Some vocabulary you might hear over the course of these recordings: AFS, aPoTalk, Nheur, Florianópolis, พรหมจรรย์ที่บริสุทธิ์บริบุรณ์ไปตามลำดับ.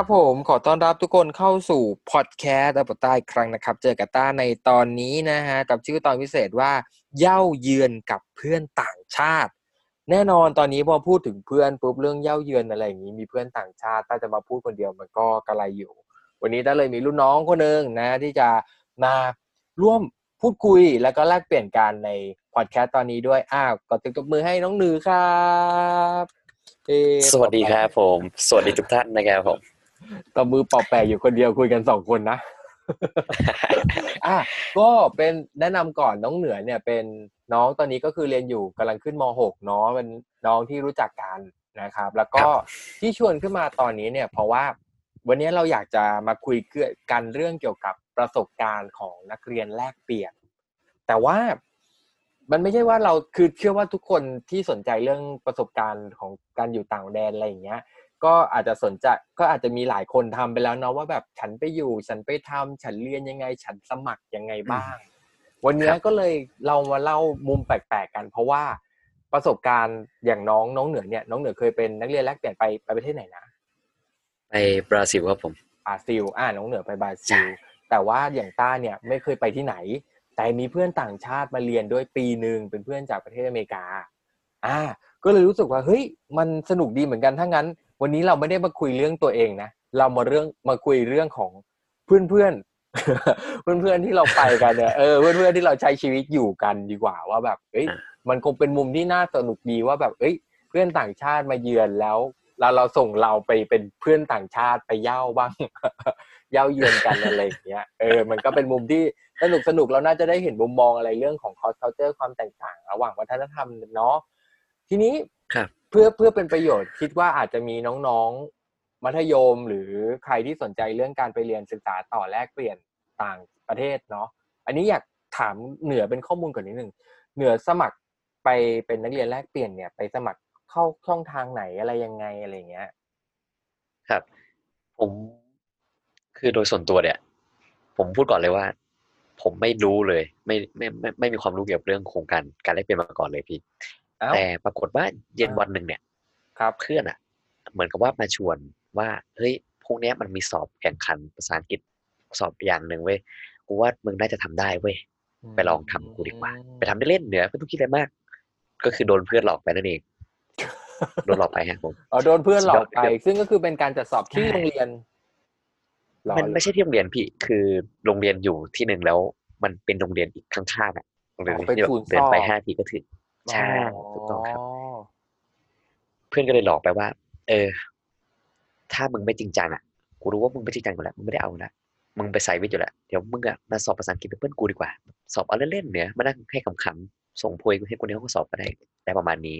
ครับผมขอต้อนรับทุกคนเข้าสู่พอดแคสต์ตาบอดใต้อีกครั้งนะครับเจอกับต้าในตอนนี้นะฮะกับชื่อตอนพิเศษว่าเย้าเยือนกับเพื่อนต่างชาติแน่นอนตอนนี้พอพูดถึงเพื่อนปุ๊บเรื่องเย้าเยือนอะไรอย่างนี้มีเพื่อนต่างชาติต้าจะมาพูดคนเดียวมันก็กระไรอยู่วันนี้ต้าเลยมีรุ่นน้องคนนึงนะที่จะมาร่วมพูดคุยแล้วก็แลกเปลี่ยนกันในพอดแคสต์ตอนนี้ด้วยกดตบมือให้น้องนือครับสวัสดีครับผมสวัสดีทุกท่านนะครับผมตบมือปอบแปะอยู่คนเดียวคุยกัน2คนนะก็เป็นแนะนำก่อนน้องเหนือเนี่ยเป็นน้องตอนนี้ก็คือเรียนอยู่กำลังขึ้นม.6 เนาะเป็นน้องที่รู้จักกันนะครับแล้วก็ที่ชวนขึ้นมาตอนนี้เนี่ยเพราะว่าวันนี้เราอยากจะมาคุยกันเรื่องเกี่ยวกับประสบการณ์ของนักเรียนแลกเปลี่ยนแต่ว่ามันไม่ใช่ว่าเราคือเชื่อว่าทุกคนที่สนใจเรื่องประสบการณ์ของการอยู่ต่างแดนอะไรอย่างเงี้ยก็อาจจะสนใจก็อาจจะมีหลายคนทำไปแล้วเนาะว่าแบบฉันไปอยู่ฉันไปทำฉันเรียนยังไงฉันสมัครยังไงบ้างวันนี้ก็เลยเรามาเล่ามุมแปลกๆกันเพราะว่าประสบการณ์อย่างน้องเหนือเนี่ยน้องเหนือเคยเป็นนักเรียนแลกเปลี่ยนไปประเทศไหนนะไปบราซิลครับผมบราซิลน้องเหนือไปบราซิลแต่ว่าอย่างต้าเนี่ยไม่เคยไปที่ไหนแต่มีเพื่อนต่างชาติมาเรียนด้วยปีนึงเป็นเพื่อนจากประเทศอเมริกาก็เลยรู้สึกว่าเฮ้ยมันสนุกดีเหมือนกันถ้างั้นวันนี้เราไม่ได้มาคุยเรื่องตัวเองนะเรามาคุยเรื่องของเพื่อน เพื่อนๆที่เราไปกันเนี่ยเพื่อนๆที่เราใช้ชีวิตอยู่กันดีกว่าว่าแบบเฮ้ยมันคงเป็นมุมที่น่าสนุกดีว่าแบบเฮ้ยเพื่อนต่างชาติมาเยือนแล้วเราส่งเราไปเป็นเพื่อนต่างชาติไปเย้าบ้าง เย้าเยือนกันอะไรอย่างเงี้ยมันก็เป็นมุมที่สนุกแล้วน่าจะได้เห็นมุมมองอะไรเรื่องของ cross culture ความแตกต่างระหว่างวัฒนธรรมเนาะทีนี้เพื่อเป็นประโยชน์คิดว่าอาจจะมีน้องๆมัธยมหรือใครที่สนใจเรื่องการไปเรียนศึกษาต่อแลกเปลี่ยนต่างประเทศเนาะอันนี้อยากถามเหนือเป็นข้อมูลก่อนนิดนึงเหนือสมัครไปเป็นนักเรียนแลกเปลี่ยนเนี่ยไปสมัครเข้าช่องทางไหนอะไรยังไงอะไรเงี้ยครับผมคือโดยส่วนตัวเนี่ยผมพูดก่อนเลยว่าผมไม่รู้เลยไม่มีความรู้เกี่ยวกับเรื่องโครงการแลกเปลี่ยนมาก่อนเลยพี่แต่ปรากฏว่าเย็นวันหนึ่งเนี่ยเพื่อนอ่ะเหมือนกับว่ามาชวนว่าเฮ้ยพวกเนี้ยมันมีสอบแข่งขันภาษาอังกฤษสอบอย่างหนึ่งเว้ยกูว่ามึงน่าจะทำได้เว้ยไปลองทำกูดีกว่าไปทำได้เล่นเหนือไม่ต้องคิดอะไรมากก็คือโดนเพื่อนหลอกไปนั่นเองโดนหลอกไปฮะผมโดนเพื่อนหลอกไปซึ่งก็คือเป็นการจัดสอบที่โรงเรียนมันไม่ใช่ที่โรงเรียนพี่คือโรงเรียนอยู่ที่หนึ่งแล้วมันเป็นโรงเรียนอีกข้างๆอ่ะโรงเรียนที่เดินไป5ทีก็ถึงใช่ถูกต้องครับเพื่อนก็เลยหลอกไปว่าถ้ามึงไม่จริงจังอ่ะกูรู้ว่ามึงไม่จริงจังอยู่แล้วมึงไม่ได้เอาละมึงไปใส่วิทย์อยู่แล้วเดี๋ยวมึงอ่ะมาสอบภาษาอังกฤษเป็นเพื่อนกูดีกว่าสอบเอาเล่นๆเนี่ยมานั่งให้ขำๆส่งโพยให้คนเดียวก็สอบก็ได้ประมาณนี้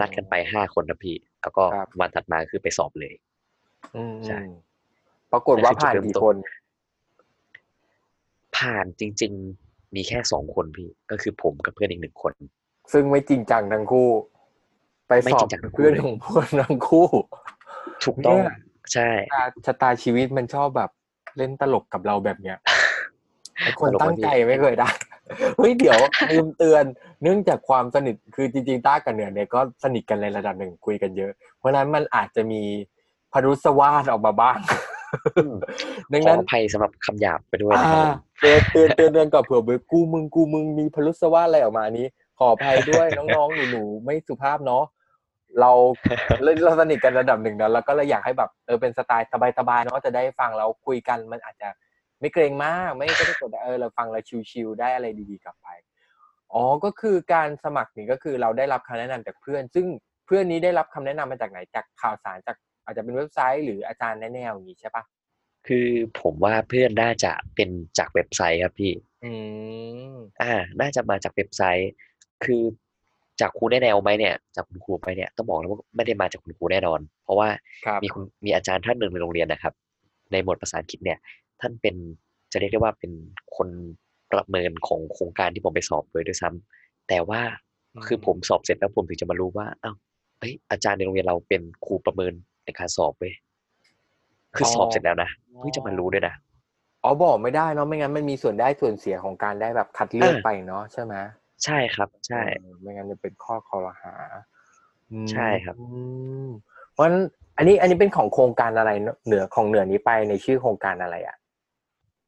นัดกันไป5คนนะพี่แล้วก็วันถัดมาคือไปสอบเลยใช่ปรากฏว่าผ่านกี่คนผ่านจริงๆมีแค่2คนพี่ก็คือผมกับเพื่อนอีก1คนซึ่งไม่จริงจังทั้งคู่ไปสอบเพื่อนของเพื่อนทั้งคู่ถูกต้องใช่ชะตาชีวิตมันชอบแบบเล่นตลกกับเราแบบเนี้ยไอ้คนตั้งใจไม่เคยได้เฮ้ยเดี๋ยวลืมเตือนเนื่องจากความสนิทคือจริงๆต้ากับเหนือเนี่ยก็สนิทกันในระดับหนึ่งคุยกันเยอะเพราะฉะนั้นมันอาจจะมีพรุสวาทออกมาบ้างดังนั้นขออภัยสำหรับคำหยาบไปด้วยนะครับเตือนกับเผื่อเบอกูมึงมีพรุสวาทอะไรออกมานี้ขออภัยด้วยน้องๆหนูๆไม่สุภาพเนาะเราสนิทกันระดับหนึ่งนะแล้วก็เลยอยากให้แบบเป็นสไตล์สบายๆเนาะจะได้ฟังเราคุยกันมันอาจจะไม่เกรงมากไม่ก็ได้กดเราฟังเราชิวๆได้อะไรดีๆกลับไปก็คือการสมัครนี่ก็คือเราได้รับคำแนะนำจากเพื่อนซึ่งเพื่อนนี้ได้รับคำแนะนำมาจากไหนจากข่าวสารจากอาจจะเป็นเว็บไซต์หรืออาจารย์แนวๆอย่างนี้ใช่ปะคือผมว่าเพื่อนน่าจะเป็นจากเว็บไซต์ครับพี่น่าจะมาจากเว็บไซต์คือจากครูแนวไหมเนี่ยจากคุณครูไปเนี่ยต้องบอกเลยว่าไม่ได้มาจากคุณครูแน่นอนเพราะว่ามีอาจารย์ท่านหนึ่งในโรงเรียนนะครับในหมวดภาษาอังกฤษเนี่ยท่านเป็นจะเรียกได้ว่าเป็นคนประเมินของโครงการที่ผมไปสอบเลยด้วยซ้ำแต่ว่าคือผมสอบเสร็จแล้วผมถึงจะมารู้ว่าอาจารย์ในโรงเรียนเราเป็นครูประเมินในการสอบเว้ยคือสอบเสร็จแล้วนะเพิ่งจะมารู้ด้วยนะบอกไม่ได้เนาะไม่งั้นมันมีส่วนได้ส่วนเสียของการได้แบบคัดเลือกไปเนาะใช่ไหมใช่ครับใช่ไม่งั้นจะเป็นข้อคอรหาใช่ครับ เพราะอันนี้เป็นของโครงการอะไรเหนือของเหนือนี้ไปในชื่อโครงการอะไรอ่ะ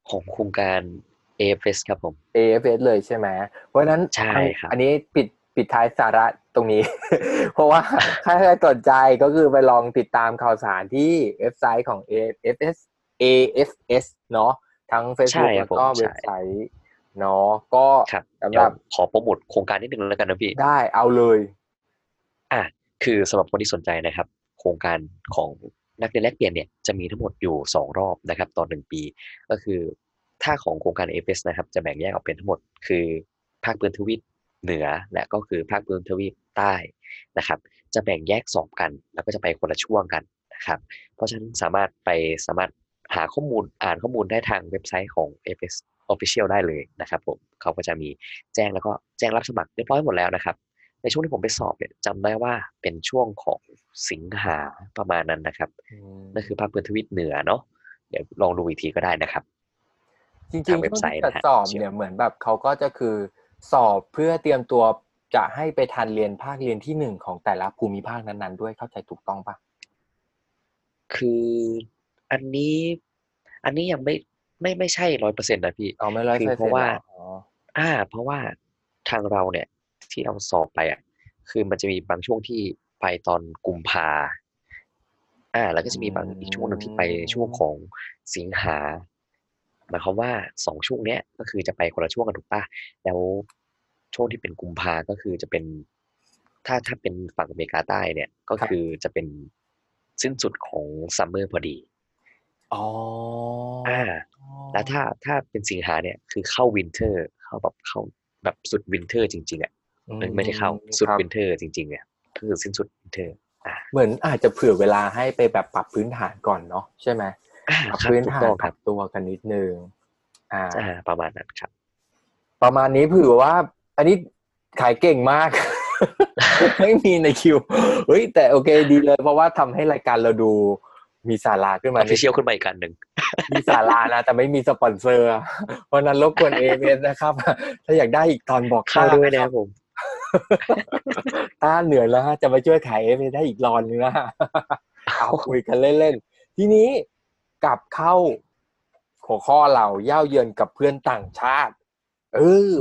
ของโครงการ AFS ครับผม AFS เลยใช่ไหมเพราะนั้นใช่ครับอันนี้ปิดท้ายสาระตรงนี้ เพราะว่าถ้าใครสนใจก็คือไปลองติดตามข่าวสารที่เว็บไซต์ของ AFS เนาะทั้ง Facebook แล้วก็เว็บไซต์เนาะก็สำหรับขอโปรโมทโครงการนิดนึงแล้วกันนะพี่ได้เอาเลยคือสำหรับคนที่สนใจนะครับโครงการของนักเรียนแลกเปลี่ยนเนี่ยจะมีทั้งหมดอยู่2รอบนะครับต่อ1ปีก็คือถ้าของโครงการ AFS นะครับจะแบ่งแยกออกเป็นทั้งหมดคือภาคพื้นทวีปเหนือและก็คือภาคพื้นทวีปใต้นะครับจะแบ่งแยกสอบกันแล้วก็จะไปคนละช่วงกันนะครับเพราะฉะนั้นสามารถหาข้อมูลอ่านข้อมูลได้ทางเว็บไซต์ของ AFS Official ได้เลยนะครับผมเขาก็จะมีแจ้งรับสมัครเรียบร้อยหมดแล้วนะครับในช่วงที่ผมไปสอบเนี่ยจำได้ว่าเป็นช่วงของสิงหาประมาณนั้นนะครับนั่นคือภาคพื้นทวีปเหนือเนาะเดี๋ยวลองดูอีกทีก็ได้นะครับจริงๆเว็บไซต์สอบเนี่ยเหมือนแบบเขาก็จะคือสอบเพื่อเตรียมตัวจะให้ไปทันเรียนภาคเรียนที่1ของแต่ละภูมิภาคนั้นๆด้วยเข้าใจถูกต้องป่ะคืออันนี้ยังไม่ใช่ 100% นะพี่อ๋อไม่ 100% เพราะว่าเพราะว่าทางเราเนี่ยที่เราสอบไปคือมันจะมีบางช่วงที่ไปตอนกุมภาแล้วก็จะมีบางอีกช่วงนึงที่ไปช่วงของสิงหาหมายความว่า2ช่วงเนี้ยก็คือจะไปคนละช่วงกันถูกป่ะแล้วช่วงที่เป็นกุมภาก็คือจะเป็นถ้าเป็นฝั่งอเมริกาใต้เนี่ยก็คือจะเป็นสิ้นสุดของซัมเมอร์พอดีแล้วถ้าเป็นสิงหาเนี่ยคือเข้าวินเทอร์เข้าแบบสุดวินเทอร์จริงๆไม่ได้เข้าสุดวินเทอร์จริงๆเนี่ยคือสิ้นสุดวินเทอร์เหมือนอาจจะเผื่อเวลาให้ไปแบบปรับพื้นฐานก่อนเนาะใช่ไหมปรับพื้นฐานปรับตัวกันนิดนึงประมาณนั้นครับประมาณนี้เผื่อว่าอันนี้ขายเก่งมาก ไม่มีในคิวเฮ้ยแต่โอเคดีเลยเพราะว่าทำให้รายการเราดูมีสาระขึ้นมาOfficial ขึ้นมาอีกอันนึงมีสาระนะแต่ไม่มีสปอนเซอร์เพราะนั้นรบกวน AFS นะครับถ้าอยากได้อีกตอนบอกข้าด้วยนะครับผมต้าเหนื่อยแล้วฮะจะมาช่วยขาย AFS ได้อีกรอนนึงนะเอาคุยกันเล่นๆทีนี้กลับเข้าหัวข้อเราเย่าเยือนกับเพื่อนต่างชาติ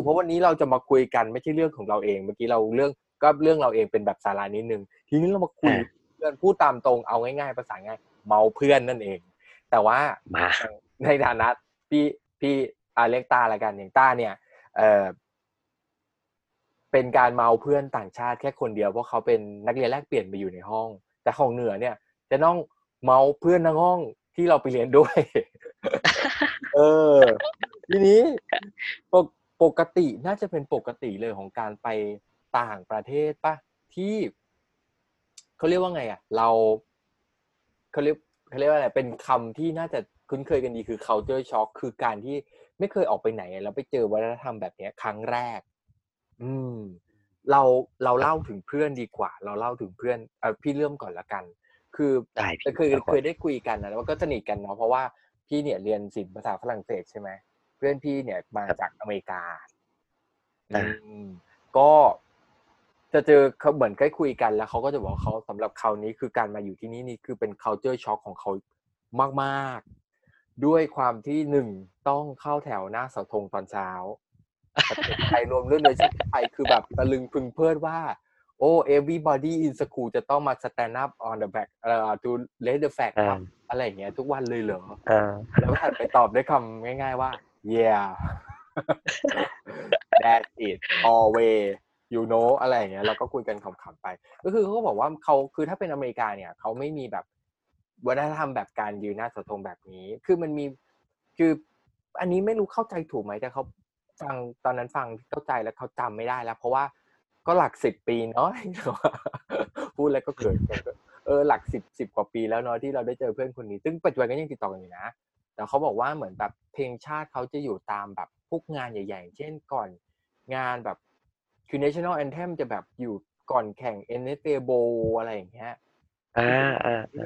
เพราะวันนี้เราจะมาคุยกันไม่ใช่เรื่องของเราเองเมื่อกี้เราเรื่องเราเองเป็นแบบสาระนิดนึงทีนี้เรามาคุยเพื่อนพูดตามตรงเอาง่ายๆภาษาง่ายเมาเพื่อนนั่นเองแต่ว่าในฐานะพี่เรียกต้าละกันอย่างต้าเนี่ยเป็นการเมาเพื่อนต่างชาติแค่คนเดียวเพราะเขาเป็นนักเรียนแลกเปลี่ยนไปอยู่ในห้องแต่ของเหนือเนี่ยจะต้องเมาเพื่อนทั้งห้องที่เราไปเรียนด้วย ทีนี้ปกติน่าจะเป็นปกติเลยของการไปต่างประเทศป่ะที่เขาเรียกว่าไงเราเขาเรียกว่าอะไรเป็นคำที่น่าจะคุ้นเคยกันดีคือ culture shock คือการที่ไม่เคยออกไปไหนแล้วไปเจอวัฒนธรรมแบบนี้ครั้งแรกเราเล่าถึงเพื่อนดีกว่าเราเล่าถึงเพื่อนพี่เริ่มก่อนละกันคือเคยได้คุยกันนะแล้วก็สนิทกันเนาะเพราะว่าพี่เนี่ยเรียนศิลป์ภาษาฝรั่งเศสใช่ไหมเพื่อนพี่เนี่ยมาจากอเมริกาก็จะเจอเขาเหมือนใกล้คุยกันแล้วเขาก็จะบอกเขาสำหรับเขานี้คือการมาอยู่ที่นี่คือเป็น culture shock ของเขามากๆด้วยความที่1ต้องเข้าแถวหน้าเสาธงตอนเช้าไทยรวมด้วยชาติไทยคือแบบตะลึงพึงเพลิดว่าโอ้ everybody in school จะต้องมา stand up on the back to let the fact อะไรอย่างเงี้ยทุกวันเลยเหรอแล้วหันไปตอบด้วยคำง่ายๆว่า yeah that is always you know อะไรอย่างเงี้ยเราก็คุยกันขำๆไปก็คือเขาก็บอกว่าเขาคือถ้าเป็นอเมริกาเนี่ยเขาไม่มีแบบวัฒนธรรมแบบการยืนหน้าเสาธงแบบนี้คือมันมีคืออันนี้ไม่รู้เข้าใจถูกไหมแต่เขาฟังตอนนั้นฟังเข้าใจแล้วเขาจำไม่ได้แล้วเพราะว่าก็หลัก10ปีเนาะพูดแล้วก็เกิดหลัก10กว่าปีแล้วเนาะที่เราได้เจอเพื่อนคนนี้ซึ่งปัจจุบันก็ยังติดต่อกันอยู่นะแต่เขาบอกว่าเหมือนแบบเพลงชาติเขาจะอยู่ตามแบบพวกงานใหญ่ๆเช่นก่อนงานแบบคือ National Anthem จะแบบอยู่ก่อนแข่ง NFL Bowl อะไรอย่างเงี้ย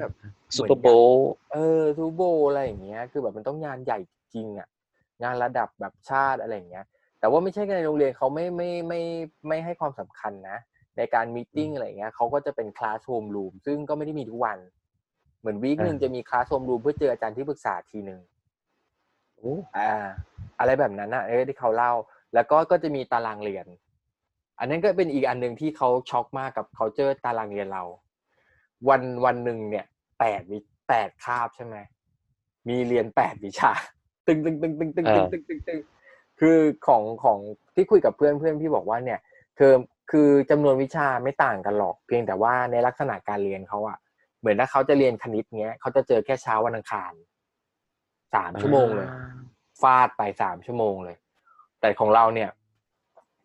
แบบ Super Bowl Super Bowl อะไรอย่างเงี้ยคือแบบมันต้องงานใหญ่จริงงานระดับแบบชาติอะไรอย่างเงี้ยแต่ว่าไม่ใช่ในโรงเรียนเขาไม่ให้ความสำคัญนะ ในการมีตติ้งอะไรอย่างเงี้ยเขาก็จะเป็นคลาสโฮมรูมซึ่งก็ไม่ได้มีทุกวันเหมือนวีคนึงจะมีคลาสโฮมรูมเพื่อเจออาจารย์ที่ปรึกษาทีนึงอะไรแบบนั้นนะที่เขาเล่าแล้วก็จะมีตารางเรียนอันนั้นก็เป็นอีกอันนึงที่เขาช็อกมากกับคัลเจอร์ตารางเรียนเราวันนึงเนี่ย8วิ8คาบใช่มั้ยมีเรียน8วิชาตึงคือของที่คุยกับเพื่อนพี่บอกว่าเนี่ยเทอมคือจำนวนวิชาไม่ต่างกันหรอกเพียงแต่ว่าในลักษณะการเรียนเขาอะเหมือนถ้าเขาจะเรียนคณิตเงี้ยเขาจะเจอแค่เช้าวันอังคาร3ชั่วโมงเลยฟาดไป3ชั่วโมงเลยแต่ของเราเนี่ย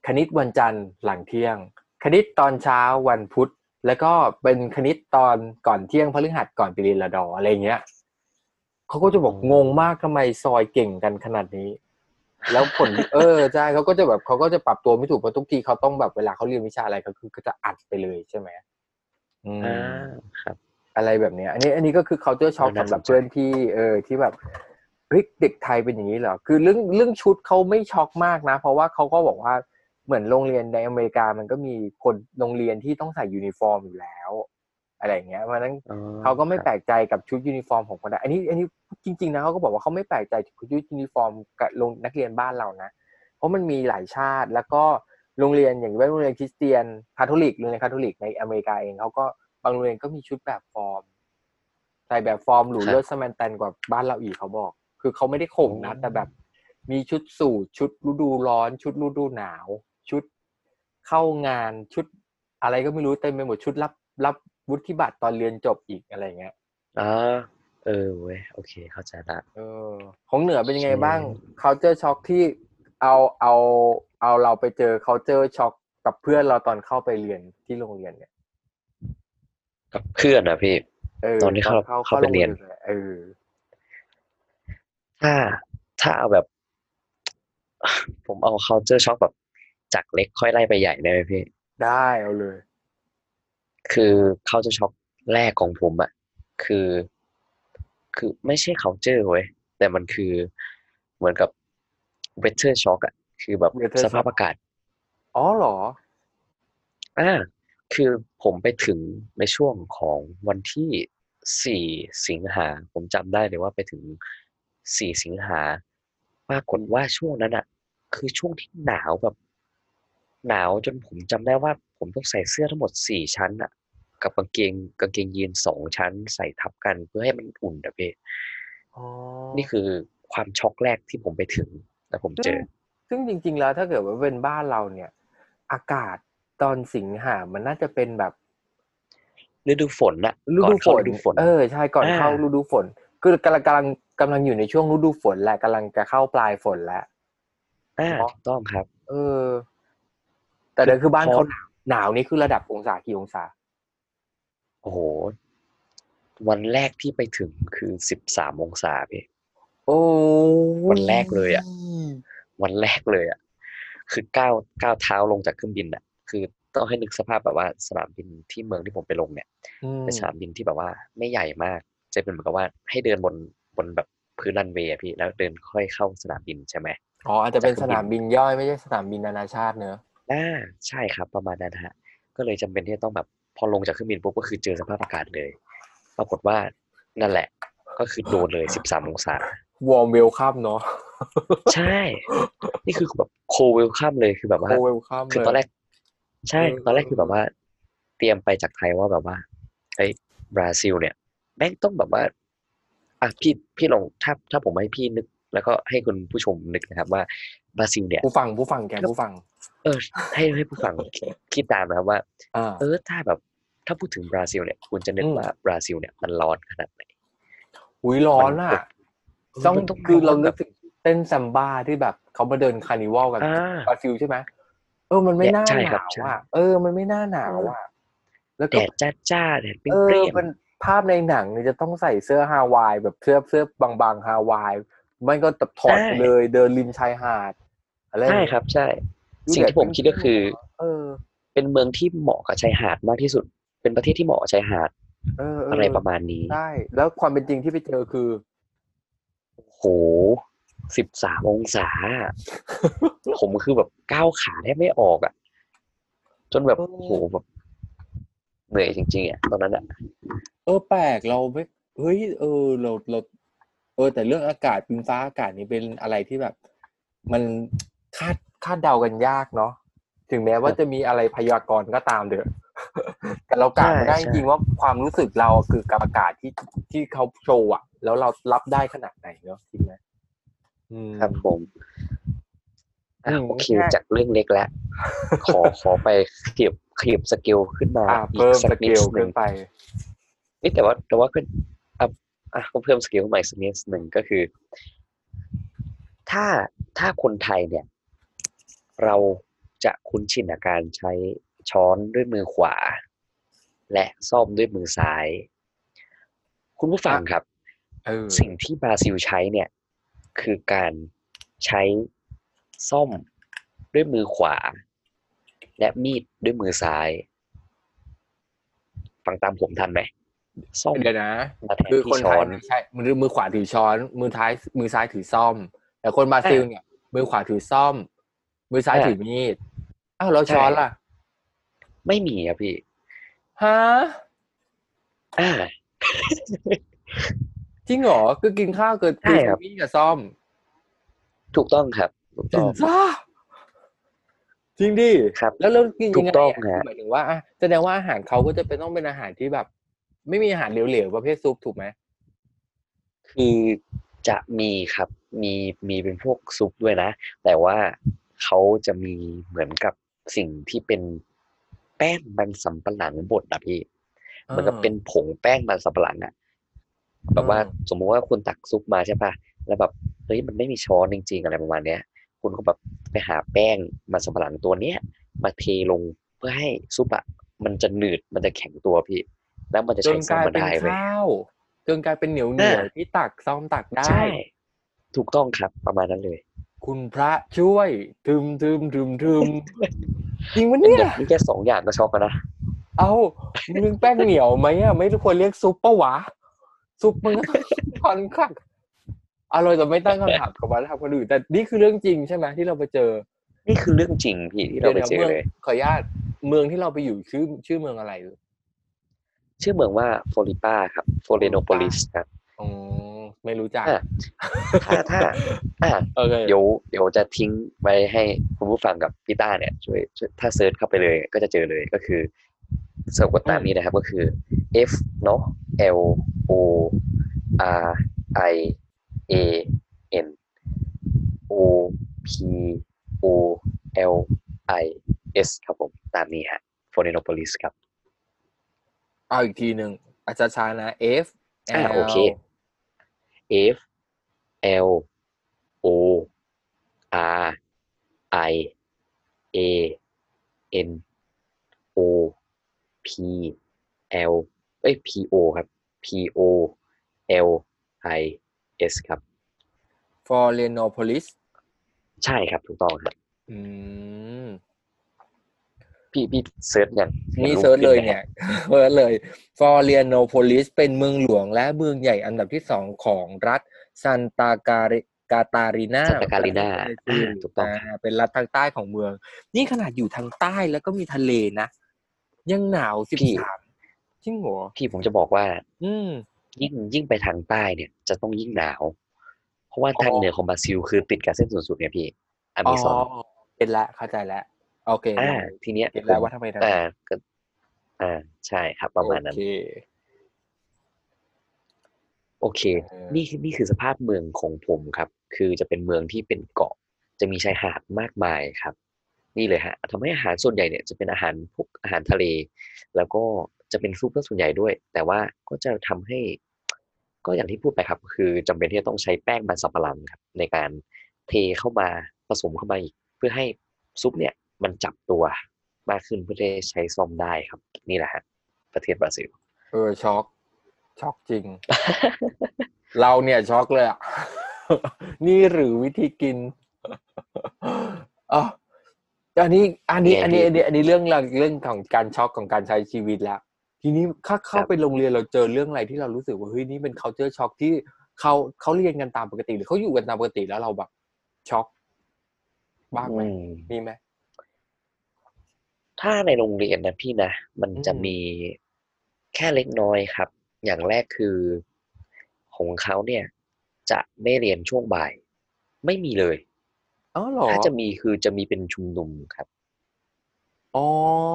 คณิตวันจันทร์หลังเที่ยงคณิตตอนเช้าวันพุธแล้วก็เป็นคณิตตอนก่อนเที่ยงพฤหัสก่อนปิริลดออะไรเงี้ยเขาก็จะบอกงงมากทำไมซอยเก่งกันขนาดนี้แล้วผลใช่เขาก็จะปรับตัวไม่ถูกเพราะทุกทีเขาต้องแบบเวลาเขาเรียนวิชาอะไรก็คือจะอัดไปเลยใช่ไหมครับอะไรแบบเนี้ยอันนี้ก็คือculture shock สำหรับเพื่อนที่ที่แบบเฮ้ยเด็กไทยเป็นอย่างนี้เหรอคือเรื่องชุดเขาไม่ช็อกมากนะเพราะว่าเขาก็บอกว่าเหมือนโรงเรียนในอเมริกามันก็มีคนโรงเรียนที่ต้องใส่ยูนิฟอร์มอยู่แล้วอะไรอย่างเงี้ยเพราะฉะนั้นเขาก็ไม่แปลกใจกับชุดยูนิฟอร์มของคนไทยอันนี้จริงๆนะเขาก็บอกว่าเขาไม่แปลกใจกับชุดยูนิฟอร์มกับนักเรียนบ้านเรานะเพราะมันมีหลายชาติแล้วก็โรงเรียนอย่างเช่นโรงเรียนคริสเตียนคาทอลิกโรงเรียนคาทอลิกในอเมริกาเองเขาก็บางโรงเรียนก็มีชุดแบบฟอร์มใส่แบบฟอร์มหรูเลิศสแมนแตนกว่าบ้านเราอีกเขาบอกคือเขาไม่ได้ข่มนะแต่แบบมีชุดสูทชุดฤดูร้อนชุดฤดูหนาวชุดเข้างานชุดอะไรก็ไม่รู้เต็มไปหมดชุดรับวุฒิบัตรตอนเรียนจบอีกอะไรเงี้ยเว้ยโอเคเข้าใจละของเหนือเป็นยังไงบ้าง culture shock ที่เอาเราไปเจอ culture shock กับเพื่อนเราตอนเข้าไปเรียนที่โรงเรียนเนี่ยกับเพื่อนนะพี่ตอนที่เข้าไปเรียนถ้าเอาแบบผมเอา culture shock แบบจากเล็กค่อยไล่ไปใหญ่ได้ไหมพี่ได้เอาเลยคือculture shock แรกของผมอ่ะคือไม่ใช่ culture เว้ยแต่มันคือเหมือนกับ weather shock อ่ะคือแบบสภาพอากาศอ๋อเหรอคือผมไปถึงในช่วงของวันที่4สิงหาผมจำได้เลยว่าไปถึง4สิงหาปรากฏว่าช่วงนั้นอ่ะคือช่วงที่หนาวแบบหนาวจนผมจำได้ว่าผมต้องใส่เสื้อทั้งหมด4ชั้นอ่ะกับกางเกงยีน2ชั้นใส่ทับกันเพื่อให้มันอุ่นอ่ะพี่นี่คือความช็อกแรกที่ผมไปถึงแต่ผมเจอซึ่งจริงๆแล้วถ้าเกิดว่าเป็นบ้านเราเนี่ยอากาศตอนสิงหามันน่าจะเป็นแบบฤดูฝนน่ะฤดูฝนใช่ก่อนเข้าฤดูฝนคือกำลังอยู่ในช่วงฤดูฝนแหละกำลังจะเข้าปลายฝนแล้วถูกต้องครับแต่เดี๋ยวคือบ้านเขาหนาวนี่คือระดับองศากี่องศาโอ้โหวันแรกที่ไปถึงคือ13องศาพี่โอ้วันแรกเลยอ่ะคือก้าวเท้าลงจากเครื่องบินอ่ะคือต้องให้นึกสภาพแบบว่าสนามบินที่เมืองที่ผมไปลงเนี่ยเป็นสนามบินที่แบบว่าไม่ใหญ่มากจะเป็นเหมือนกับว่าให้เดินบนแบบพื้นรันเวย์พี่แล้วเดินค่อยเข้าสนามบินใช่ไหมอ๋ออาจจะเป็นสนามบินย่อยไม่ใช่สนามบินนานาชาติเนอะใช่ครับประมาณนั้นฮะก็เลยจำเป็นที่จะต้องแบบพอลงจากเครื่องบินปุ๊บก็คือเจอสภาพอากาศเลยปรากฏว่านั่นแหละก็คือโดนเลย13องศาวอร์มเวลคัมเนาะใช่นี่คือแบบโคเวลคัมเลยคือแบบว่าคือตอนแรกใช่ตอนแรกคือแบบว่าเตรียมไปจากไทยว่าแบบว่าไอ้บราซิลเนี่ยแม่งต้องแบบว่าพี่ลองถ้าผมให้พี่นึกแล้วก็ให้คุณผู้ชมนึกนะครับว่าบราซิลเนี่ยผู้ฟังแกผู้ฟังให้ผู้ฟังคิดตามนะครับว่าถ้าพูดถึงบราซิลเนี่ยคุณจะนึกว่าบราซิลเนี่ยมันร้อนขนาดไหนอุ้ยร้อนอ่ะต้องคือเรานึกถึงเต้นซัมบ้าที่แบบเขามาเดินคาร์นิวัลกันบราซิลใช่ไหมมันไม่น่าหนาวอ่ะมันไม่น่าหนาวอ่ะแล้วแดดจ้าแดดเปรี้ยงมันภาพในหนังเนี่ยจะต้องใส่เสื้อฮาวายแบบเสื้อบางๆฮาวายมันก็ตัดถอดเลยเดินริมชายหาดอะไรใช่ครับใช่สิ่งที่ผมคิดก็คือเป็นเมืองที่เหมาะกับชายหาดมากที่สุดเป็นประเทศที่เหมาะกับชายหาดอะไรประมาณนี้ใช่แล้วความเป็นจริงที่ไปเจอคือโอ้โห13องศาผมคือแบบก้าวขาแทบไม่ออกอ่ะ จนแบบโหแบบเหนื่อยจริงๆอ่ะตอนนั้นอ่ะแปลกเราไม่เฮ้ยเราแต่เรื่องอากาศดินฟ้าอากาศนี่เป็นอะไรที่แบบมันคาดเดากันยากเนาะถึงแม้ว่าจะมีอะไรพยากรณ์ก็ตามเด้อแต่เรากะไม่ได้จริงว่าความรู้สึกเราคือกับอากาศที่เขาโชว์อ่ะแล้วเรารับได้ขนาดไหนเนาะจริงไหมครับผมโอเคจากเรื่องเล็กแล้วขอไปเขียบสเกลขึ้นมาอีกสักนิดนึงนี่แต่ว่าขึ้นก็เพิ่มสเกลใหม่สักนิดหนึ่งก็คือถ้าคนไทยเนี่ยเราจะคุ้นชินกับการใช้ช้อนด้วยมือขวาและซ่อมด้วยมือซ้ายคุณผู้ฟังครับสิ่งที่บราซิลใช้เนี่ยคือการใช้ซ่อมด้วยมือขวาและมีดด้วยมือซ้ายฟังตามผมทันไหมซ่อมเดี๋ยวนะคือคนไทยใช้มือขวาถือช้อนมือซ้ายถือซ่อมแต่คนบราซิลเนี่ยมือขวาถือซ่อมมือซ้ายถือมีดอ้าวแล้วช้อนล่ะไม่มีครับพี่ฮะจริงเหรอคือกินข้าวเกิดตีมีดกับซ่อมถูกต้องครับถูกต้องจริงดิครับแล้วเริ่มกินยังไงหมายถึงว่าแสดงว่าอาหารเขาก็จะเป็นต้องเป็นอาหารที่แบบไม่มีอาหารเหลวๆประเภทซุปถูกไหมคือจะมีครับมีเป็นพวกซุปด้วยนะแต่ว่าเขาจะมีเหมือนกับสิ่งที่เป็นแป้งมันสำปะหลังบดนะพี่มันก็เป็นผงแป้งมันสำปะหลังอ่ะแบบว่าสมมติว่าคุณตักซุปมาใช่ป่ะแล้วแบบเฮ้ยมันไม่มีช้อนจริงๆอะไรประมาณเนี้ยคุณก็แบบไปหาแป้งมันสำปะหลังตัวเนี้ยมาเทลงเพื่อให้ซุปอ่ะมันจะหนืดมันจะแข็งตัวพี่แล้วมันจะใช้ซ่อมมาได้เว้ยจนกลายเป็นเหนียวๆที่ตักซ่อมตักได้ใช่ถูกต้องครับประมาณนั้นเลยคุณพระช่วยทึมจริงวะเนี่ยนี่แค่สองอย่างก็ช็อกแล้วนะเอานึ่งแป้งเหนียวไหมอ่ะไม่ควรเรียกซุปปะวะซุปมันก็ทอนขักอร่อยแต่ไม่ตั้งคำถามกับว่าทำคนอื่นแต่นี่คือเรื่องจริงใช่ไหมที่เราไปเจอนี่คือเรื่องจริงพี่ที่เราไปเจอเลยขออนุญาตเมืองที่เราไปอยู่ชื่อเมืองอะไรชื่อเมืองว่าฟลอริปาครับ Florianópolis ครับไม่รู้จักถ้าเดี๋ยวจะทิ้งไว้ให้คุณผู้ฟังกับพี่ต้าเนี่ยช่วยถ้าเซิร์ชเข้าไปเลยก็จะเจอเลยก็คือสะกดตามนี้นะครับก็คือ F เนาะ L O R I A N O P O L I S ครับผมตามนี้ฮะ Florianópolis ครับเอาอีกทีหนึ่งอาจารย์ชานะ F L โอเค F L O R I A N O P L P O ครับ P O L I S ครับ Florianópolis ใช่ครับถูกต้องครับพี่เซิร์ชอย่างนี่เซิร์ชเลยเนี่ยเซิร์ชเลยฟลอเรียโนโพลิสเป็นเมืองหลวงและเมืองใหญ่อันดับที่2ของรัฐซันตากาตารินาถูกต้องเป็นรัฐทางใต้ของเมืองนี่ขนาดอยู่ทางใต้แล้วก็มีทะเลนะยังหนาว13จริงเหรอพี่ผมจะบอกว่ายิ่งไปทางใต้เนี่ยจะต้องยิ่งหนาวเพราะว่าทางเหนือของบราซิลคือติดกับเส้นศูนย์สูตรเนี่ยพี่อเมซอนเป็นละเข้าใจละโอเคทีเนี้ยเป็นแล้วว่าทำไมนะใช่ครับประมาณนั้นโอเคนี่คือสภาพเมืองของผมครับคือจะเป็นเมืองที่เป็นเกาะจะมีชายหาดมากมายครับนี่เลยฮะทำให้อาหารส่วนใหญ่เนี่ยจะเป็นอาหารพวกอาหารทะเลแล้วก็จะเป็นซุปส่วนใหญ่ด้วยแต่ว่าก็จะทำให้ก็อย่างที่พูดไปครับคือจำเป็นที่จะต้องใช้แป้งมันสำปะหลังครับในการเทเข้ามาผสมเข้ามาอีกเพื่อให้ซุปเนี่ยมันจับตัวมากขึ้นเพื่อได้ใช้ซ่อมได้ครับนี่แหละฮะประเทศบราซิลช็อกจริง เราเนี่ยช็อกเลยอ่ะ นี่หรือวิธีกินอันนี้เรื่องของการช็อกของการใช้ชีวิตละทีนี้เข้าไปโรงเรียนเราเจอเรื่องอะไรที่เรารู้สึกว่าเฮ้ยนี่เป็น culture ช็อกที่เขาเรียนกันตามปกติหรือเขาอยู่กันตามปกติแล้วเราแบบช็อกบ้างไหมมีไหม ถ้าในโรงเรียนนะพี่นะมันจะมีแค่เล็กน้อยครับอย่างแรกคือของเขาเนี่ยจะไม่เรียนช่วงบ่ายไม่มีเลยอ๋อเหรอถ้าจะมีคือจะมีเป็นชุมนุมครับอ๋อ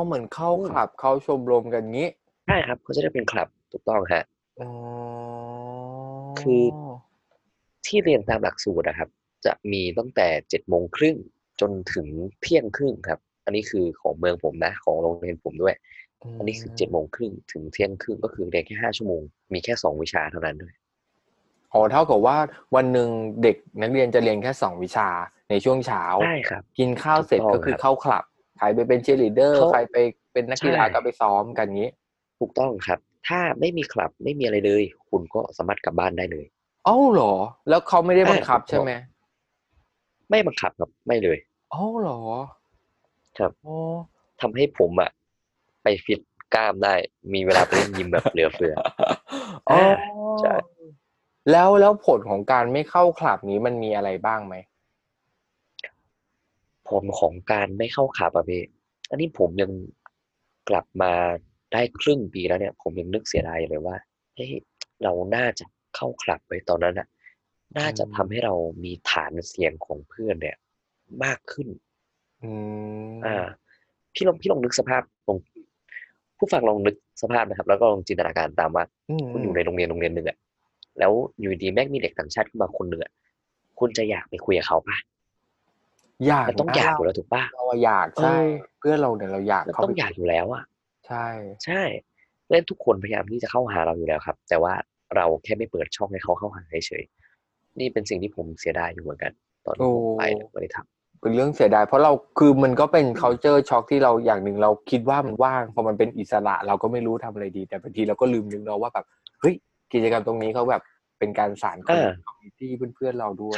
เหมือนเข้าคลับเข้าชมรมกันงี้ใช่ครับเขาจะได้เป็นคลับถูกต้องฮะอ๋อคือที่เรียนตามหลักสูตรนะครับจะมีตั้งแต่ 7:30 นจนถึง 12:30 นครับอันนี้คือของเมืองผมนะของโรงเรียนผมด้วยอันนี้คือ 7:30 นถึง 12:30 นก็คือเรียนแค่5ชั่วโมงมีแค่2วิชาเท่านั้นด้วยอ๋อเท่ากับว่าวันนึงเด็กนักเรียนจะเรียนแค่2วิชาในช่วงเช้าใช่ครับกินข้าวเสร็จก็คือเข้าคลับใครไปเป็นเชียร์ลีดเดอร์ใครไปเป็นนักกีฬาก็ไปซ้อมกันงี้ถูกต้องครับถ้าไม่มีคลับไม่มีอะไรเลยคุณก็สามารถกลับบ้านได้เลยอ้าวเหรอแล้วเขาไม่ได้บังคับใช่มั้ยไม่บังคับครับไม่เลยอ้าวเหรอครับอ๋อทำให้ผมอ่ะไปฟิตกล้ามได้มีเวลาไปเล่นยิมแบบเหลือเฟืออ๋อใช่แล้วผลของการไม่เข้าคลับนี้มันมีอะไรบ้างมั้ยผลของการไม่เข้าคลับอ่ะพี่อันนี้ผมยังกลับมาได้ครึ่งปีแล้วเนี่ยผมยังนึกเสียดายเลยว่าเฮ้ยเราน่าจะเข้าคลับไว้ตอนนั้นน่ะน่าจะทำให้เรามีฐานเสียงของเพื่อนเนี่ยมากขึ้นพี่ลองนึกสภาพลองผู้ฟังลองนึกสภาพนะครับแล้วก็ลองจินตนาการตามว่าคุณอยู่ในโรงเรียนนึงอ่ะแล้วอยู่ดีแม่งมีเด็กต่างชาติขึ้นมาคนนึงอ่ะคุณจะอยากไปคุยกับเขาป่ะอยากต้องอยากอยู่แล้วถูกป่ะเราอยากใช่เพื่อนเราเนี่ยเราอยากเขาต้องอยากอยู่แล้วอ่ะใช่เล่นทุกคนพยายามที่จะเข้าหาเราอยู่แล้วครับแต่ว่าเราแค่ไม่เปิดช่องให้เขาเข้าหาเฉยๆนี่เป็นสิ่งที่ผมเสียดายอยู่เหมือนกันตอนผมไปไม่ได้ทำเป็นเรื่องเสียดายเพราะเราคือมันก็เป็น culture shock ที่เราอย่างนึงเราคิดว่ามันว่างพอมันเป็นอิสระเราก็ไม่รู้ทำอะไรดีแต่บางทีเราก็ลืมนึกเนาะว่าแบบเฮ้ยกิจกรรมตรงนี้เขาแบบเป็นการสานคอมมูนิตี้เพื่อนๆเราด้วย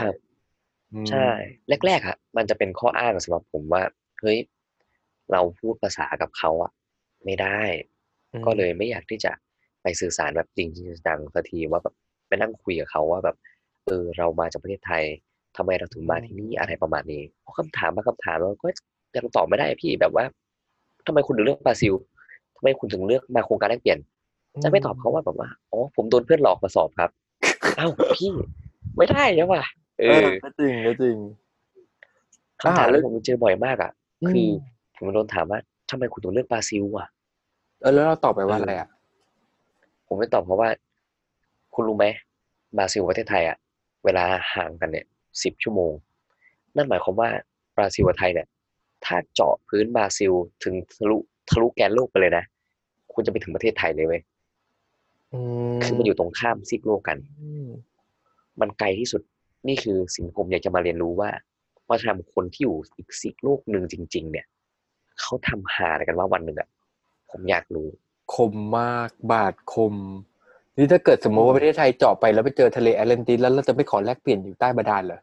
ใช่แรกๆอะมันจะเป็นข้ออ้างสำหรับผมว่าเฮ้ยเราพูดภาษากับเขาอะไม่ได้ก็เลยไม่อยากที่จะไปสื่อสารแบบจริงจังสักทีว่าแบบไปนั่งคุยกับเขาว่าแบบเรามาจากประเทศไทยทำไมเราถึงมาที่นี่อะไรประมาณนี้เพราะคำถามบางคำถามเราก็ยังตอบไม่ได้พี่แบบว่าทำไมคุณถึงเลือกบราซิลทำไมคุณถึงเลือกมาโครงการแลกเปลี่ยนจะไม่ตอบเขาว่าแบบว่าอ๋อผมโดนเพื่อนหลอกมาสอบครับ อ้าวพี่ไม่ได้ใช่ป่ะจริงคำถามเรื่องผมเจอบ่อยมากอ่ะคือผมโดนถามว่าทำไมคุณถึงเลือกบราซิลอ่ะแล้วเราตอบไปว่าอะไรอ่ะผมไม่ตอบเพราะว่าคุณรู้ไหมบราซิลประเทศไทยอ่ะเวลาห่างกันเนี่ย10ชั่วโมงนั่นหมายความว่าบราซิลกับไทยเนี่ยถ้าเจาะพื้นบราซิลถึงทะลุแกนโลกไปเลยนะคุณจะไปถึงประเทศไทยเลยเว้ยคือมันอยู่ตรงข้ามซีกโลกกันมันไกลที่สุดนี่คือสิ่งที่ผมอยากจะมาเรียนรู้ว่าวัฒนธรรมคนที่อยู่อีกซีกโลกนึงจริงๆเนี่ยเขาทำหาอะไรกันว่าวันนึงอ่ะผมอยากรู้คมมากบาดคมนี่ถ้าเกิดสมมติว่าประเทศไทยเจาะไปแล้วไปเจอทะเลแอตแลนติกแล้วเราจะไม่ขอแลกเปลี่ยนอยู่ใต้บาดาลเหรอ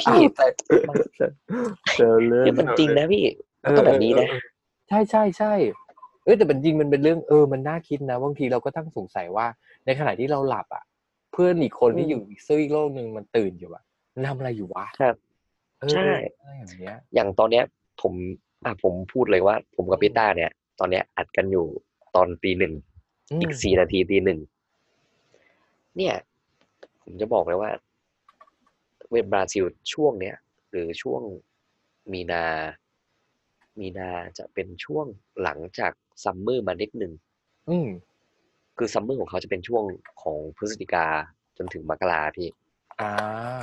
พี่แต่มันจริงนะพี่มันก็แบบนี้นะใช่แต่มันจริงมันเป็นเรื่องมันน่าคิดนะบางทีเราก็ตั้งสงสัยว่าในขณะที่เราหลับอ่ะเพื่อนอีกคนที่อยู่อีกซีกโลกนึงมันตื่นอยู่อ่ะมันทำอะไรอยู่วะครับใช่อย่างตอนเนี้ยผมพูดเลยว่าผมกับพี่ต้าเนี่ยตอนนี้อัดกันอยู่ตอนตีหนึ่งอีก4นาทีตีหนึ่งเนี่ยผมจะบอกเลยว่าเว็บบราซิลช่วงเนี้ยหรือช่วงมีนาจะเป็นช่วงหลังจากซัมเมอร์มานิดนึงคือซัมเมอร์ของเขาจะเป็นช่วงของพฤศจิกาจนถึงมกราพี่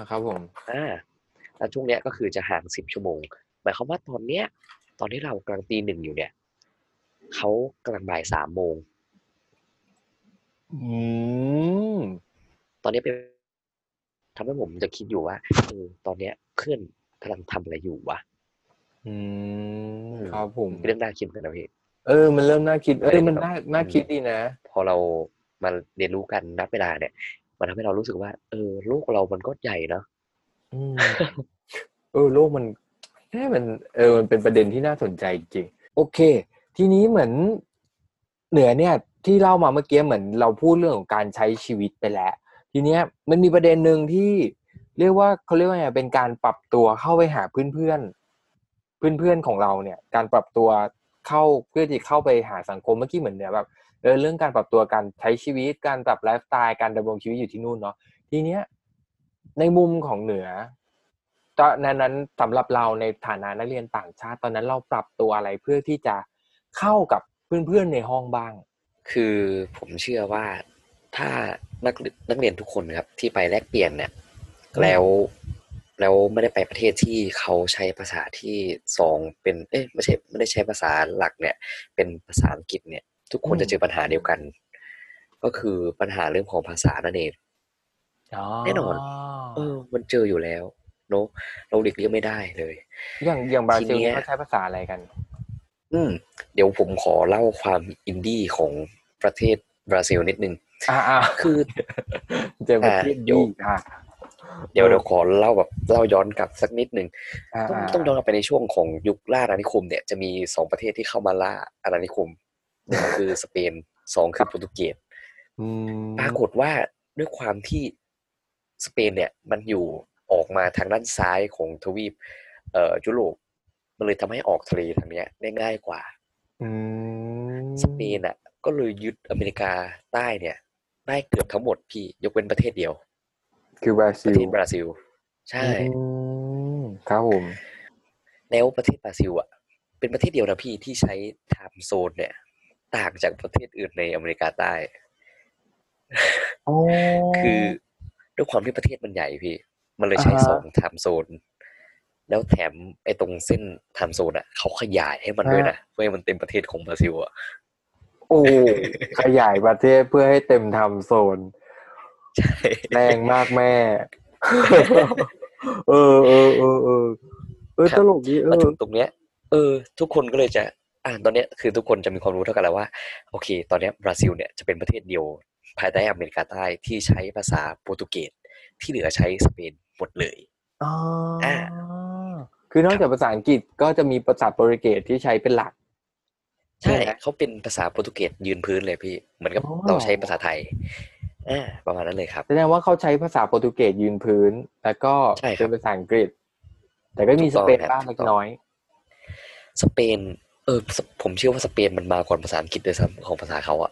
ครับผมแล้วช่วงเนี้ยก็คือจะห่าง10ชั่วโมงหมายความว่าตอนที่เรากำลังตีหนึ่งอยู่เนี่ยเขากำลังบ่ายสามโมงตอนนี้เป็นทำให้ผมจะคิดอยู่ว่าตอนนี้เพื่อนกำลังทำอะไรอยู่วะครับผมเริ่มน่าคิดกันแล้วพี่มันเริ่มน่าคิดมันน่าคิดดีนะพอเรามาเรียนรู้กันนับเวลาเนี่ยมันทำให้เรารู้สึกว่าโลกเรามันก็ใหญ่เนาะโลกมันมันเป็นประเด็นที่น่าสนใจจริงโอเคทีนี้เหมือนเหนือเนี่ยที่เล่ามาเมื่อกี้เหมือนเราพูดเรื่องของการใช้ชีวิตไปแล้วทีเนี้ยมันมีประเด็นนึงที่เรียกว่าเป็นการปรับตัวเข้าไปหาเพื่อน เพื่อนๆของเราเนี่ยการปรับตัวเข้าเพื่อที่เข้าไปหาสังคมเมื่อกี้เหมือนเนี่ยแบบเรื่องการปรับตัวการใช้ชีวิตการปรับไลฟ์สไตล์การดำรงชีวิตอยู่ที่นู่นเนาะทีเนี้ยในมุมของเหนือตอนนั้นสำหรับเราในฐานะนักเรียนต่างชาติตอนนั้นเราปรับตัวอะไรเพื่อที่จะเข้ากับเพื่อนๆในห้องบ้างคือผมเชื่อว่าถ้านักเรียนทุกคนครับที่ไปแลกเปลี่ยนเนี่ยแล้วไม่ได้ไปประเทศที่เขาใช้ภาษาที่สองเป็นไม่ได้ใช้ภาษาหลักเนี่ยเป็นภาษาอังกฤษเนี่ยทุกคนจะเจอปัญหาเดียวกันก็คือปัญหาเรื่องของภาษานั่นเองแน่นอนมันเจออยู่แล้วเนาะเราหลีกเลี่ยงไม่ได้เลยอย่างบราซิลเขาใช้ภาษาอะไรกันเดี๋ยวผมขอเล่าความอินดี้ของประเทศบราซิลนิดนึงคือเจอแบบที่อยู่เดี๋ยวขอเล่าย้อนกลับสักนิดนึงต้องย้อนกลับไปในช่วงของยุคล่าอาณานิคมเนี่ยจะมี2ประเทศที่เข้ามาล่าอาณานิคมคือสเปน2คือโปรตุเกสปรากฏว่าด้วยความที่สเปนเนี่ยมันอยู่ออกมาทางด้านซ้ายของทวีปยุโรปมันเลยทำให้ออกทะเลทางนี้ได้ง่ายกว่าสเปนอ่ะก็เลยยึดอเมริกาใต้เนี่ยได้เกือบทั้งหมดพี่ยกเว้นประเทศเดียวคือบราซิลประเทศบราซิลใช่ครับผมแล้วประเทศบราซิลอ่ะเป็นประเทศเดียวนะพี่ที่ใช้ไทม์โซนเนี่ยต่างจากประเทศอื่นในอเมริกาใต้คือด้วยความที่ประเทศมันใหญ่พี่มันเลยใช้2ไทม์โซนแล้วแถมไอ้ตรงเส้นไทม์โซนอ่ะเขาขยายให้มันด้วยนะเพื่อให้มันเต็มประเทศของบราซิลอ่ะโอ้ขยายประเทศเพื่อให้เต็มไทม์โซนใช่แรงมากแม่ตลกดีมาถึงตรงเนี้ยทุกคนก็เลยจะตอนเนี้ยคือทุกคนจะมีความรู้เท่ากันแล้วว่าโอเคตอนเนี้ยบราซิลเนี่ยจะเป็นประเทศเดียวภายใต้อเมริกาใต้ที่ใช้ภาษาโปรตุเกสที่เหลือใช้สเปนหมดเลยคือนอกจากภาษาอังกฤษก็จะมีภาษาโปรตุเกสที่ใช้เป็นหลักใช่เขาเป็นภาษาโปรตุเกสยืนพื้นเลยพี่เหมือนกับเราใช้ภาษาไทยประมาณนั้นเลยครับแสดงว่าเขาใช้ภาษาโปรตุเกสยืนพื้นแล้วก็เป็นภาษาอังกฤษแต่ก็มีสเปนบ้างเล็กน้อยสเปนผมเชื่อว่าสเปนมันมาก่อนภาษาอังกฤษด้วยซ้ำของภาษาเขาอ่ะ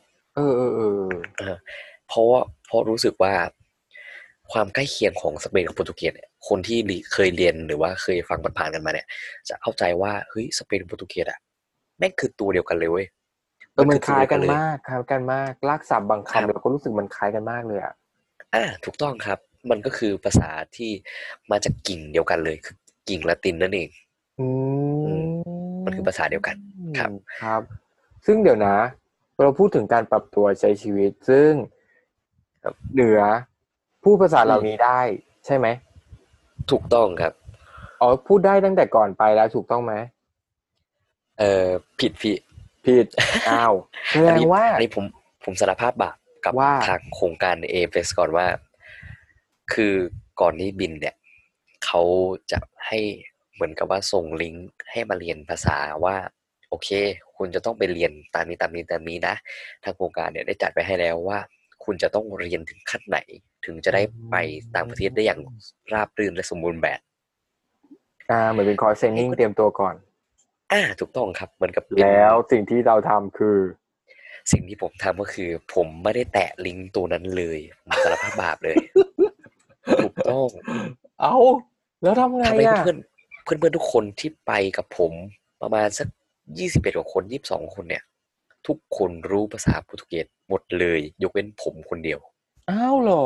เพราะรู้สึกว่าความใกล้เคียงของสเปนกับโปรตุเกสเนี่ยคนที่เคยเรียนหรือว่าเคยฟังผ่านๆกันมาเนี่ยจะเข้าใจว่าเฮ้ยสเปนกับโปรตุเกสอ่ะแม่งคือตัวเดียวกันเลยเว้ยมันคล้ายกันมากคล้ายกันมากลากศัพท์บางคำเราก็รู้สึกมันคล้ายกันมากเลยอ่ะถูกต้องครับมันก็คือภาษาที่มาจากกิ่งเดียวกันเลยคือกิ่งละตินนั่นเองมันคือภาษาเดียวกันครับครับซึ่งเดี๋ยวนะเราพูดถึงการปรับตัวใช้ชีวิตซึ่งเหนือพูดภาษาเหล่านี้ได้ใช่ไหมถูกต้องครับอ๋อพูดได้ตั้งแต่ก่อนไปแล้วถูกต้องไหมผิดอ้าวแสดงว่าอันนี้ผมสารภาพบาปกับทางโครงการ AFS ก่อนว่าคือก่อนนี้บินเนี่ยเขาจะให้เหมือนกับว่าส่งลิงก์ให้มาเรียนภาษาว่าโอเคคุณจะต้องไปเรียนตามนี้นะทางโครงการเนี่ยได้จัดไปให้แล้วว่าคุณจะต้องเรียนถึงขั้นไหนถึงจะได้ไปต่างประเทศได้อย่างราบรื่นและสมบูรณ์แบบเหมือนเป็นคอร์สเทรนนิ่งเตรียมตัวก่อนถูกต้องครับเหมือนกับแล้วสิ่งที่เราทำคือสิ่งที่ผมทำก็คือผมไม่ได้แตะลิงก์ตัวนั้นเลยสารภาพบาปเลยถูกต้องเอาแล้วทำไงอ่ะเพื่อนทุกคนที่ไปกับผมประมาณสัก21กว่าคน22คนเนี่ยทุกคนรู้ภาษาโปรตุเกสหมดเลยยกเว้นผมคนเดียวอ้าวเหรอ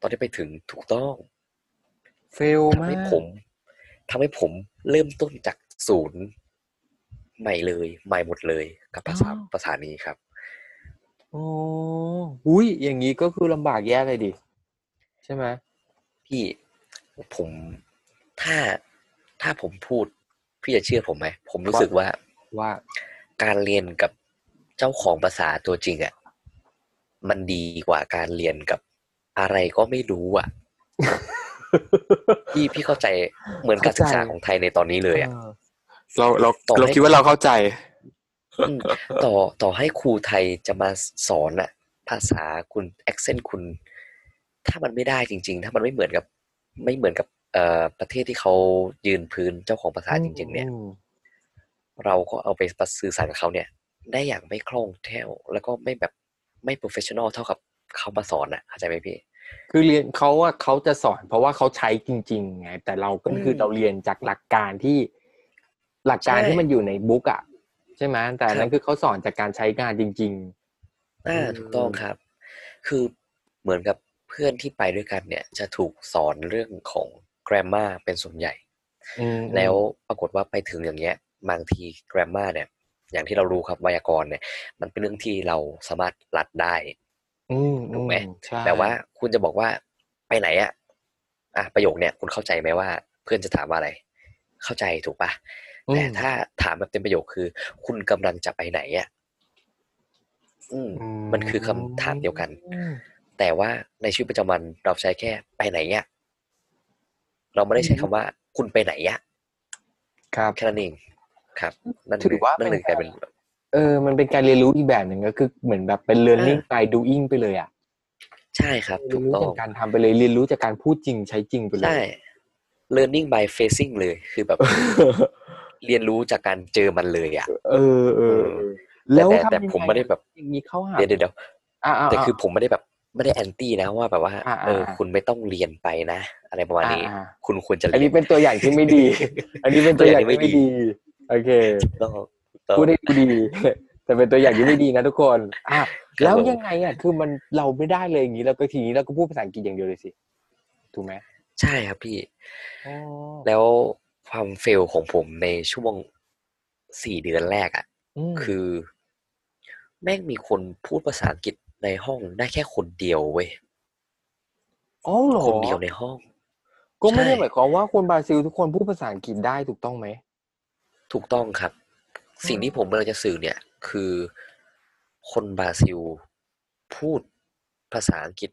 ตอนที่ไปถึงถูกต้องเฟลมากทำให้ผมเริ่มต้นจากศูนย์ใหม่เลยใหม่หมดเลยกับภาษานี้ครับโอ้อุ้ยอย่างนี้ก็คือลำบากแย่เลยดิใช่ไหมพี่ผมถ้าผมพูดพี่จะเชื่อผมไหมผมรู้สึกว่าการเรียนกับเจ้าของภาษาตัวจริงอ่ะมันดีกว่าการเรียนกับอะไรก็ไม่รู้อ่ะ พี่เข้าใจเหมือนการศึกษาของไทยในตอนนี้เลยอ่ะเราคิดว่าเราเข้าใจต่อให้ครูไทยจะมาสอนอ่ะภาษาคุณแอคเซนต์คุณถ้ามันไม่ได้จริงๆถ้ามันไม่เหมือนกับ ประเทศที่เขายืนพื้นเจ้าของภาษาจริงๆเนี่ยเราก็เอาไปสื่อสารกับเขาเนี่ยได้อย่างไม่คล่องแคล่วแล้วก็ไม่แบบไม่โปรเฟชชั่นอลเท่ากับเขามาสอนน่ะเข้าใจมั้ยพี่คือเรียนเขาว่าเขาจะสอนเพราะว่าเขาใช้จริงๆไงแต่เราก็คือเราเรียนจากหลักการที่มันอยู่ในบุ๊กอ่ะใช่มั้ยแต่นั้นคือเขาสอนจากการใช้งานจริงๆถูกต้องครับคือเหมือนกับเพื่อนที่ไปด้วยกันเนี่ยจะถูกสอนเรื่องของแกรมม่าเป็นส่วนใหญ่แล้วปรากฏว่าไปถึงอย่างเงี้ยบางทีแกรมม่าเนี่ยอย่างที่เรารู้ครับไวยากรณ์เนี่ยมันเป็นเรื่องที่เราสามารถลัดได้ถูกไหมแต่ว่าคุณจะบอกว่าไปไหนอ่ะประโยคเนี่ยคุณเข้าใจไหมว่าเพื่อนจะถามว่าอะไรเข้าใจถูกป่ะแต่ถ้าถามแบบเต็มประโยคคือคุณกำลังจะไปไหนอ่ะมันคือคำถามเดียวกันแต่ว่าในชีวิตประจำวันเราใช้แค่ไปไหนอ่ะเราไม่ได้ใช้คำว่าคุณไปไหนอ่ะครับแค่นั้นเองครับนั่นถือว่ามันกลายเป็นมันเป็นการเรียนรู้อีกแบบหนึ่งก็คือเหมือนแบบเป็น learning by doing ไปเลยอ่ะใช่ครับถูกต้องจากการทำไปเลยเรียนรู้จากการพูดจริงใช้จริงไปเลยใช่ learning by facing เลยคือแบบ เรียนรู้จากการเจอมันเลยอ่ะแล้วแต่ผมไม่ได้แบบมีเข้าหาเดี๋ยวแต่คือผมไม่ได้แบบไม่ได้แอนตี้นะว่าแบบว่าคุณไม่ต้องเรียนไปนะอะไรประมาณนี้คุณควรจะอันนี้เป็นตัวอย่างที่ไม่ดีโอเคพูดให้ดูดีแต่เป็นตัวอย่างที่ไม่ดีนะทุกคนแล้วยังไงอ่ะคือมันเราไม่ได้เลยอย่างนี้แล้วก็ทีนี้เราก็พูดภาษาอังกฤษอย่างเดียวเลยสิถูกไหมใช่ครับพี่แล้วความเฟลของผมในช่วง4เดือนแรกอ่ะคือแม่งมีคนพูดภาษาอังกฤษในห้องได้แค่คนเดียวเว้ยคนเดียวในห้องก็ไม่ได้หมายความว่าคนบราซิลทุกคนพูดภาษาอังกฤษได้ถูกต้องไหมถูกต้องครับสิ่งที่ผมเราจะสื่อเนี่ยคือคนบราซิลพูดภาษาอังกฤษ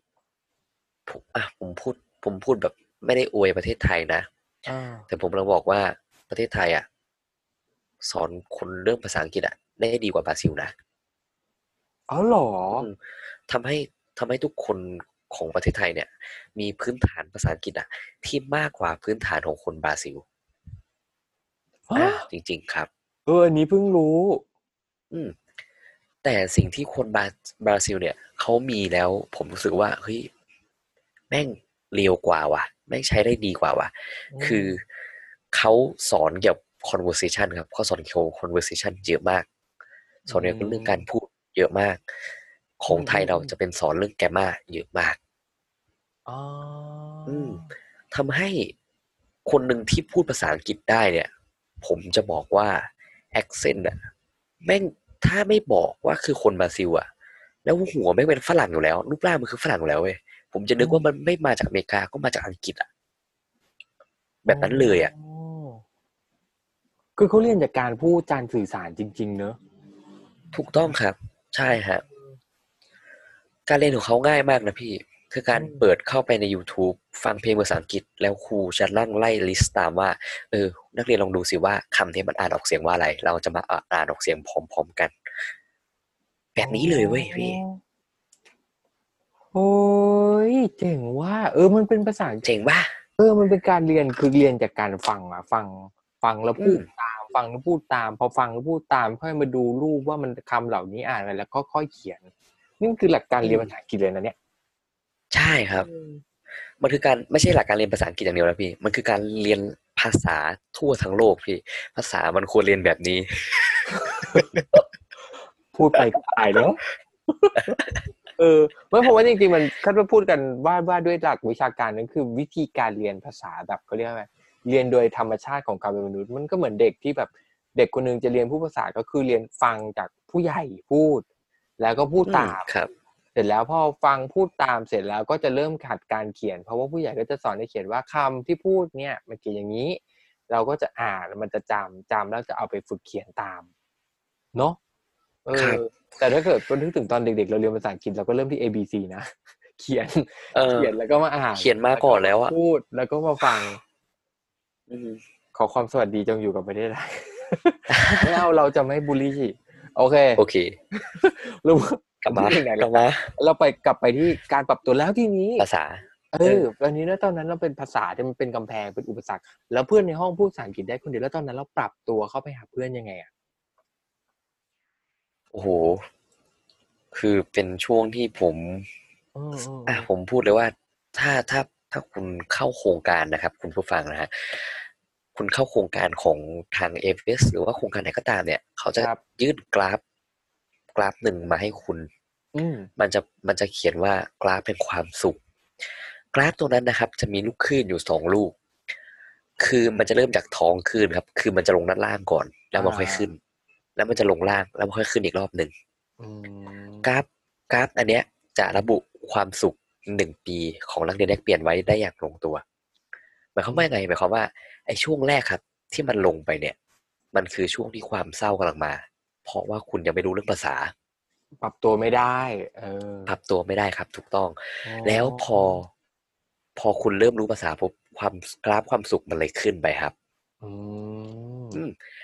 ผมพูดแบบไม่ได้อวยประเทศไทยนะแต่ผมเราบอกว่าประเทศไทยอ่ะสอนคนเรื่องภาษาอังกฤษอ่ะได้ดีกว่าบราซิลนะอ๋อเหรอทำให้ทุกคนของประเทศไทยเนี่ยมีพื้นฐานภาษาอังกฤษอ่ะที่มากกว่าพื้นฐานของคนบราซิลจริงๆครับอันนี้เพิ่งรู้แต่สิ่งที่คนบราซิลเนี่ยเขามีแล้วผมรู้สึกว่าเฮ้ยแม่งเร็วกว่าว่ะแม่งใช้ได้ดีกว่าว่ะคือเขาสอนเกี่ยวกับ conversation ครับเขาสอนเกี่ยวกับ conversation เยอะมากสอนเรื่องการพูดเยอะมากของไทยเราจะเป็นสอนเรื่องแกรมม่าเยอะมากทำให้คนหนึ่งที่พูดภาษาอังกฤษได้เนี่ยผมจะบอกว่าแอคเซนต์อะแม่งถ้าไม่บอกว่าคือคนบราซิลอะแล้วหัวแม่งเป็นฝรั่งอยู่แล้วรูปร่างมันคือฝรั่งอยู่แล้วเว้ยผมจะนึกว่ามันไม่มาจากอเมริกาก็มาจากอังกฤษอะแบบนั้นเลยอะคือเขาเรียนจากการพูดการสื่อสารจริงๆเนอะถูกต้องครับใช่ฮะการเรียนของเขาง่ายมากนะพี่คือการเปิดเข้าไปใน YouTube ฟังเพลงภาษาอังกฤษแล้วครูจะนั่งไล่ลิสต์ตามว่านักเรียนลองดูสิว่าคำที่มันอ่านออกเสียงว่าอะไรเราจะมาอ่านออกเสียงพร้อมๆกันแบบนี้เลยเว้ยพี่โอ้ยเจ๋งว่ามันเป็นภาษาเจ๋งป่ะมันเป็นการเรียนคือเรียนจากการฟังอ่ะฟังแล้วพูดตามฟังแล้วพูดตามพอฟังแล้วพูดตามค่อยมาดูรูปว่ามันคำเหล่านี้อ่านอะไรแล้วก็ค่อยเขียนนี่คือหลักการเรียนภาษาอังกฤษเลยนะเนี่ยใช่ครับมันคือการไม่ใช่หลักการเรียนภาษาอังกฤษอย่างเดียวนะพี่มันคือการเรียนภาษาทั่วทั้งโลกพี่ภาษามันควรเรียนแบบนี้ พูดไปก็ตายเนาะไม่เพราะว่าจริงๆมันคัดว่าพูดกันว่าด้วยหลักวิชาการนั่นคือวิธีการเรียนภาษาแบบเขาเรียกว่าเรียนโดยธรรมชาติของการเป็นมนุษย์มันก็เหมือนเด็กที่แบบเด็กคนนึงจะเรียนพูดภาษาก็คือเรียนฟังจากผู้ใหญ่พูดแล้วก็พูดตามครับเสร็จแล้วพอฟังพูดตามเสร็จแล้วก็จะเริ่มขัดการเขียนเพราะว่าผู้ใหญ่ก็จะสอนให้เขียนว่าคำที่พูดเนี่ยมันเขียนอย่างนี้เราก็จะอ่านมันจะจำแล้วจะเอาไปฝึกเขียนตามเนาะแต่ถ้าเกิดนึกถึงตอนเด็กๆเราเรียนภาษาอังกฤษเราก็เริ่มที่ A B C นะเขียนแล้วก็มาอ่านเขียนมาก่อนแล้วอะพูดแล้วก็มาฟังขอความสวัสดีจงอยู่กับประเทศไทยแล้วเราจะไม่บูลลี่โอเครู้กลับมาเราไปกลับไปที่การปรับตัวแล้วทีนี้ภาษา ตอนนี้นะตอนนั้นเราเป็นภาษาที่มันเป็นกำแพงเป็นอุปสรรคแล้วเพื่อนในห้องพูดภาษาอังกฤษได้คนเดียวแล้วตอนนั้นเราปรับตัวเข้าไปหาเพื่อนยังไงอ่ะโอ้โหคือเป็นช่วงที่ผมพูดเลยว่าถ้าคุณเข้าโครงการนะครับคุณผู้ฟังนะฮะคุณเข้าโครงการของทาง AFS หรือว่าโครงการไหนก็ตามเนี่ยเขาจะยื่นกราฟหนึ่งมาให้คุณมันจะเขียนว่ากราฟเป็นความสุขกราฟตัวนั้นนะครับจะมีลูกคลื่นอยู่2ลูกคือมันจะเริ่มจากท้องคลื่นครับคือมันจะลงด้านล่างก่อนแล้วมันค่อยขึ้นแล้วมันจะลงล่างแล้วมันค่อยขึ้นอีกรอบนึงกราฟอันเนี้ยจะระบุความสุข1ปีของนักเรียนแลกเปลี่ยนไว้ได้อย่างลงตัวหมายความว่าไงหมายความว่าไอ้ช่วงแรกครับที่มันลงไปเนี่ยมันคือช่วงที่ความเศร้ากำลังมาเพราะว่าคุณยังไม่รู้เรื่องภาษาปรับตัวไม่ได้ปรับตัวไม่ได้ครับถูกต้องแล้วพอคุณเริ่มรู้ภาษาปุ๊บกราฟความสุขมันเลยขึ้นไปครับ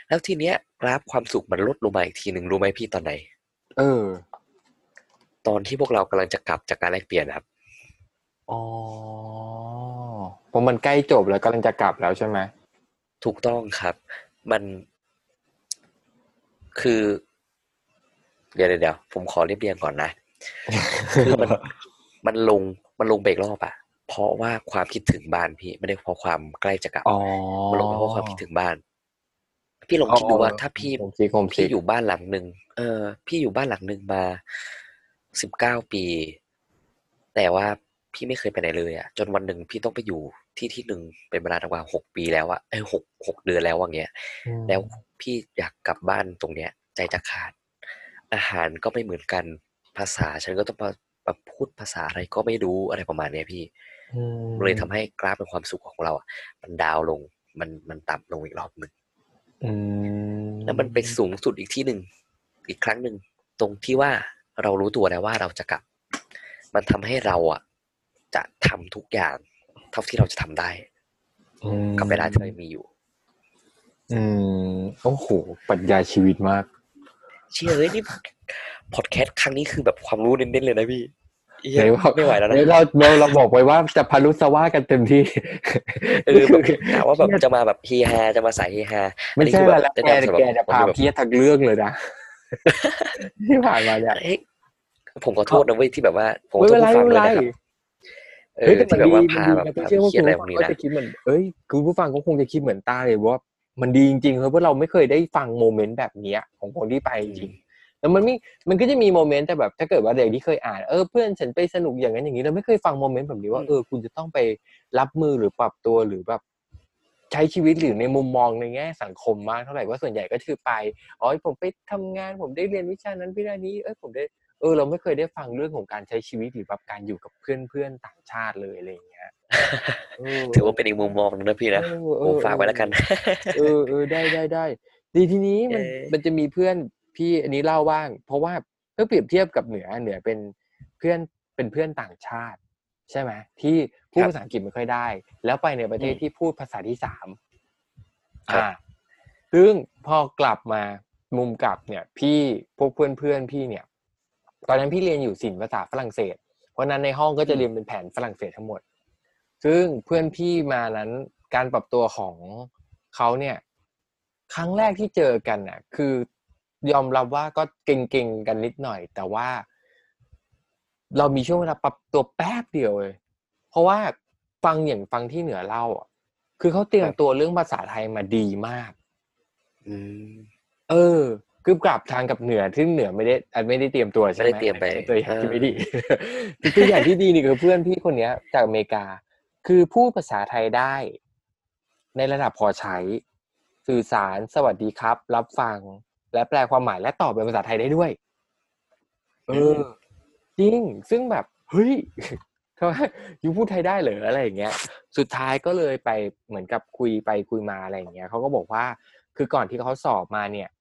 แล้วทีเนี้ยกราฟความสุขมันลดลงมาอีกทีนึงรู้ไหมพี่ตอนไหนตอนที่พวกเรากำลังจะกลับจากการแลกเปลี่ยนครับอ๋อเพราะมันใกล้จบแล้วกำลังจะกลับแล้วใช่ไหมถูกต้องครับมันคือเดี๋ยวผมขอเรียบเรียงก่อนนะ คือมันลงเบรกรอบอะเพราะว่าความคิดถึงบ้านพี่ไม่ได้เพราะความใกล้จะกลับมันลงเพราะความคิดถึงบ้านพี่ลองคิดดูว่าถ้าพี่อยู่บ้านหลังนึงพี่อยู่บ้านหลังนึงมา19 ปีแต่ว่าพี่ไม่เคยไปไหนเลยอ่ะจนวันหนึ่งพี่ต้องไปอยู่ที่นึงเป็นเวลาประมาณ6 ปีแล้วอ่ะ6 เดือนแล้วว่าเงี้ยแล้วพี่อยากกลับบ้านตรงเนี้ยใจจะขาดอาหารก็ไม่เหมือนกันภาษาฉันก็ต้องมาพูดภาษาอะไรก็ไม่รู้อะไรประมาณเนี้ยพี่เลยทำให้กราฟเป็นความสุขของเราอ่ะมันดาวลงมันต่ำลงอีกรอบนึงแล้วมันไปสูงสุดอีกที่นึงอีกครั้งนึงตรงที่ว่าเรารู้ตัวแล้วว่าเราจะกลับมันทำให้เราอ่ะจะทำทุกอย่างเท่าที่เราจะทำได้กับเวลาที่มีอยู่โอ้โหปรัชญาชีวิตมากเชื่อเลยนี่พอดแคสต์ครั้งนี้คือแบบความรู้เน้นๆเลยนะพี่ไม่ไหวแล้วนะเราบอกไว้ว่าจะพารุสว่ากันเต็มที่แต่ว่าแบบจะมาแบบเฮฮาจะมาใส่เฮฮาไม่ใช่ว่าแกจะพาเพี้ยทั้งเรื่องเลยนะที่ผ่านมาเนี่ยผมขอโทษนะเว้ยที่แบบว่าผมต้องฟังเลยนะครับที่แบบว่าพาแบบเขียนอะไรพวกนี้นะคุณผู้ฟังก็คงจะคิดเหมือนตาเลยว่ามันดีจริงๆเพราะเราไม่เคยได้ฟังโมเมนต์แบบนี้ของคนที่ไปจริงแล้วมันก็จะมีโมเมนต์แต่แบบถ้าเกิดว่าเด็กที่เคยอ่านเพื่อนฉันไปสนุกอย่างนั้นอย่างนี้เราไม่เคยฟังโมเมนต์แบบนี้ว่าคุณจะต้องไปรับมือหรือปรับตัวหรือแบบใช้ชีวิตหรือในมุมมองในแง่สังคมมากเท่าไหร่ว่าส่วนใหญ่ก็คือไปผมไปทำงานผมได้เรียนวิชานั้นวิชานี้ผมได้เราไม่เคยได้ฟังเรื่องของการใช้ชีวิตหรือแบบการอยู่กับเพื่อนต่างชาติเลยอะไรอย่างเงี้ยถือว่าเป็นอีกมุมมองนึงนะพี่นะผมฝากไว้แล้วกันได้ดีทีนี้มันจะมีเพื่อนพี่อันนี้เล่าบ้างเพราะว่าก็เปรียบเทียบกับเหนือเป็นเพื่อนต่างชาติใช่ไหมที่พูดภาษาอังกฤษไม่ค่อยได้แล้วไปในประเทศที่พูดภาษาที่3ซึ่งพอกลับมามุมกลับเนี่ยพี่พวกเพื่อนพี่เนี่ยตอนนั้นพี่เรียนอยู่ศิลป์ภาษาฝรั่งเศสเพราะนั้นในห้องก็จะเรียนเป็นแผนฝรั่งเศสทั้งหมดซึ่งเพื่อนพี่มานั้นการปรับตัวของเขาเนี่ยครั้งแรกที่เจอกันน่ะคือยอมรับว่าก็เก่งๆกันนิดหน่อยแต่ว่าเรามีช่วงเวลาปรับตัวแป๊บเดียวเลยเพราะว่าฟังที่เหนือเล่าอ่ะคือเขาเตรียมตัวเรื่องภาษาไทยมาดีมากคือกลับทางกับเหนือที่เหนือไม่ได้เตรียมตัวใช่ไหมไม่ได้เตรียมไปตัวอย่างที่ไม่ดีตัวอย่างที่ดีนี่คือเพื่อนพี่คนนี้จากอเมริกาคือพูดภาษาไทยได้ในระดับพอใช้สื่อสารสวัสดีครับรับฟังและแปลความหมายและตอบเป็นภาษาไทยได้ด้วยจริงซึ่งแบบเฮ้ยเขาอยู่พูดไทยได้เหรออะไรอย่างเงี้ยสุดท้ายก็เลยไปเหมือนกับคุยไปคุยมาอะไรอย่างเงี้ยเขาก็บอกว่าคือก่อนที่เขาสอบมาเนี่ย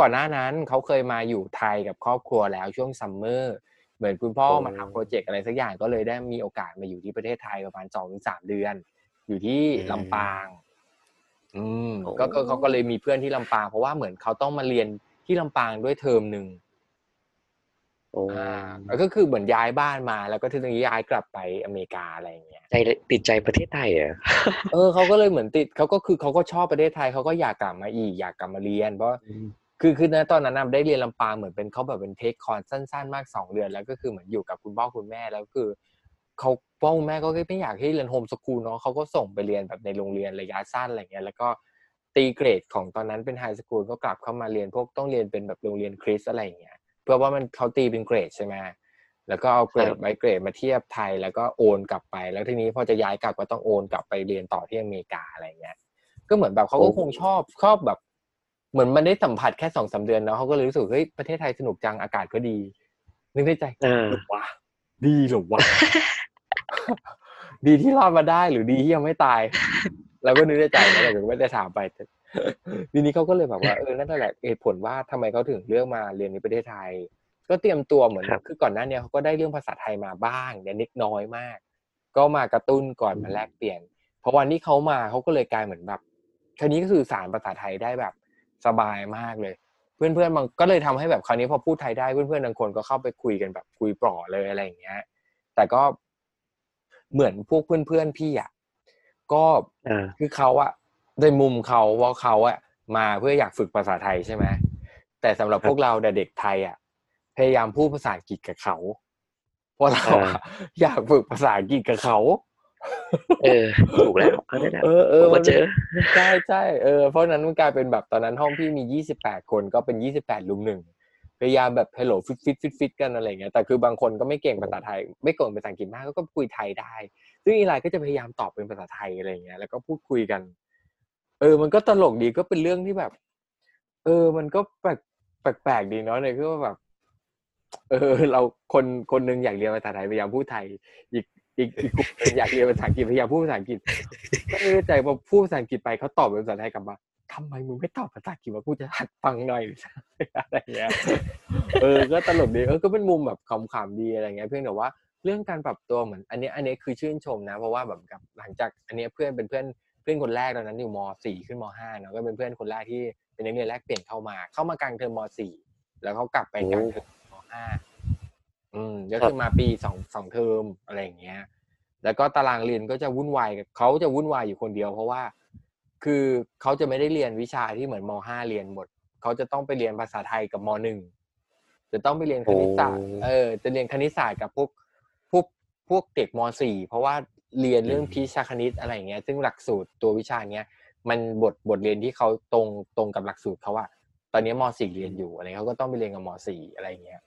ก่อนหน้านั้นเขาเคยมาอยู่ไทยกับครอบครัวแล้วช่วงซัมเมอร์เหมือนคุณพ่อมาทำโปรเจกต์อะไรสักอย่างก็เลยได้มีโอกาสมาอยู่ที่ประเทศไทยประมาณ 2-3 เดือนอยู่ที่ลำปางก็เขาก็เลยมีเพื่อนที่ลำปางเพราะว่าเหมือนเขาต้องมาเรียนที่ลำปางด้วยเทอมนึง โอ้แล้วก็คือเหมือนย้ายบ้านมาแล้วก็ทีนี้ย้ายกลับไปอเมริกาอะไรอย่างเงี้ยใจติดใจประเทศไทยอ่ะเขาก็เลยเหมือนติดเขาก็ชอบประเทศไทยเขาก็อยากกลับมาอีกอยากกลับมาเรียนเพราะคือณตอนนั้นได้เรียนลำปางเหมือนเป็นเขาแบบเป็นเทคคอร์สสั้นๆมาก2เดือนแล้วก็คือเหมือนอยู่กับคุณพ่อคุณแม่แล้วคือเขาพ่อแม่ก็ไม่อยากให้เรียนโฮมสคูลเนาะเขาก็ส่งไปเรียนแบบในโรงเรียนระยะสั้นอะไรเงี้ยแล้วก็ตีเกรดของตอนนั้นเป็นไฮสคูลก็กลับเข้ามาเรียนพวกต้องเรียนเป็นแบบโรงเรียนคริสอะไรอย่างเงี้ยเพื่อว่ามันเขาตีเป็นเกรดใช่ไหมแล้วก็เอาเกรดใบเกรดมาเทียบไทยแล้วก็โอนกลับไปแล้วทีนี้พอจะย้ายกลับก็ต้องโอนกลับไปเรียนต่อที่อเมริกาอะไรเงี้ยก็เหมือนแบบเขาก็คงชอบแบบเหมือนมันได้สัมผัสแค่ 2-3 เดือนเนาะเขาก็เลยรู้สึกเฮ้ยประเทศไทยสนุกจังอากาศก็ดีนึกในใจว้าดีหรอวะดีที่รอดมาได้หรือดีที่ยังไม่ตายเราก็นึกในใจนะแต่ก็ไม่ได้ถามไปทีนี้เขาก็เลยแบบว่านั่นแหละเหตุผลว่าทำไมเขาถึงเลือกมาเรียนในประเทศไทยก็เตรียมตัวเหมือนคือก่อนหน้านี้เขาก็ได้เรื่องภาษาไทยมาบ้างแต่นิดน้อยมากก็มากระตุ้นก่อนมาแลกเปลี่ยนพอวันนี้เขามาเขาก็เลยกลายเหมือนแบบคราวนี้ก็สื่อสารภาษาไทยได้แบบสบายมากเลยเพื่อนๆมันก็เลยทำให้แบบคราวนี้พอพูดไทยได้เพื่อนๆบางคนก็เข้าไปคุยกันแบบคุยปลอเลยอะไรอย่างเงี้ยแต่ก็เหมือนพวกเพื่อนๆพี่อ่ะก็คือเขาอ่ะในมุมเขาว่าเขาอ่ะมาเพื่ออยากฝึกภาษาไทยใช่ไหมแต่สำหรับพวกเราเด็กไทยอ่ะพยายามพูดภาษาอังกฤษกับเขาเพราะเราอยากฝึกภาษาอังกฤษกับเขาถูกแล้วมาเจอใช่ๆเพราะนั้นมันกลายเป็นแบบตอนนั้นห้องพี่มี28คนก็เป็น28รุมหนึ่งพยายามแบบฮัลโหลฟิตๆกันอะไรเงี้ยแต่คือบางคนก็ไม่เก่งภาษาไทยไม่เก่งภาษาอังกฤษมากก็คุยไทยได้ซึ่งอีไลก็จะพยายามตอบเป็นภาษาไทยอะไรเงี้ยแล้วก็พูดคุยกันมันก็ตลกดีก็เป็นเรื่องที่แบบมันก็แปลกๆดีเนาะเนี่ยคือว่าแบบเราคนนึงอยากเรียนภาษาไทยพยายามพูดไทยอีกอยากเรียนภาษาอังกฤษพยายามพูดภาษาอังกฤษใจพอพูดภาษาอังกฤษไปเขาตอบเป็นภาษาไทยกลับมาทำไมมึงไม่ตอบภาษาอังกฤษว่ากูจะหัดฟังหน่อยอะไรอย่างเงี้ยก็ตลกดีก็เป็นมุมแบบขำๆดีอะไรเงี้ยเพียงแต่ว่าเรื่องการปรับตัวเหมือนอันนี้คือชื่นชมนะเพราะว่าแบบกับหลังจากอันนี้เพื่อนคนแรกตอนนั้นอยู่ม.4 ขึ้นม.5 เนาะก็เป็นเพื่อนคนแรกที่เป็นนักเรียนแรกเปลี่ยนเข้ามากลางเทอมม.4 แล้วเขากลับไปกลางเทอมม.5 ก็คือมาปี2เทอมอะไรอย่างเงี้ยแล้วก็ตารางเรียนก็จะวุ่นวายเขาจะวุ่นวายอยู่คนเดียวเพราะว่าคือเขาจะไม่ได้เรียนวิชาที่เหมือนม.5 เรียนหมดเขาจะต้องไปเรียนภาษาไทยกับม.1 จะต้องไปเรียนคณิตศาสตร์จะเรียนคณิตศาสตร์กับพวกเด็กม.4 เพราะว่าเรียนเรื่องพิชาคณิตอะไรอย่างเงี้ยซึ่งหลักสูตรตัววิชาเนี้ยมันบทเรียนที่เขาตรงกับหลักสูตรเขาอะตอนนี้ม.4 เรียนอยู่อะไรเขาก็ต้องไปเรียนกับม.4 อะไรเงี้ย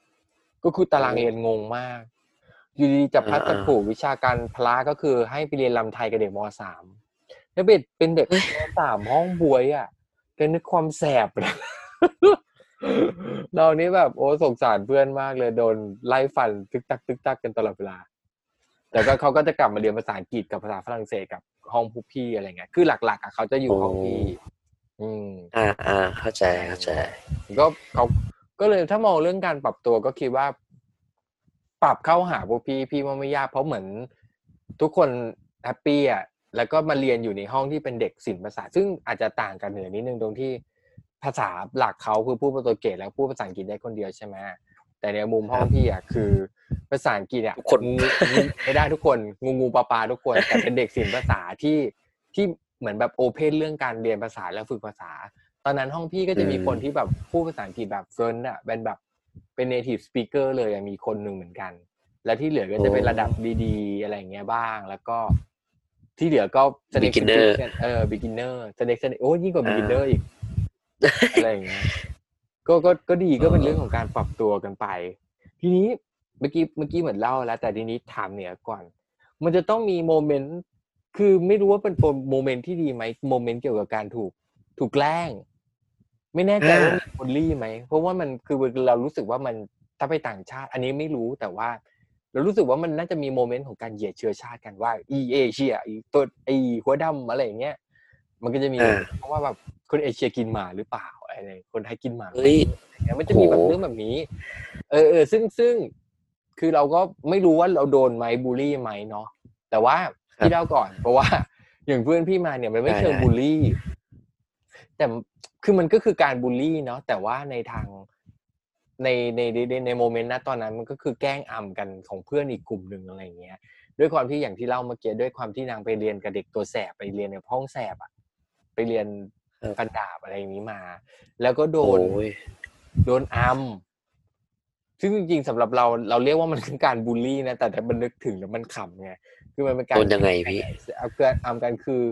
ก็คือตารางเรียนงงมากอยู่ดีๆจะพัดจะผูกวิชาการพละก็คือให้ไปเรียนรำไทยกับเด็กม.3แล้วเป็นเด็กสามห้องบวยอ่ะแกนึกความแสบเลยเรานี่แบบโอ้สงสารเพื่อนมากเลยโดนไล่ฟันตึกตักกันตลอดเวลาแต่ก็เขาก็จะกลับมาเรียนภาษาอังกฤษกับภาษาฝรั่งเศสกับห้องผู้พี่อะไรเงี้ยคือหลักๆอ่ะเขาจะอยู่ห้องพี่เข้าใจก็เขาก็เลยถ้ามองเรื่องการปรับตัวก็คิดว่าปรับเข้าหาพวกพี่มันไม่ยากเพราะเหมือนทุกคนแฮปปี้อ่ะแล้วก็มาเรียนอยู่ในห้องที่เป็นเด็กศิลปศาสตร์ซึ่งอาจจะต่างกันเหนือนิดนึงตรงที่ภาษาหลักเขาคือพูดโปรตุเกสแล้วพูดภาษาอังกฤษได้คนเดียวใช่ไหมแต่ในมุมห้องพี่อ่ะคือภาษาอังกฤษอ่ะคนไม่ได้ทุกคนงูปลาปลาทุกคนแต่เป็นเด็กศิลปศาสตร์ที่เหมือนแบบโอเพนเรื่องการเรียนภาษาและฝึกภาษาตอนนั้นห้องพี่ก็จะมีคนที่แบบพูดภาษาอังกฤษแบบเฟิร์นอ่ะเป็นแบบเป็น native speaker เลยมีคนนึงเหมือนกันและที่เหลือก็จะเป็นระดับดีๆอะไรอย่างเงี้ยบ้างแล้วก็ที่เหลือก็ beginner beginner โอ้ยิ่งกว่า beginner อีกอะไรอย่างเงี้ยก็ดีก็เป็นเรื่องของการปรับตัวกันไปทีนี้เมื่อกี้เหมือนเล่าแล้วแต่ทีนี้ถามเนี่ยก่อนมันจะต้องมีโมเมนต์คือไม่รู้ว่าเป็นโมเมนต์ที่ดีไหมโมเมนต์เกี่ยวกับการถูกแกล้งไม่แน่ใจว่ามีบูลลี่ไหมเพราะว่ามันคือเรารู้สึกว่ามันถ้าไปต่างชาติอันนี้ไม่รู้แต่ว่าเรารู้สึกว่ามันน่าจะมีโมเมนต์ของการเหยียดเชื้อชาติกันว่าอีเอเชียอีตัวอีหัวดำอะไรอย่างเงี้ยมันก็จะมีเพราะว่าแบบคนเอเชียกินหมาหรือเปล่าอะไรคนไทยกินหมาอะไรอย่างเงี้ยมันจะมีแบบเรื่องแบบนี้ซึ่งคือเราก็ไม่รู้ว่าเราโดนไหมบูลลี่ไหมเนาะแต่ว่าที่เล่าก่อนเพราะว่าอย่างเพื่อนพี่มาเนี่ยมันไม่เชิงบูลลี่แต่คือมันก็คือการบูลลี่เนาะแต่ว่าในทาง ในโมเมนต์ณตอนนั้นมันก็คือแกล้งอ่ำกันของเพื่อนอีกกลุ่มนึงอะไรอย่างเงี้ยด้วยความที่อย่างที่เล่าเมื่อกี้ด้วยความที่นางไปเรียนกับเด็กตัวแสบไปเรียนในห้องแสบอ่ะไปเรียนฟันดาบอะไรอย่างนี้มาแล้วก็โดนอัมซึ่งจริงๆสำหรับเราเรียกว่ามันคือการบูลลี่นะแต่มันนึกถึงแล้วมันขำไงคือมันเป็นการโดนยังไงพี่เอาเกินอัมกันคือ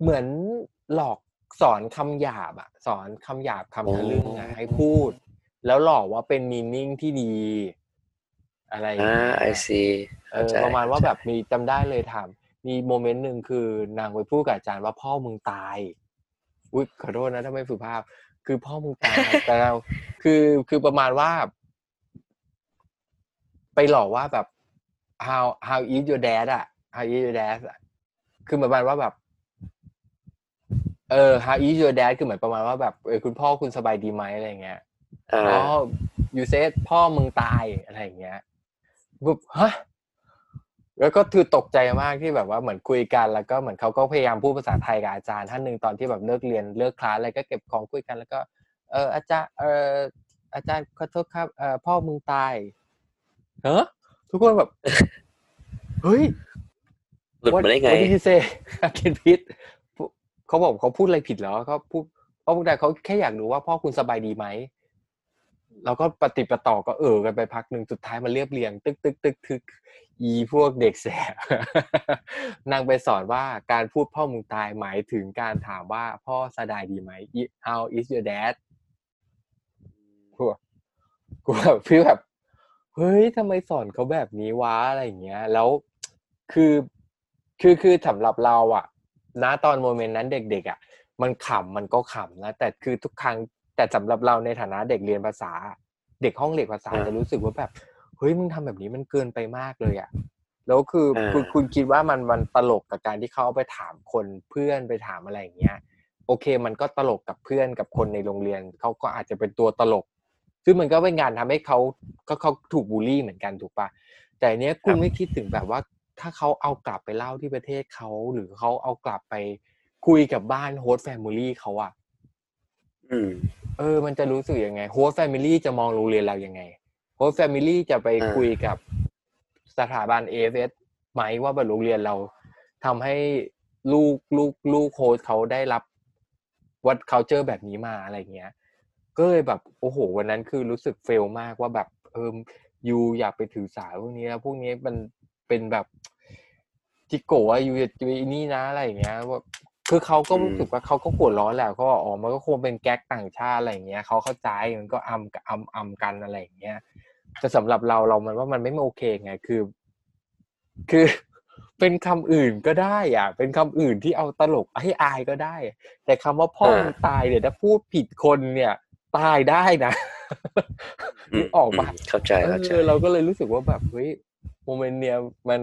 เหมือนหลอกสอนคำหยาบอ่ะสอนคำหยาบคำทะลึ่งอ่ะให้พูดแล้วหลอกว่าเป็นมีนิ่งที่ดีอะไรไอซีประมาณว่าแบบมีจำได้เลยถามมีโมเมนต์หนึ่งคือนางไปพูดกับอาจารย์ว่าพ่อมึงตายอุ๊ยขอโทษนะถ้าไม่สุภาพคือพ่อมึงตายแต่เราคือประมาณว่าไปหลอกว่าแบบ how is your dad อ่ะ how is your dad คือประมาณว่าแบบhow is your dad คือเหมือนประมาณว่าแบบคุณพ่อคุณสบายดีไหมอะไรเงี้ยอ๋อ you said พ่อมึงตายอะไรอย่างเงี้ยปุ๊บฮะแล้วก็คือตกใจมากที่แบบว่าเหมือนคุยกันแล้วก็เหมือนเขาก็พยายามพูดภาษาไทยกับอาจารย์ท่านนึงตอนที่แบบเลิกเรียนเลิกคลาสอะไรก็เก็บของคุยกันแล้วก็อาจารย์ขอโทษครับพ่อมึงตายฮะทุกคนแบบเฮ้ยหลุดมาได้ไงพี่เซ่กินพิษเขาบอกเขาพูดอะไรผิดเหรอเขาพูดเพราะพวกนั้นเขาแค่อยากรู้ว่าพ่อคุณสบายดีไหมเราก็ปฏิปต่อก็กันไปพักนึงสุดท้ายมาเรียบเรียงตึกอีพวกเด็กแสบ นางไปสอนว่าการพูดพ่อมึงตายหมายถึงการถามว่าพ่อสบายดีไหม How is your dad กูแบบพี่แบบเฮ้ยทำไมสอนเขาแบบนี้วะอะไรอย่างเงี้ยแล้วคือสำหรับเราอ่ะณตอนโมเมนต์นั้นเด็กๆอ่ะมันขำมันก็ขำนะแต่คือทุกครั้งแต่สำหรับเราในฐานะเด็กเรียนภาษาเด็กห้องเรียนภาษาจะรู้สึกว่าแบบเฮ้ยมึงทำแบบนี้มันเกินไปมากเลยอ่ะแล้วคือคุณคิดว่ามันตลกกับการที่เขาไปถามคนเพื่อนไปถามอะไรอย่างเงี้ยโอเคมันก็ตลกกับเพื่อนกับคนในโรงเรียนเขาก็อาจจะเป็นตัวตลกซึ่งมันก็เป็นงานทำให้เขาถูกบูลลี่เหมือนกันถูกปะแต่เนี้ยคุณไม่คิดถึงแบบว่าถ้าเขาเอากลับไปเล่าที่ประเทศเขาหรือเขาเอากลับไปคุยกับบ้านโฮสต์แฟมิลี่เขาอ่ะมันจะรู้สึกยังไงโฮสต์แฟมิลี่จะมองโรงเรียนเรายังไงโฮสต์แฟมิลี่จะไปคุยกับสถาบัน AFS ไหมว่าแบบโรงเรียนเราทำให้ลูกโฮสต์เขาได้รับวัด culture แบบนี้มาอะไรเงี้ยก็เลยแบบโอ้โหวันนั้นคือรู้สึกเฟลมากว่าแบบอย่าไปถือสาพวกนี้นะพวกนี้มันเป็นแบบจิโกะอยู่นี่นะอะไรเงี้ยว่าคือเขาก็รู้สึกว่าเขาก็หัวร้อนแหละเขาบอกอ๋อมันก็คงเป็นแก๊กต่างชาติอะไรอย่างเงี้ยเขาเข้าใจมันก็อำกันอะไรอย่างเงี้ยแต่สำหรับเรามันว่ามันไม่โอเคไงคือเป็นคำอื่นก็ได้อ่ะเป็นคำอื่นที่เอาตลกให้อายก็ได้แต่คำว่าพ่อตายเนี่ยถ้าพูดผิดคนเนี่ยตายได้นะนี่ออกมาเข้าใจเราก็เลยรู้สึกว่าแบบเฮ้ยโมเมนต์เนี่ยมัน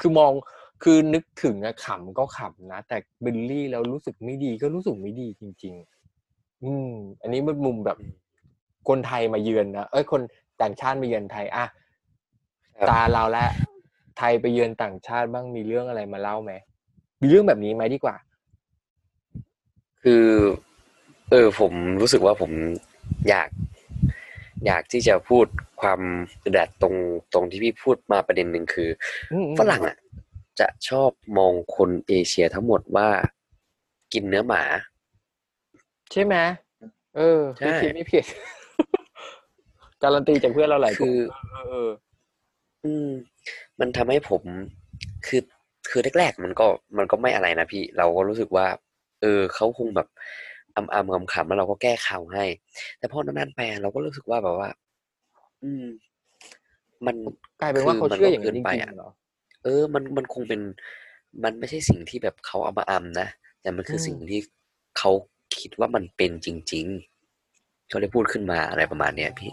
คือมองคือนึกถึงอะขำก็ขำนะแต่บิลลี่แล้วรู้สึกไม่ดีก็รู้สึกไม่ดีจริงๆอันนี้มันมุมแบบคนไทยมาเยือนนะคนต่างชาติมาเยือนไทยอ่ะตาเราและไทยไปเยือนต่างชาติบ้างมีเรื่องอะไรมาเล่าไหมมีเรื่องแบบนี้ไหมดีกว่าคือผมรู้สึกว่าผมอยากที่จะพูดความอึดอัดตรงที่พี่พูดมาประเด็นนึงคือฝรั่งอะจะชอบมองคนเอเชียทั้งหมดว่ากินเนื้อหมาใช่ไหมไม่ผิดไม่ผิดการันตีจากเพื่อนเราหลายคือมันทำให้ผมคือแรกๆมันก็ไม่อะไรนะพี่เราก็รู้สึกว่าเขาคงแบบอำๆขำๆแล้วเราก็แก้ข่าวให้แต่พอนานๆไปเราก็รู้สึกว่าแบบว่ามันกลายเป็นว่าเขาเชื่ออย่างนี้จริงๆเหรอมันคงเป็นมันไม่ใช่สิ่งที่แบบเขาเอามาอัมนะแต่มันคือสิ่งที่เขาคิดว่ามันเป็นจริงๆเขาได้พูดขึ้นมาอะไรประมาณเนี้ยพี่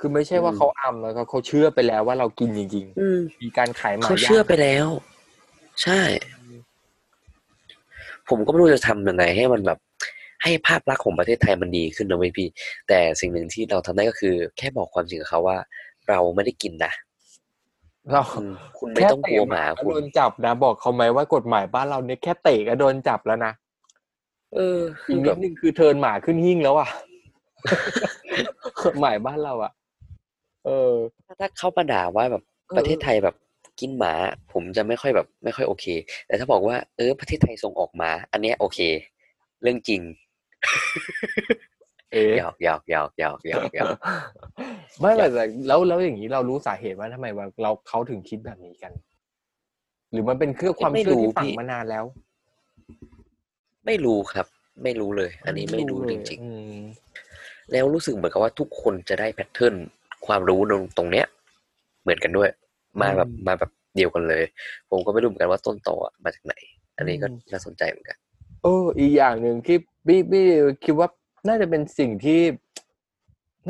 คือไม่ใช่ว่าเขาอัมแล้วเขาเชื่อไปแล้วว่าเรากินจริงๆมีการขายหมาเขาเชื่อไปแล้วใช่ผมก็ไม่รู้จะทำยังไงให้มันแบบให้ภาพลักษณ์ของประเทศไทยมันดีขึ้นนะพี่แต่สิ่งหนึ่งที่เราทำได้ก็คือแค่บอกความจริงกับเขาว่าเราไม่ได้กินนะเราคุณไม่ต้องกลัวหมาคุณโดนจับนะบอกเขาไหมว่ากฎหมายบ้านเราเนี่ยแค่เตะก็โดนจับแล้วนะ อีกนิดนึงคือเทิร์นหมาขึ้นหิ้งแล้วอ่ะหมายบ้านเราอ่ะถ้าเขาประด่าว่าแบบประเทศไทยแบบกินหมาผมจะไม่ค่อยโอเคแต่ถ้าบอกว่าประเทศไทยส่งออกหมาอันเนี้ยโอเคเรื่องจริงยอกไม่แล้วอย่างนี้เรารู้สาเหตุว่าทำไมว่าเขาถึงคิดแบบนี้กันหรือมันเป็นเครื่องความเชื่อที่ฝังมานานแล้วไม่รู้ครับไม่รู้เลยอันนี้ไม่รู้จริงๆแล้วรู้สึกเหมือนกับว่าทุกคนจะได้แพทเทิร์นความรู้ตรงเนี้ยเหมือนกันด้วยมาแบบเดียวกันเลยผมก็ไม่รู้เหมือนกันว่าต้นตอมาจากไหนอันนี้ก็น่าสนใจเหมือนกันอีกอย่างนึงที่พี่คิดว่าน่าจะเป็นสิ่งที่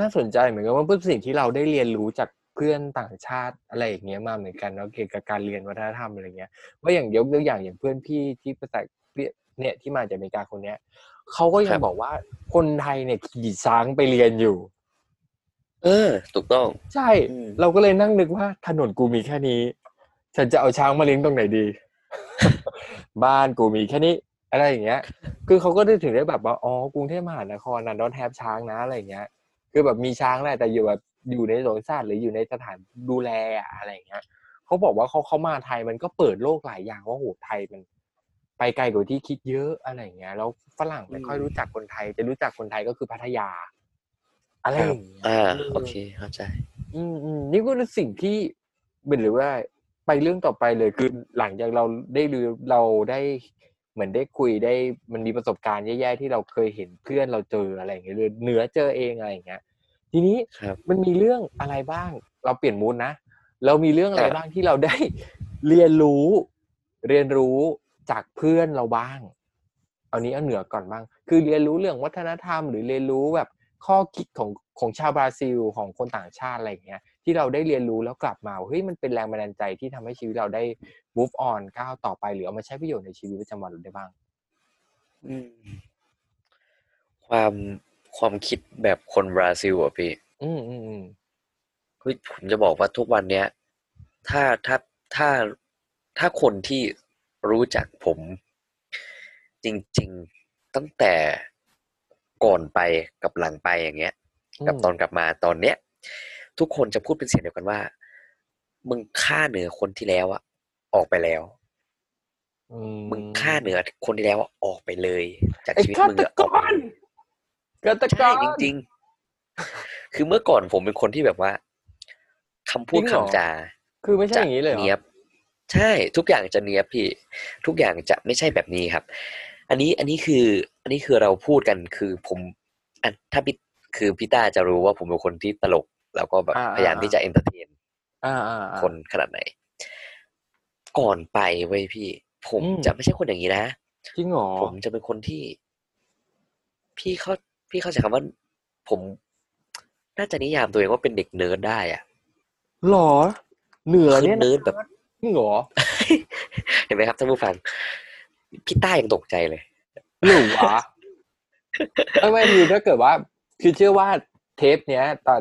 น่าสนใจเหมือนกันว่าเป็นสิ่งที่เราได้เรียนรู้จากเพื่อนต่างชาติอะไรอย่างเงี้ยมาเหมือนกันแล้วเกี่ยวกับการเรียนวัฒนธรรมอะไรเงี้ยว่าอย่างยกตัวอย่างเพื่อนพี่ที่ภาษาเนี่ยที่มาจากอเมริกาคนเนี้ยเขาก็ยังบอกว่าคนไทยเนี่ยขี่ช้างไปเรียนอยู่ถูกต้องใช่เราก็เลยนั่งนึกว่าถนนกูมีแค่นี้ฉันจะเอาช้างมาเลี้ยงตรงไหนดี บ้านกูมีแค่นี้อะไรอย่างเงี้ยคือเขาก็ได้ถึงได้แบบว่าอ๋อกรุงเทพมหานครน่ะดอนแทบช้างนะอะไรอย่างเงี้ยคือแบบมีช้างแหละแต่อยู่แบบอยู่ในสวนสัตว์หรืออยู่ในสถานดูแลอะไรอย่างเงี้ยเขาบอกว่าเขามาไทยมันก็เปิดโลกหลายอย่างว่าโหไทยมันไปไกลกว่าที่คิดเยอะอะไรอย่างเงี้ยแล้วฝรั่งไม่ค่อยรู้จักคนไทยจะรู้จักคนไทยก็คือพัทยาอะไรอย่างเงี้ยโอเคเข้าใจนี่ก็เป็นสิ่งที่เป็นหรือว่าไปเรื่องต่อไปเลยคือหลังจากเราได้เหมือนได้คุยได้มันมีประสบการณ์แย่ๆที่เราเคยเห็นเพื่อนเราเจออะไรอย่างเงี้ยเหนือเจอเองอะไรอย่างเงี้ยทีนี้มันมีเรื่องอะไรบ้างเราเปลี่ยนมูดนะเรามีเรื่องอะไรบ้างที่เราได้เรียนรู้จากเพื่อนเราบ้างเอานี้เอาเหนือก่อนบ้างคือเรียนรู้เรื่องวัฒนธรรมหรือเรียนรู้แบบข้อคิดของชาวบราซิลของคนต่างชาติอะไรอย่างเงี้ยที่เราได้เรียนรู้แล้วกลับมาเฮ้ยมันเป็นแรงบันดาลใจที่ทำให้ชีวิตเราได้ move on ก้าวต่อไปหรือเอามาใช้ประโยชน์ในชีวิตประจำวันได้บ้างความคิดแบบคนบราซิลอ่ะพี่เฮ้ยผมจะบอกว่าทุกวันเนี้ยถ้าคนที่รู้จักผมจริงๆตั้งแต่ก่อนไปกับหลังไปอย่างเงี้ยกับตอนกลับมาตอนเนี้ยทุกคนจะพูดเป็นเสียงเดียวกันว่ามึงฆ่าเหนือคนที่แล้วอะออกไปแล้วมึงฆ่าเหนือคนที่แล้วอะออกไปเลยจากชีวิตมึงอะออกไปใช่จริงๆคือเมื่อก่อนผมเป็นคนที่แบบว่าคำพูดคำจาคือไม่ใช่อย่างนี้เลยเนี้ยใช่ทุกอย่างจะเนียบพี่ทุกอย่างจะไม่ใช่แบบนี้ครับอันนี้คือเราพูดกันคือผมถ้าพี่คือพี่ต้าจะรู้ว่าผมเป็นคนที่ตลกแล้วก็แบบพยายามที่จะเอนเตอร์เทนคนขนาดไหนก่อนไปเว้ยพี่ผมจะไม่ใช่คนอย่างนี้นะจริงหรอผมจะเป็นคนที่พี่เข้าใจคำว่าผมน่าจะนิยามตัวเองว่าเป็นเด็กเนิร์ดได้อ่ะหรอเหนือเนี่ยเนิร์ดแบบพี่หรอเห็นไหมครับท่านผู้ฟังพี่ต้ายังตกใจเลยหนูวะไม่มีถ้าเกิดว่าคือเชื่อว่าเทปเนี้ยตอ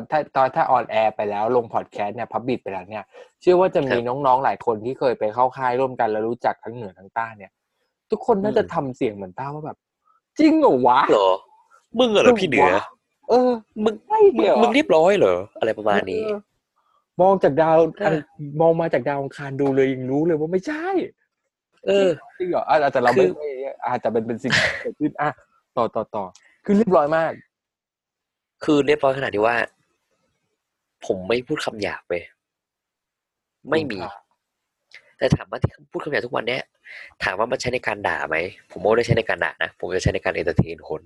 นถ้าออนแอร์ไปแล้วลงพอดแคสต์เนี่ยพับบิชไปแล้วเนี่ยเชื่อว่าจะมีน้องๆหลายคนที่เคยไปเข้าค่ายร่วมกันแล้วรู้จักทั้งเหนือทั้งใต้เนี่ยทุกคนน่าจะทำเสียงเหมือนต้าว่าแบบจริงเหรอวะเหรอมึงเหรอพี่เหนือมึงเรียบร้อยเหรออะไรประมาณนี้มองมาจากดาวอังคารดูเลยยังรู้เลยว่าไม่ใช่จริงเหรออาจจะเราไม่อาจจะเป็นสิ่งเกิดขึ้นต่อคือเรียบร้อยมากคือเรียบร้อยขนาดที่ว่าผมไม่พูดคำหยาบเลยไม่มีแต่ถามว่าที่พูดคำหยาบทุกวันเนี้ยถามว่ามันใช้ในการด่าไหมผมไม่ได้ใช้ในการด่านะผมจะใช้ในการเอนเตอร์เทนคน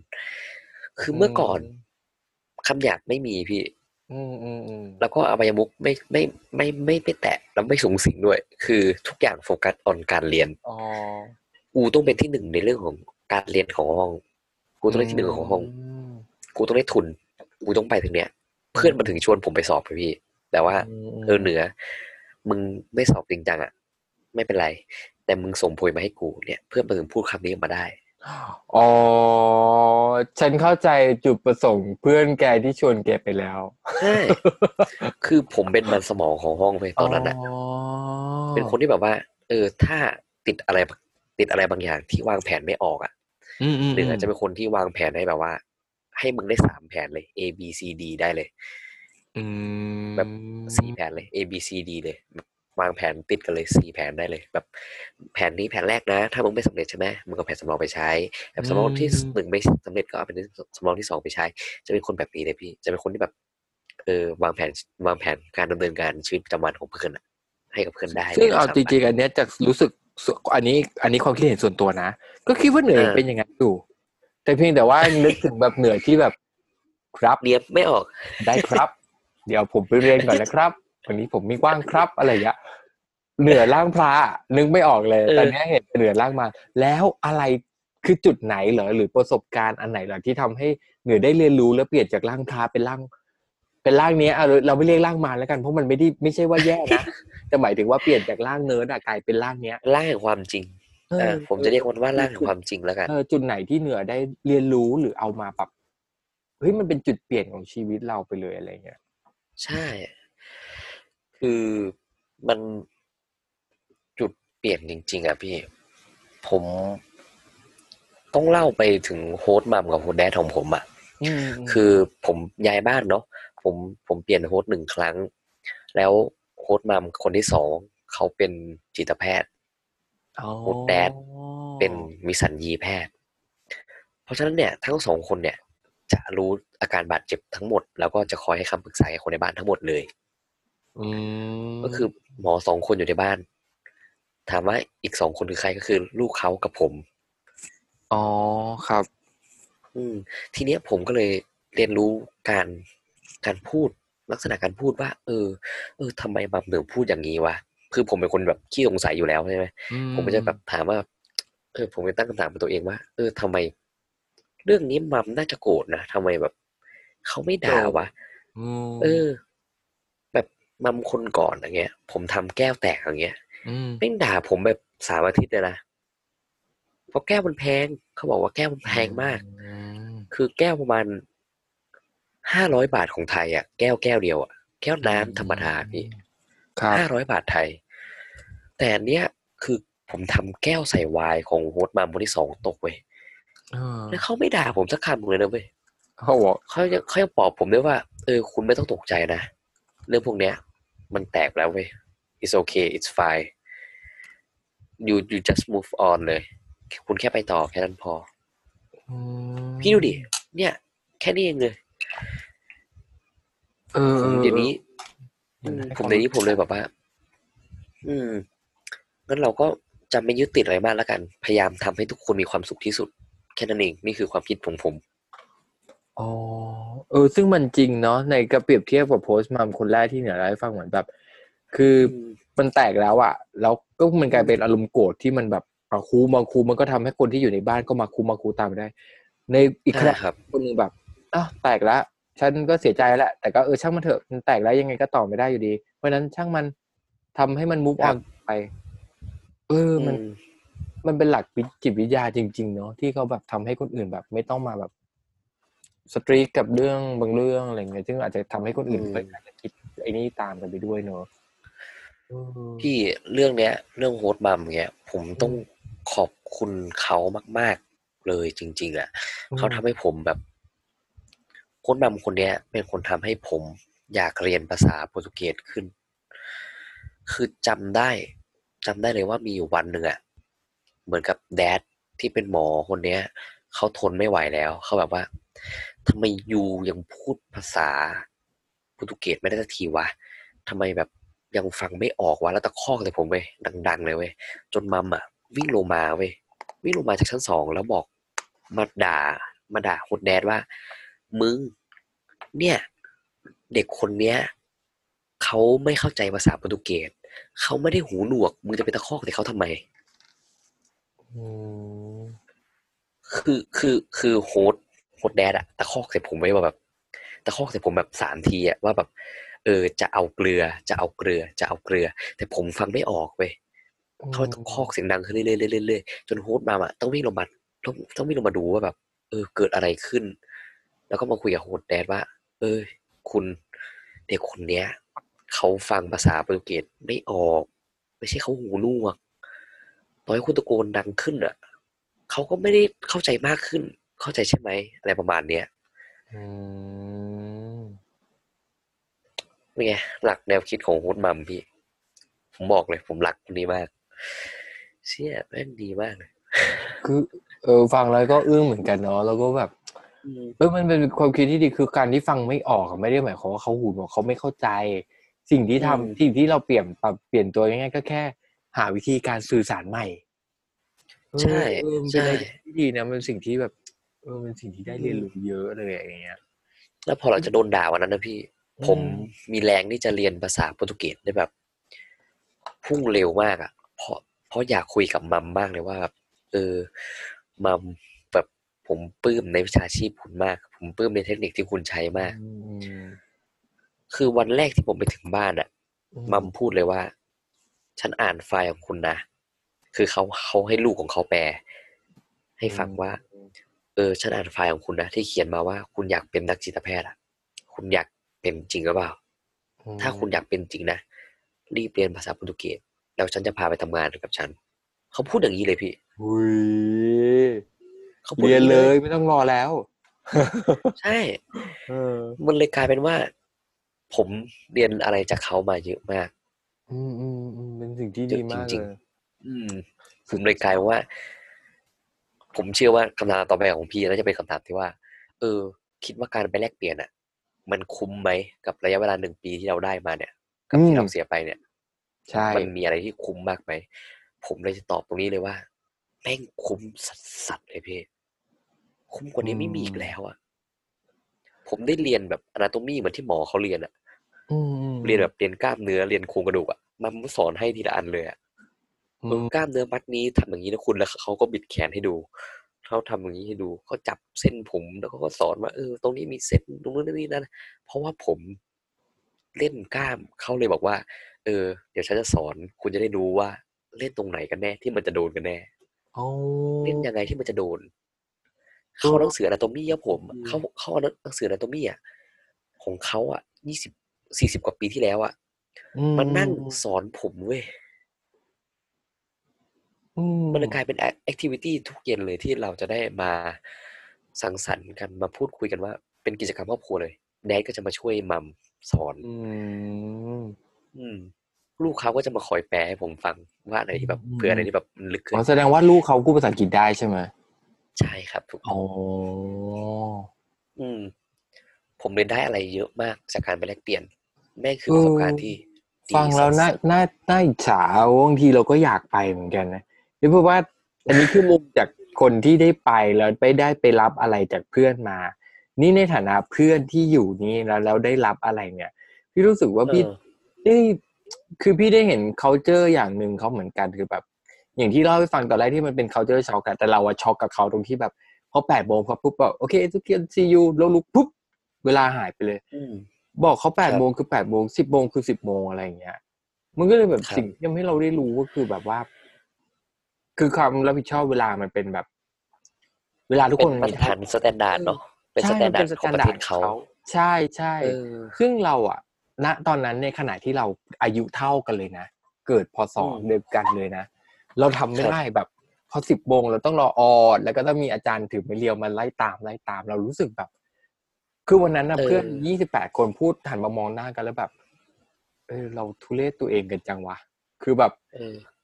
คือเมื่อก่อนคำหยาบไม่มีพี่แล้วก็อบายมุขไม่แตะแล้วไม่สูงสิงด้วยคือทุกอย่างโฟกัสออนการเรียนกูต้องเป็นที่หนึ่งในเรื่องของการเรียนของห้องกูต้องได้ที่หนึ่งของห้องกูต้องได้ทุนกูต้องไปถึงเนี้ยเพื่อนมาถึงชวนผมไปสอบพี่แต่ว่าเหนือมึงไม่สอบจริงจังอ่ะไม่เป็นไรแต่มึงส่งโพยมาให้กูเนี่ยเพื่อนมาถึงพูดคำนี้มาได้อ๋อฉันเข้าใจจุดประสงค์เพื่อนแกที่ชวนแกไปแล้วใช่คือผมเป็นมันสมองของห้องไปตอนนั้นน่ะเป็นคนที่แบบว่าถ้าติดอะไรบางอย่างที่วางแผนไม่ออกอ่ะ หนึ่งอาจจะเป็นคนที่วางแผนให้แบบว่าให้มึงได้3แผนเลย A B C D ได้เลยแบบ4แผนเลย A B C D เลยวางแผนติดกันเลย4แผนได้เลยแบบแผนนี้แผนแรกนะถ้ามึงไม่สำเร็จใช่ไหมมึงก็แผนสำรองไปใช้แบบสำรองที่1ไม่สำเร็จก็เอาเป็นสำรองที่2ไปใช้จะเป็นคนแบบนี้เลยพี่จะเป็นคนที่แบบวางแผนการดำเนินการชีวิตประจำวันของเพื่อนให้กับเพื่อนได้ซึ่งเอาจริงๆอันนี้จะรู้สึกอันนี้ความคิดเห็นส่วนตัวนะก็คิดว่าเหนื่อยเป็นอย่างนั้นอยู่แต่เพียงแต่ว่านึกถึงแบบเหนื่อยที่แบบครับเรียบไม่ออกได้ครับเดี๋ยวผมไปเรียนก่อนนะครับวันนี้ผมมีว่างครับอะไรอย่างเงี้ยเหนื่อยร่างพระนึกไม่ออกเลยตอนนี้เห็นเหนื่อยร่างมาแล้วอะไรคือจุดไหนเหรอหรือประสบการณ์อันไหนเหรอที่ทำให้เหนื่อยได้เรียนรู้แล้วเปลี่ยนจากร่างพระเป็นร่างนี้เราไม่เรียกร่างมารแล้วกันเพราะมันไม่ใช่ว่าแย่นะแต่หมายถึงว่าเปลี่ยนจากร่างเนิร์ดกลายเป็นร่างเนี้ยร่างแห่งความจริงผมจะเรียกมันว่าร่างแห่งความจริงแล้วกันจุดไหนที่เหนือได้เรียนรู้หรือเอามาปรับเฮ้ยมันเป็นจุดเปลี่ยนของชีวิตเราไปเลยอะไรเงี้ยใช่คือมันจุดเปลี่ยนจริงๆอ่ะพี่ผมต้องเล่าไปถึงโฮสต์มัมกับโฮสต์แดดของผมอ่ะคือผมย้ายบ้านเนาะผมเปลี่ยนโฮสต์1ครั้งแล้วโฮสต์มัมคนที่2เขาเป็นจิตแพทย์โฮสต์แดดเป็นวิสัญญีแพทย์เพราะฉะนั้นเนี่ยทั้ง2คนเนี่ยจะรู้อาการบาดเจ็บทั้งหมดแล้วก็จะคอยให้คำปรึกษาให้คนในบ้านทั้งหมดเลยก็คือหมอ2คนอยู่ในบ้านถามว่าอีก2คนคือใครก็คือลูกเขากับผมอ๋อครับทีเนี้ยผมก็เลยเรียนรู้การพูดลักษณะการพูดว่าทำไมมัมถึงพูดอย่างนี้วะคือผมเป็นคนแบบขี้สงสัยอยู่แล้วใช่ไหมผมก็จะแบบถามว่าผมจะตั้งคำถามกับตัวเองว่าทำไมเรื่องนี้มัมน่าจะโกรธนะทำไมแบบเขาไม่ด่าวะแบบมัมคนก่อนอย่างเงี้ยผมทำแก้วแตกอย่างเงี้ยแม่งด่าผมแบบ3อาทิตย์เลยนะเพราะแก้วมันแพงเขาบอกว่าแก้วมันแพงมากคือแก้วประมาณ$500ของไทยอ่ะแก้วเดียวอ่ะแก้วน้ำธรรมดาพี่$500ไทยแต่เนี้ยคือผมทำแก้วใส่ไวน์ของโฮสต์มัมคนที่2ตกเว้ยแล้วเขาไม่ด่าผมสักคำเลยนะเว้ยเขาปลอบผมด้วยว่าคุณไม่ต้องตกใจนะเรื่องพวกเนี้ยมันแตกแล้วเว้ย it's okay it's fine you just move on เลยคุณแค่ไปต่อแค่นั้นพอพี่ดูดิเนี่ยแค่นี้เองเลยเดี๋ยวนี้ผมเลยแบบว่างั้นเราก็จะไม่ยึดติดอะไรมากแล้วกันพยายามทำให้ทุกคนมีความสุขที่สุดแค่นั้นเองนี่คือความคิดของผมอ๋อซึ่งมันจริงเนาะในกระเปรียบเทียบกับโพสต์มัมคนแรกที่เนี่ยเราให้ฟังเหมือนแบบคือมันแตกแล้วอะแล้วก็มันกลายเป็นอารมณ์โกรธที่มันแบบมาคูมันก็ทำให้คนที่อยู่ในบ้านก็มาคูตามไปได้ในอีกขณะคนนึงแบบอ้าวแตกแล้วฉันก็เสียใจแล้วแต่ก็ช่างมันเถอะมันแตกแล้วยังไงก็ต่อไม่ได้อยู่ดีเพราะนั้นช่างมันทำให้มันมูฟออนไปมันเป็นหลักจิตวิทยาจริงๆเนาะที่เขาแบบทำให้คนอื่นแบบไม่ต้องมาแบบสตรีกกับเรื่องบางเรื่องอะไรเงี้ยซึ่งอาจจะทำให้คนอื่นไปคิดไอ้นี่ตามกันไปด้วยเนาะพี่เรื่องเนี้ยเรื่องโฮสต์มัมเงี้ยผมต้องขอบคุณเขามากๆเลยจริงๆอ่ะเขาทำให้ผมแบบโค้ชมัมคนเนี้ยเป็นคนทำให้ผมอยากเรียนภาษาโปรตุเกสขึ้นคือจำได้เลยว่ามีอยู่วันหนึ่งอ่ะเหมือนกับแดดที่เป็นหมอคนเนี้ยเขาทนไม่ไหวแล้วเขาแบบว่าทำไมยูยังพูดภาษาโปรตุเกสไม่ได้สักทีวะทำไมแบบยังฟังไม่ออกวะแล้วตะคอกแต่ผมเว้ยดังๆเลยเว้ยจนมัมอ่ะวิ่งลงมาเว้ยวิ่งลงมาจากชั้น2แล้วบอกมาด่าโค้ชแดดว่ามึงเนี่ยเด็กคนเนี้ยเขาไม่เข้าใจภาษาโปรตุเกสเขาไม่ได้หูหนวกมึงจะไปตะคอกใส่เขาทำไมคือโฮสต์แดดอะตะคอกใส่ผมไว้แบบตะคอกใส่ผมแบบ3ทีอะว่าแบบจะเอาเกลือแต่ผมฟังไม่ออกเว้ยเขาตะคอกเสียงดังขึ้นเรื่อยจนโฮสต์มาอะต้องวิ่งลงมาดูว่าแบบเกิดอะไรขึ้นแล้วก็มาคุยกับโฮสต์แดดว่าคุณเด็กคนเนี้ยเขาฟังภาษาโปรตุเกสไม่ออกไม่ใช่เขาหูหนวกต่อให้คุณตะโกนดังขึ้นอ่ะ เขาก็ไม่ได้เข้าใจมากขึ้นเข้าใจใช่ไหมอะไรประมาณเนี้ยเป็นไงหลักแนวคิดของฮุดมัมพี่ผมบอกเลยผมรักคนนี้มากเชี่ยแม่งดีมากเลยคือฟังแล้วก็อึ้งเหมือนกันเนาะแล้วก็แบบมันเป็นความคิดที่ดีคือการที่ฟังไม่ออกไม่ได้หมายความว่าเขาหูหนวกเขาไม่เข้าใจสิ่งที่ทำสิ่งที่เราเปลี่ยนตัวง่ายๆก็แค่หาวิธีการสื่อสารใหม่ใช่ใช่ดีนะมันสิ่งที่แบบมันสิ่งที่ได้เรียนรู้เยอะเลยอย่างเงี้ยแล้วพอเราจะโดนด่าวันนั้นนะพี่ผมมีแรงที่จะเรียนภาษาโปรตุเกสได้แบบพุ่งเร็วมากอ่ะเพราะอยากคุยกับมัมมากเลยว่ามัมแบบผมปลื้มในวิชาชีพคุณมากผมปลื้มในเทคนิคที่คุณใช้มากคือวันแรกที่ผมไปถึงบ้านอ่ะมัมพูดเลยว่าฉันอ่านไฟล์ของคุณนะคือเขาให้ลูกของเขาแปลให้ฟังว่าฉันอ่านไฟล์ของคุณนะที่เขียนมาว่าคุณอยากเป็นนักจิตแพทย์อ่ะคุณอยากเป็นจริงหรือเปล่าถ้าคุณอยากเป็นจริงนะรีบเรียนภาษาโปรตุเกสแล้วฉันจะพาไปทำงานกับฉันเขาพูดอย่างนี้เลยพี่เขาเรียนเลยไม่ต้องรอแล้วใช่มันเลยกลายเป็นว่าผมเรียนอะไรจากเขามาเยอะมากเป็นสิ่งที่ดีมากจริงๆผมเลยกลายว่าผมเชื่อว่าคำถามต่อไปของพี่น่าจะเป็นคำถามที่ว่าคิดว่าการไปแลกเปลี่ยนอ่ะมันคุ้มไหมกับระยะเวลา1 ปีที่เราได้มาเนี่ยกับที่เราเสียไปเนี่ยใช่มันมีอะไรที่คุ้มมากไหมผมเลยจะตอบตรงนี้เลยว่าแม่งคุ้มสัสๆเลยพี่คุ้มกว่านี้ไม่มีอีกแล้วอ่ะผมได้เรียนแบบ anatomy เหมือนที่หมอเขาเรียนอ่ะเรียนแบบเรียนกล้ามเนื้อเรียนโครงกระดูกอ่ะมันสอนให้ทีละอันเลยอ่ะกล้ามเนื้อมัดนี้ทำอย่างนี้นะคุณแล้วเขาก็บิดแขนให้ดูเขาทำอย่างนี้ให้ดูเขาจับเส้นผมแล้วเขาก็สอนว่าตรงนี้มีเส้นตรงนู้นนี่นั่นเพราะว่าผมเล่นกล้ามเขาเลยบอกว่าเดี๋ยวฉันจะสอนคุณจะได้รู้ว่าเล่นตรงไหนกันแน่ที่มันจะโดนกันแน่เล่นยังไงที่มันจะโดนเข้าหนังสือ anatomy ครับผมเข้าหนังสือ anatomy อ่ะของเขาอ่ะ40กว่าปีที่แล้วอ่ะมันนั่งสอนผมเว้ยมันเลยกลายเป็น activity ทุกเย็นเลยที่เราจะได้มาสังสรรค์กันมาพูดคุยกันว่าเป็นกิจกรรมครอบครัวเลยแดดก็จะมาช่วยมัมสอนลูกเขาก็จะมาคอยแปลให้ผมฟังว่าอะไรที่แบบเผื่ออะไรที่แบบลึกขึ้นแสดงว่าลูกเขาพูดภาษาอังกฤษได้ใช่ไหมใช่ครับถูกต้องผมเรียนได้อะไรเยอะมากจากการไปแลกเปลี่ยนแม่คือประสบการณ์ที่ฟังแล้วน่าอิจฉาบางทีเราก็อยากไปเหมือนกันนะนี่เพราะว่าอันนี้คือมุมจากคนที่ได้ไปแล้วไปรับอะไรจากเพื่อนมานี่ในฐานะเพื่อนที่อยู่นี่แล้วได้รับอะไรเนี่ยพี่รู้สึกว่าพี่ได้คือพี่ได้เห็น culture อย่างนึงเขาเหมือนกันคือแบบอย่างที่เล่าให้ฟังตอนแรกที่มันเป็น culture ช็อกกันแต่เราอะช็อกกับเขาตรงที่แบบพอ 8 โมงเขาปุ๊บแบบโอเคทุกคนซียูแล้วลุกปุ๊บเวลาหายไปเลยบอกเขา 8 โมงคือ 8 โมง 10 โมงคือ 10 โมงอะไรอย่างเงี้ยมันก็เลยแบบสิ่งที่ทำให้เราได้รู้ก็คือแบบว่าคือความรับผิดชอบเวลามันเป็นแบบเวลาทุกคนมันทันสแตนดาร์ดเนาะเป็นสแตนดาร์ดของประเทศเขาใช่ๆซึ่งเราอะณตอนนั้นในขณะที่เราอายุเท่ากันเลยนะเกิดพศเดียวกันเลยนะเราทำไม่ได้แบบพอ 10 โมงเราต้องรอออดแล้วก็ต้องมีอาจารย์ถือไม้เรียวมาไล่ตามเรารู้สึกแบบคือวันนั้นนะเพื่อน28คนพูดหันมามองหน้ากันแล้วแบบเราทุเรศตัวเองกันจังวะคือแบบ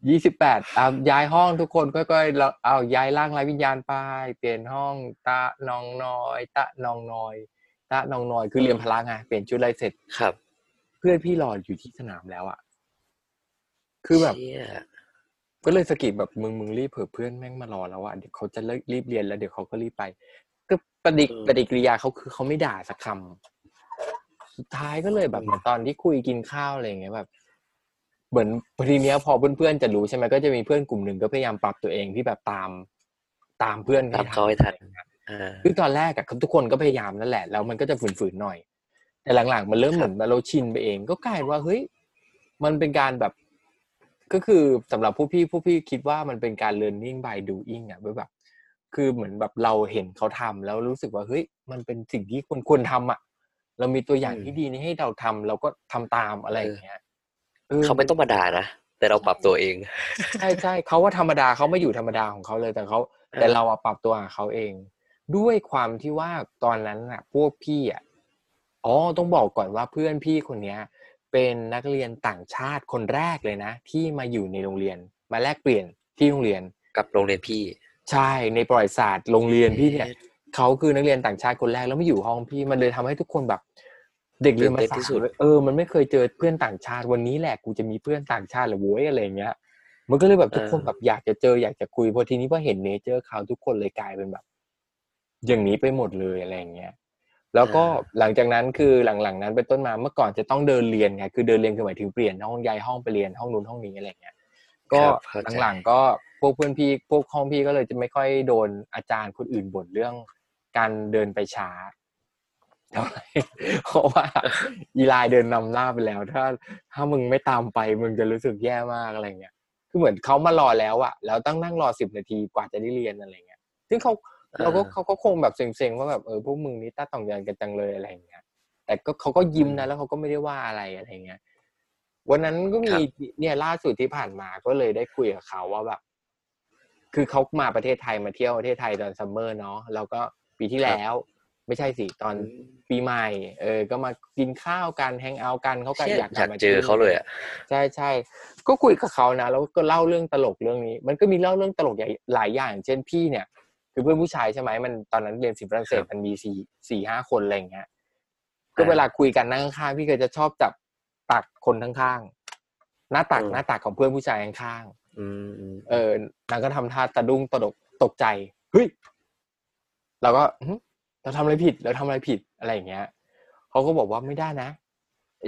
28ย้ายห้องทุกคนค่อยๆเราเอาย้ายร่างไร้วิญญาณไปเปลี่ยนห้องตะนองน้อยคือเรียนพละไงเปลี่ยนชุดอะไรเสร็จครับเพื่อนพี่รออยู่ที่สนามแล้วอ่ะคือแบบก็เลยสะกิดแบบมึงรีบเผื่อเพื่อนแม่งมารอแล้วอ่ะเดี๋ยวเขาจะรีบเรียนแล้วเดี๋ยวเขาก็รีบไปก็ปฏิกิริยาเขาคือเขาไม่ด่าสักคำสุดท้ายก็เลยแบบตอนที่คุยกินข้าวอะไรอย่างเงี้ยแบบเหมือนทีเนี้ยพอเพื่อนๆจะรู้ใช่ไหมก็จะมีเพื่อนกลุ่มหนึ่งก็พยายามปรับตัวเองที่แบบตามเพื่อนให้ทันคือตอนแรกอะทุกคนก็พยายามนั่นแหละแล้วมันก็จะฝืนๆหน่อยแต่หลังๆมันเริ่มเหมือนเราชินไปเองก็กลายว่าเฮ้ยมันเป็นการแบบก็คือสำหรับพวกพี่คิดว่ามันเป็นการ learning by doing อ่ะแบบคือเหมือนแบบเราเห็นเขาทำแล้วรู้สึกว่าเฮ้ยมันเป็นสิ่งที่ควรทำอ่ะเรามีตัวอย่างที่ดีนี้ให้เราทำเราก็ทำตามอะไรอย่างเงี้ยเขาไม่ต้องมาด่านะ แต่เราปรับตัวเองใช่ๆเขาว่าธรรมดาเขาไม่อยู่ธรรมดาของเขาเลยแต่เราปรับตัวเขาเองด้วยความที่ว่าตอนนั้นน่ะพวกพี่อ่ะอ๋อต้องบอกก่อนว่าเพื่อนพี่คนนี้เป็นนักเรียนต่างชาติคนแรกเลยนะที่มาอยู่ในโรงเรียนมาแลกเปลี่ยนที่โรงเรียนกับโรงเรียนพี่ใช่ในประวัติศาสตร์โรงเรียนพี่เนี่ยเขาคือนักเรียนต่างชาติคนแรกแล้วมาอยู่ห้องพี่มันเลยทำให้ทุกคนแบบเด็กเรียนมาสามมันไม่เคยเจอเพื่อนต่างชาติวันนี้แหละกูจะมีเพื่อนต่างชาติหรือโว้ยอะไรเงี้ยมันก็เลยแบบทุกคนแบบอยากจะเจออยากจะคุยพอทีนี้พอเห็นเนเจอร์เขาทุกคนเลยกลายเป็นแบบอย่างนี้ไปหมดเลยอะไรเงี้ยแล้วก็หลังจากนั้นคือหลังๆนั้นเป็นต้นมาเมื่อก่อนจะต้องเดินเรียนไงคือเดินเรียนคือหมายถึงเปลี่ยนห้องย้ายห้องไปเรียนห้องนู้นห้องนี้อะไรเงี้ยก็หลังๆก็พวกเพื่อนพี่พวกห้องพี่ก็เลยจะไม่ค่อยโดนอาจารย์คนอื่นบ่นเรื่องการเดินไปช้าเท่าไหร่เพราะว่าอีลายเดินนำหน้าไปแล้วถ้ามึงไม่ตามไปมึงจะรู้สึกแย่มากอะไรเงี้ยคือเหมือนเขามารอแล้วอะแล้วต้องนั่งรอ10นาทีกว่าจะได้เรียนอะไรเงี้ยซึ่งเขาก็คงแบบเซ็งๆว่าแบบพวกมึงนี่ต้าต่องยันกันจังเลยอะไรเงี้ยแต่ก็เขาก็ยิ้มนะแล้วเขาก็ไม่ได้ว่าอะไรเงี้ยวันนั้นก็มีเนี่ยล่าสุดที่ผ่านมาก็เลยได้คุยกับเขาว่าแบบคือเขามาประเทศไทยมาเที่ยวประเทศไทยตอนซัมเมอร์เนาะแล้วก็ปีที่แล้วไม่ใช่สิตอนปีใหม่ก็มากินข้าวกันแฮงเอาท์กันเขาก็อยากเจอเขาเลยอ่ะใช่ๆก็คุยกับเขานะแล้วก็เล่าเรื่องตลกเรื่องนี้มันก็มีเล่าเรื่องตลกหลายอย่างเช่นพี่เนี่ยคือเพื่อนผู้ชายใช่ไหมมันตอนนั้นเรียนศิลปะฝรั่งเศสมันมีสี่ห้าคนอะไรอย่างเงี้ยก็เวลาคุยกันนั่งข้างพี่ก็จะชอบจับตักคนข้างๆหน้าตักของเพื่อนผู้ชายข้างๆนางก็ทำท่าตะดุ้งตกใจเฮ้ยเราก็เราทำอะไรผิดอะไรอย่างเงี้ยเขาก็บอกว่าไม่ได้นะ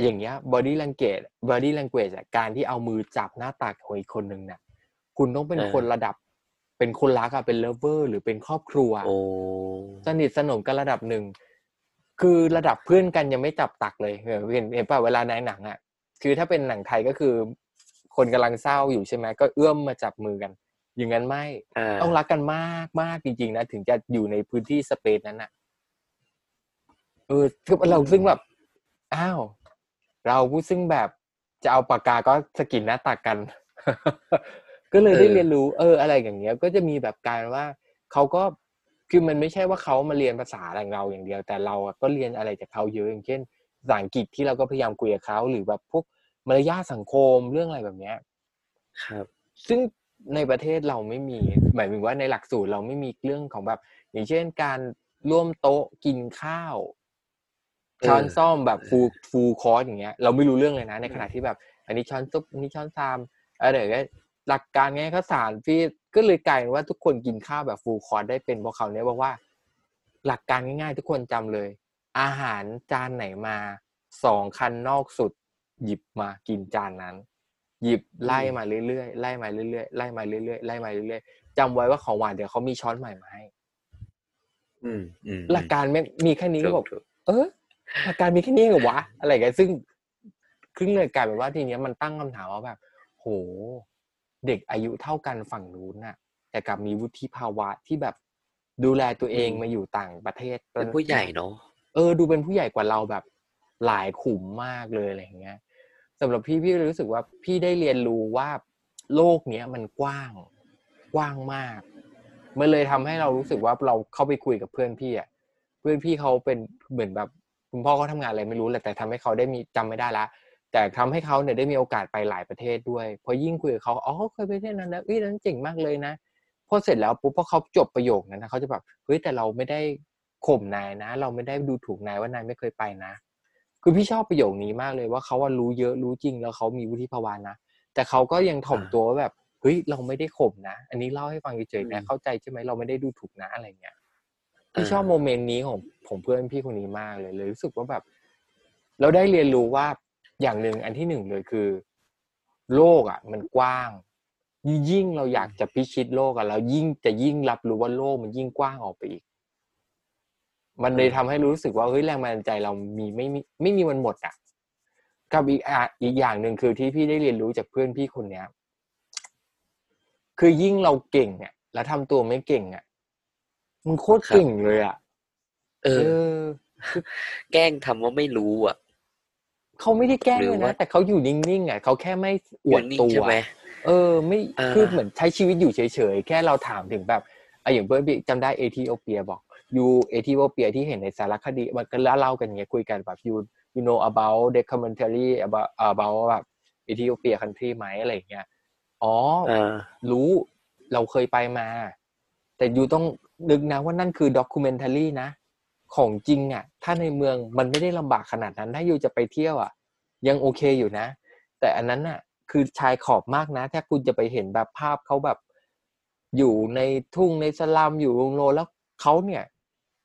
อย่างเงี้ย body language อ่ะการที่เอามือจับหน้าตักของอีกคนนึงน่ะคุณต้องเป็นคนระดับเป็นคนรักอ่ะเป็นเลิฟเวอร์หรือเป็นครอบครัวสนิทสนมกันระดับหนึ่งคือระดับเพื่อนกันยังไม่จับตักเลยเห็นป่ะเวลาในหนังอ่ะคือถ้าเป็นหนังไทยก็คือคนกำลังเศร้าอยู่ใช่ไหมก็เอื้อมมาจับมือกันอย่างนั้นไม่ต้องรักกันมากมากจริงๆนะถึงจะอยู่ในพื้นที่สเปซนั้นอ่ะคือเราซึ่งแบบอ้าวเราผู้ซึ่งแบบจะเอาปากกาก็สกินหน้าตักกัน ก็เลยได้เรียนรู้อะไรอย่างเงี้ยก็จะมีแบบการว่าเขาก็คือมันไม่ใช่ว่าเขามาเรียนภาษาอะไรเราอย่างเดียวแต่เราก็เรียนอะไรจากเขาเยอะอย่างเช่นภาษาอังกฤษที่เราก็พยายามคุยกับเขาหรือแบบพวกมารยาทสังคมเรื่องอะไรแบบเนี้ยครับซึ่งในประเทศเราไม่มีหมายถึงว่าในหลักสูตรเราไม่มีเรื่องของแบบอย่างเช่นการร่วมโต๊ะกินข้าวช้อนซ่อมแบบฟูคอร์สอย่างเงี้ยเราไม่รู้เรื่องเลยนะในขณะที่แบบอันนี้ช้อนซุปอันนี้ช้อนชามอะไรอย่างเงี้ยหลักการง่ายข้าวสารพี่ก็เลยกลายเป็นว่าทุกคนกินข้าวแบบฟูลคอร์สได้เป็นเพราะเขาเนี่ยบอกว่าหลักการง่ายๆทุกคนจำเลยอาหารจานไหนมา2คันนอกสุดหยิบมากินจานนั้นหยิบไล่มาเรื่อยๆไล่มาเรื่อยๆไล่มาเรื่อยๆไล่มาเรื่อยๆจำไว้ว่าของหวานเดี๋ยวเขามีช้อนใหม่มาให้หลักการมีแค่นี้ก็บอกหลักการมีแค่นี้เหรอวะอะไรกันซึ่งเลยกลายเป็นว่าทีเนี้ยมันตั้งคำถามว่าแบบโหเด็กอายุเท่ากันฝั่งนู้นน่ะแต่กลับมีวุฒิภาวะที่แบบดูแลตัวเองมาอยู่ต่างประเทศเป็นผู้ใหญ่เนาะดูเป็นผู้ใหญ่กว่าเราแบบหลายขุมมากเลยอะไรอย่างเงี้ยสำหรับพี่รู้สึกว่าพี่ได้เรียนรู้ว่าโลกเนี้ยมันกว้างมากมันเลยทำให้เรารู้สึกว่าเราเข้าไปคุยกับเพื่อนพี่อ่ะเพื่อนพี่เขาเป็นเหมือนแบบคุณพ่อเขาทำงานอะไรไม่รู้แหละแต่ทำให้เขาได้มีจำไม่ได้ละแต่ทำให้เขาเนี่ยได้มีโอกาสไปหลายประเทศด้วยพอยิ่งคุยกับเขาเขาเคยไปประเทศนั้นนะนั้นเจ๋งมากเลยนะพอเสร็จแล้วปุ๊บพอเขาจบประโยคนั้นนะเขาจะแบบเฮ้ยแต่เราไม่ได้ข่มนายนะเราไม่ได้ดูถูกนายว่านายไม่เคยไปนะคือพี่ชอบประโยคนี้มากเลยว่าเขาว่ารู้เยอะรู้จริงแล้วเขามีวุฒิภาวะนะแต่เขาก็ยังถ่อมตัวว่าแบบเฮ้ยเราไม่ได้ข่มนะอันนี้เล่าให้ฟังเฉยๆนะเข้าใจใช่ไหมเราไม่ได้ดูถูกนะอะไรเงี้ยพี่ชอบโมเมนต์นี้ของเพื่อนพี่คนนี้มากเลยรู้สึกว่าแบบเราได้เรียนรู้ว่าอย่างหนึ่งอันที่หนึ่งเลยคือโลกอ่ะมันกว้างยิ่งเราอยากจะพิชิตโลกอ่ะเรายิ่งรับรู้ว่าโลกมันยิ่งกว้างออกไปอีกมันเลยทำให้รู้สึกว่าเฮ้ยแรงบันดาลใจเรามีไม่มีวันหมดอ่ะกับอีกอย่างหนึ่งคือที่พี่ได้เรียนรู้จากเพื่อนพี่คนนี้คือยิ่งเราเก่งอ่ะแล้วทำตัวไม่เก่งอ่ะมันโคตรเก่งเลยอ่ะแกล้งทำว่าไม่รู้อ่ะ เขาไม่ได้แกล้งเลยนะแต่เขาอยู่นิ่งๆอ่ะเขาแค่ไม่อวดตัวเออไม่คือเหมือนใช้ชีวิตอยู่เฉยๆแค่เราถามถึงแบบอย่างเพื่อนพี่จำได้เอธิโอเปียบอกอยู่เอธิโอเปียที่เห็นในสารคดีมันก็เล่ากันอย่างเงี้ยคุยกันแบบ you know about the documentary about แบบเอธิโอเปียคันทรีไหมอะไรอย่างเงี้ยอ๋อรู้เราเคยไปมาแต่อยู่ต้องนึกนะว่านั่นคือด็อกคิวเมนทารี่นะของจริงอ่ะถ้าในเมืองมันไม่ได้ลำบากขนาดนั้นถ้าอยู่จะไปเที่ยวอ่ะยังโอเคอยู่นะแต่อันนั้นอ่ะคือชายขอบมากนะถ้าคุณจะไปเห็นแบบภาพเขาแบบอยู่ในทุ่งในสลัมอยู่โรงโลแล้วเขาเนี่ย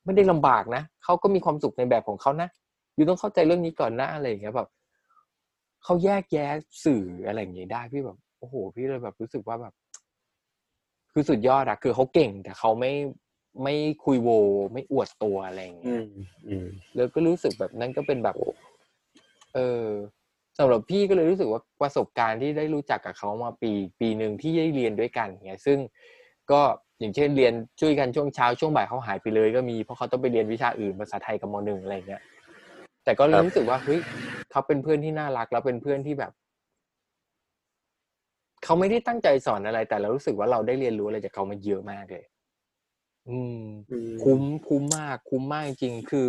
ไม่ได้ลำบากนะเขาก็มีความสุขในแบบของเขานะอยู่ต้องเข้าใจเรื่องนี้ก่อนนะอะไรอย่างเงี้ยแบบเขาแยกแยะสื่ออะไรอย่างเงี้ยได้พี่แบบโอ้โหพี่เลยแบบรู้สึกว่าแบบคือสุดยอดอะคือเขาเก่งแต่เขาไม่คุยโวไม่อวดตัวอะไรอย่างเงี้ยแล้วก็รู้สึกแบบนั้นก็เป็นแบบสำหรับพี่ก็เลยรู้สึกว่าประสบการณ์ที่ได้รู้จักกับเขามาปีนึงที่ได้เรียนด้วยกันเงี้ยซึ่งก็อย่างเช่นเรียนช่วยกันช่วงเช้าช่วงบ่ายเขาหายไปเลยก็มีเพราะเขาต้องไปเรียนวิชาอื่นภาษาไทยกับม.1 อะไรเงี้ยแต่ก็รู้สึกว่าเฮ้ยเขาเป็นเพื่อนที่น่ารักแล้วเป็นเพื่อนที่แบบเขาไม่ได้ตั้งใจสอนอะไรแต่เรารู้สึกว่าเราได้เรียนรู้อะไรจากเขามาเยอะมากเลยคุ้มมากจริงคือ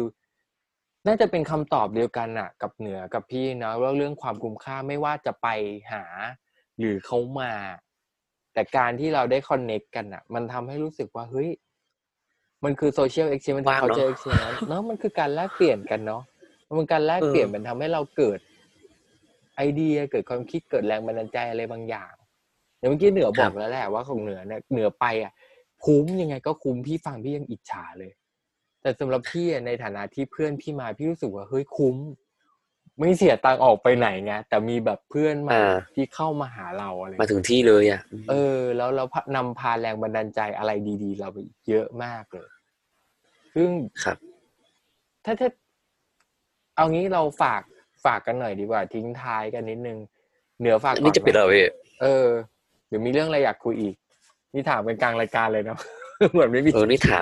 น่าจะเป็นคำตอบเดียวกันน่ะกับเหนือกับพี่เนาะว่าเรื่องความคุ้มค่าไม่ว่าจะไปหาหรือเขามาแต่การที่เราได้คอนเนคกันน่ะมันทำให้รู้สึกว่าเฮ้ยมันคือโซเชียลเอ็กซ์เชนจ์มันคือ culture exchange เนาะมันคือการแลกเปลี่ยนกันเนาะมันการแลกเปลี่ยนมันทำให้เราเกิดไอเดียเกิดความคิดเกิดแรงบันดาลใจอะไรบางอย่างเมื่อกี้เหนือบอกแล้วแหละว่าของเหนือเนี่ยเหนือไปอ่ะคุ้มยังไงก็คุ้มพี่ฟังพี่ยังอิจฉาเลยแต่สำหรับพี่ในฐานะที่เพื่อนพี่มาพี่รู้สึกว่าเฮ้ยคุ้มไม่เสียตังค์ออกไปไหนไงแต่มีแบบเพื่อนมาที่เข้ามาหาเราอะไรมาถึงที่เลยอ่ะแล้วเรานำพาแรงบันดาลใจอะไรดีๆเราไปเยอะมากเลยซึ่งครับถ้าเอางี้เราฝากกันหน่อยดีกว่าทิ้งท้ายกันนิดนึงเหนือฝากนี่จะปิดแล้วพี่หรือมีเรื่องอะไรอยากคุยอีกนี่ถามกันกลางรายการเลยเนาะ เหมือนไม่มีนี่ถา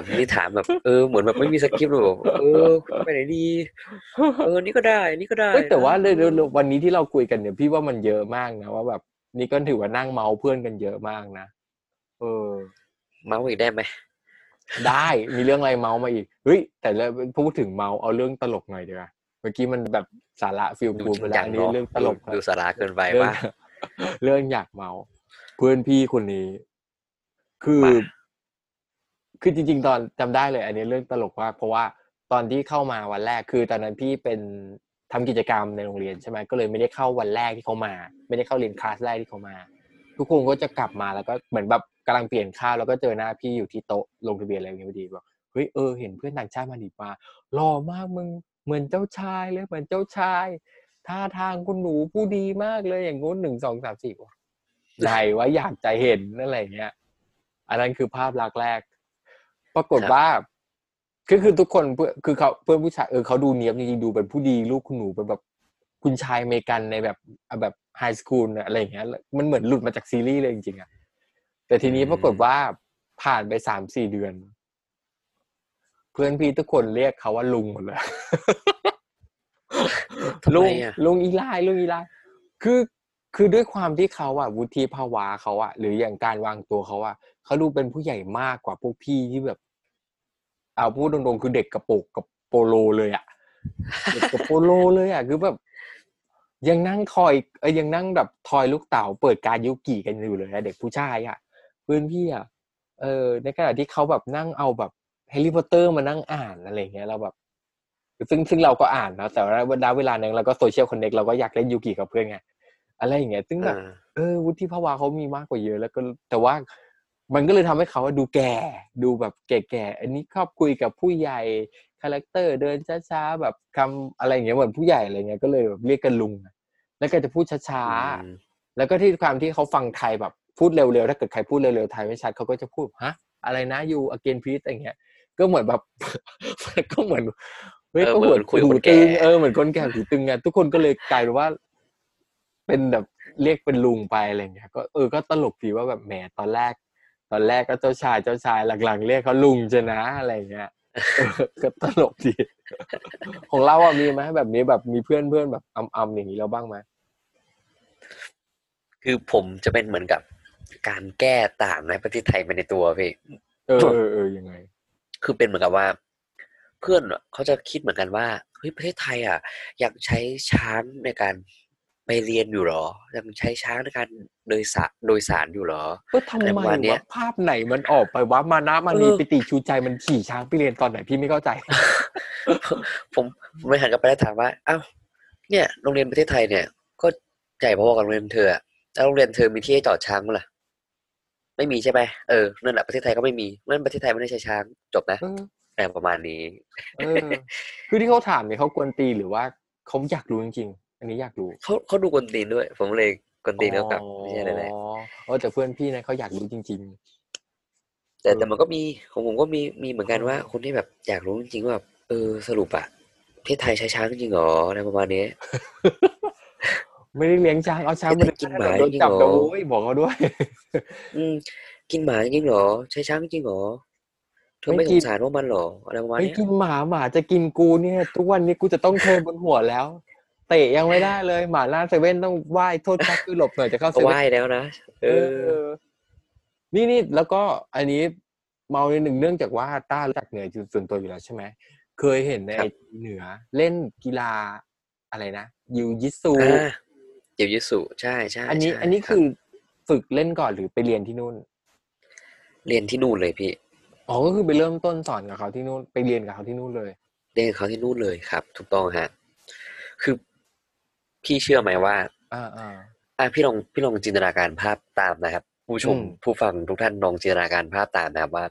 มแบบเหมือนแบบไม่มีสคริปต์เลยแบบไปไหนดีนี่ก็ได้แต่ว่าเลยวันนี้ที่เราคุยกันเนี่ยพี่ว่ามันเยอะมากนะว่าแบบนี่ก็ถือว่านั่งเมาเพื่อนกันเยอะมากนะเมาอีกได้ไหมได้มีเรื่องอะไรเมามาอีกเฮ้ยแต่แล้วพูดถึงเมาเอาเรื่องตลกหน่อยดีกว่าเมื่อกี้มันแบบสาระฟิลกูดไปแล้วนี่เรื่องตลกดูสาระเกินไปว่าเรื่องอยากเมาเพื่อนพี่คนนี้คือจริงๆตอนจำได้เลยอันนี้เรื่องตลกมากเพราะว่าตอนที่เข้ามาวันแรกคือตอนนั้นพี่เป็นทำกิจกรรมในโรงเรียนใช่ไหมก็เลยไม่ได้เข้าวันแรกที่เขามาไม่ได้เข้าเรียนคลาสแรกที่เขามาทุกคนก็จะกลับมาแล้วก็เหมือนแบบกำลังเปลี่ยนข้าวแล้วก็เจอหน้าพี่อยู่ที่โต๊ะลงทะเบียนอะไรอย่างเงี้ยพอดีบอกเฮ้ยเห็นเพื่อนต่างชาติมาดิป่ะหล่อมากมึงเหมือนเจ้าชายเลยเหมือนเจ้าชายท่าทางคุณหนูผู้ดีมากเลยอย่างงู้น1 2 3 4ว่ะไหนว่าอยากจะเห็นอะไรเงี้ยอันนั้นคือภาพลักษณ์แรกปรากฏว่าคือทุกคนคือเขาเพื่อนผู้ชายเขาดูเนียบจริงๆดูเป็นผู้ดีลูกคุณหนูเป็นแบบคุณชายอเมริกันในแบบไฮสคูลอะไรอย่างเงี้ยมันเหมือนหลุดมาจากซีรีส์เลยจริงๆอ่ะแต่ทีนี้ปรากฏว่าผ่านไป 3-4 เดือนเพื่อนพี่ทุกคนเรียกเขาว่าลุงหมดเลยลุงอีไลลุงอีไลคือด้วยความที่เขาอ่ะวุฒิภาวะเขาอ่ะหรืออย่างการวางตัวเขาอ่ะเขาดูเป็นผู้ใหญ่มากกว่าพวกพี่ที่แบบเอาพูดตรงๆคือเด็กกระโปรงกับโปโลเลยอ่ะเด็กกับโปโลเลยอ่ะคือแบบยังนั่งทอยยังนั่งแบบทอยลูกเต๋าเปิดการยุกิกันอยู่เลยเด็กผู้ชายอ่ะเพื่อนพี่อ่ะในขณะที่เขาแบบนั่งเอาแบบแฮร์รี่พอตเตอร์มานั่งอ่านอะไรอย่างเงี้ยเราแบบซึ่งเราก็อ่านนะแต่ว่าเวลานึงเราก็โซเชียลคอนเนคเราก็อยากเล่นยูกิกับเพื่อนไงอะไรอย่างเงี้ยซึ่งแบบวุฒิภาวะเขามีมากกว่าเยอะแล้วก็แต่ว่ามันก็เลยทำให้เขาดูแก่ดูแบบแก่ๆอันนี้ชอบคุยกับผู้ใหญ่คาแรคเตอร์เดินช้าๆแบบคำอะไรอย่างเงี้ยเหมือนผู้ใหญ่อะไรเงี้ยก็เลยแบบเรียกกันลุงแล้วก็จะพูดช้าๆแล้วก็ที่ความที่เขาฟังไทยแบบพูดเร็วๆถ้าเกิดใครพูดเร็วๆไทยไม่ชัดเขาก็จะพูดฮะอะไรนะยูอเกนพีซอะไรเงี้ยก็เหมือนแบบก็เหมือนเฮ้ยก็เหมือนคุยคนแก่เหมือนคนแก่หูตึงไงทุกคนก็เลยกลายเป็นว่าเป็นแบบเรียกเป็นลุงไปอะไรอย่างเงี้ยก็ก็ตลกดีว่าแบบแหมตอนแรกก็เจ้าชายหลังๆเรียกเขาลุงจะนะอะไรอย่างเงี้ย ก็ตลกดีของเราอ่ะมีมั้ยแบบนี้แบบมีเพื่อนๆแบบอำๆอย่างนี้แล้วบ้างมั้ยคือผมจะเป็นเหมือนกับการแก้ต่างในประเทศไทยไปในตัวพี่ยังไงคือเป็นเหมือนกับว่าเพื่อนเขาจะคิดเหมือนกันว่าเฮ้ยประเทศไทยอ่ะอยากใช้ช้างในการไปเรียนอยู่หรอยังใช้ช้างในการโดยสารอยู่หรอแต่วันนี้ภาพไหนมันออกไปว่ามานะมันมีปิติชูใจมันขี่ช้างไปเรียนตอนไหนพี่ไม่เข้าใจ ผมไม่หันกลับไปแล้วถามว่าอ้าวเนี่ยโรงเรียนประเทศไทยเนี่ยก็ใหญ่พอๆกับโรงเรียนเธอแล้วโรงเรียนเธอมีที่ให้จอดช้างมั้ยล่ะไม่มีใช่ไหมนั่นแหละประเทศไทยก็ไม่มีนั่นประเทศไทยไม่ได้ใช้ช้างจบนะแต่ประมาณนี้คือที่เขาถามเนี่ยเขากวนตีหรือว่าเขาอยากรู้จริงๆอันนี้อยากรู้เขาดูกวนตีนด้วยผมเลยกวนตีนแล้วกลับไม่ใช่อะไรแต่เพื่อนพี่นะเขาอยากรู้จริงๆแต่มันก็มีของผมก็มีเหมือนกันว่าคนที่แบบอยากรู้จริงๆว่าสรุปอะประเทศไทยใช้ช้างจริงหรออะไรประมาณนี้ไม่ได้เลี้ยงช้างเอาช้างมากินหมาจริงเหรอบอกเขาด้วยกินหมาจริงเหรอใช้ช้างจริงเหรอเธอไม่สงสารว่ามันเหรออะไรประมาณนี้กินหมาจะกินกูเนี่ยทุกวันนี้กูจะต้องเทบนหัวแล้วเตะยังไม่ได้เลยหมาล่าเซเว่นต้องไหว้โทษครับคือหลบหน่อยจะเข้าเซเว่นไหว้แล้วนะนี่แล้วก็อันนี้เมาในหนึ่งเนื่องจากว่าต้ารู้จักเหนือส่วนตัวอยู่แล้วใช่ไหมเคยเห็นในเหนือเล่นกีฬาอะไรนะยูยิซูใช่ๆอันนี้คือฝึกเล่นก่อนหรือไปเรียนที่นู่นเรียนที่นู่นเลยพี่อ๋อก็คือไปเริ่มต้นสอนกับเขาที่นู่นไปเรียนกับเขาที่นู่นเลยเรียนกับเขาที่นู่นเลยครับถูกต้องฮะคือพี่เชื่อไหมว่าพี่ลองจินตนาการภาพตามนะครับผู้ชมผู้ฟังทุกท่านลองจินตนาการภาพตามนะครับว่า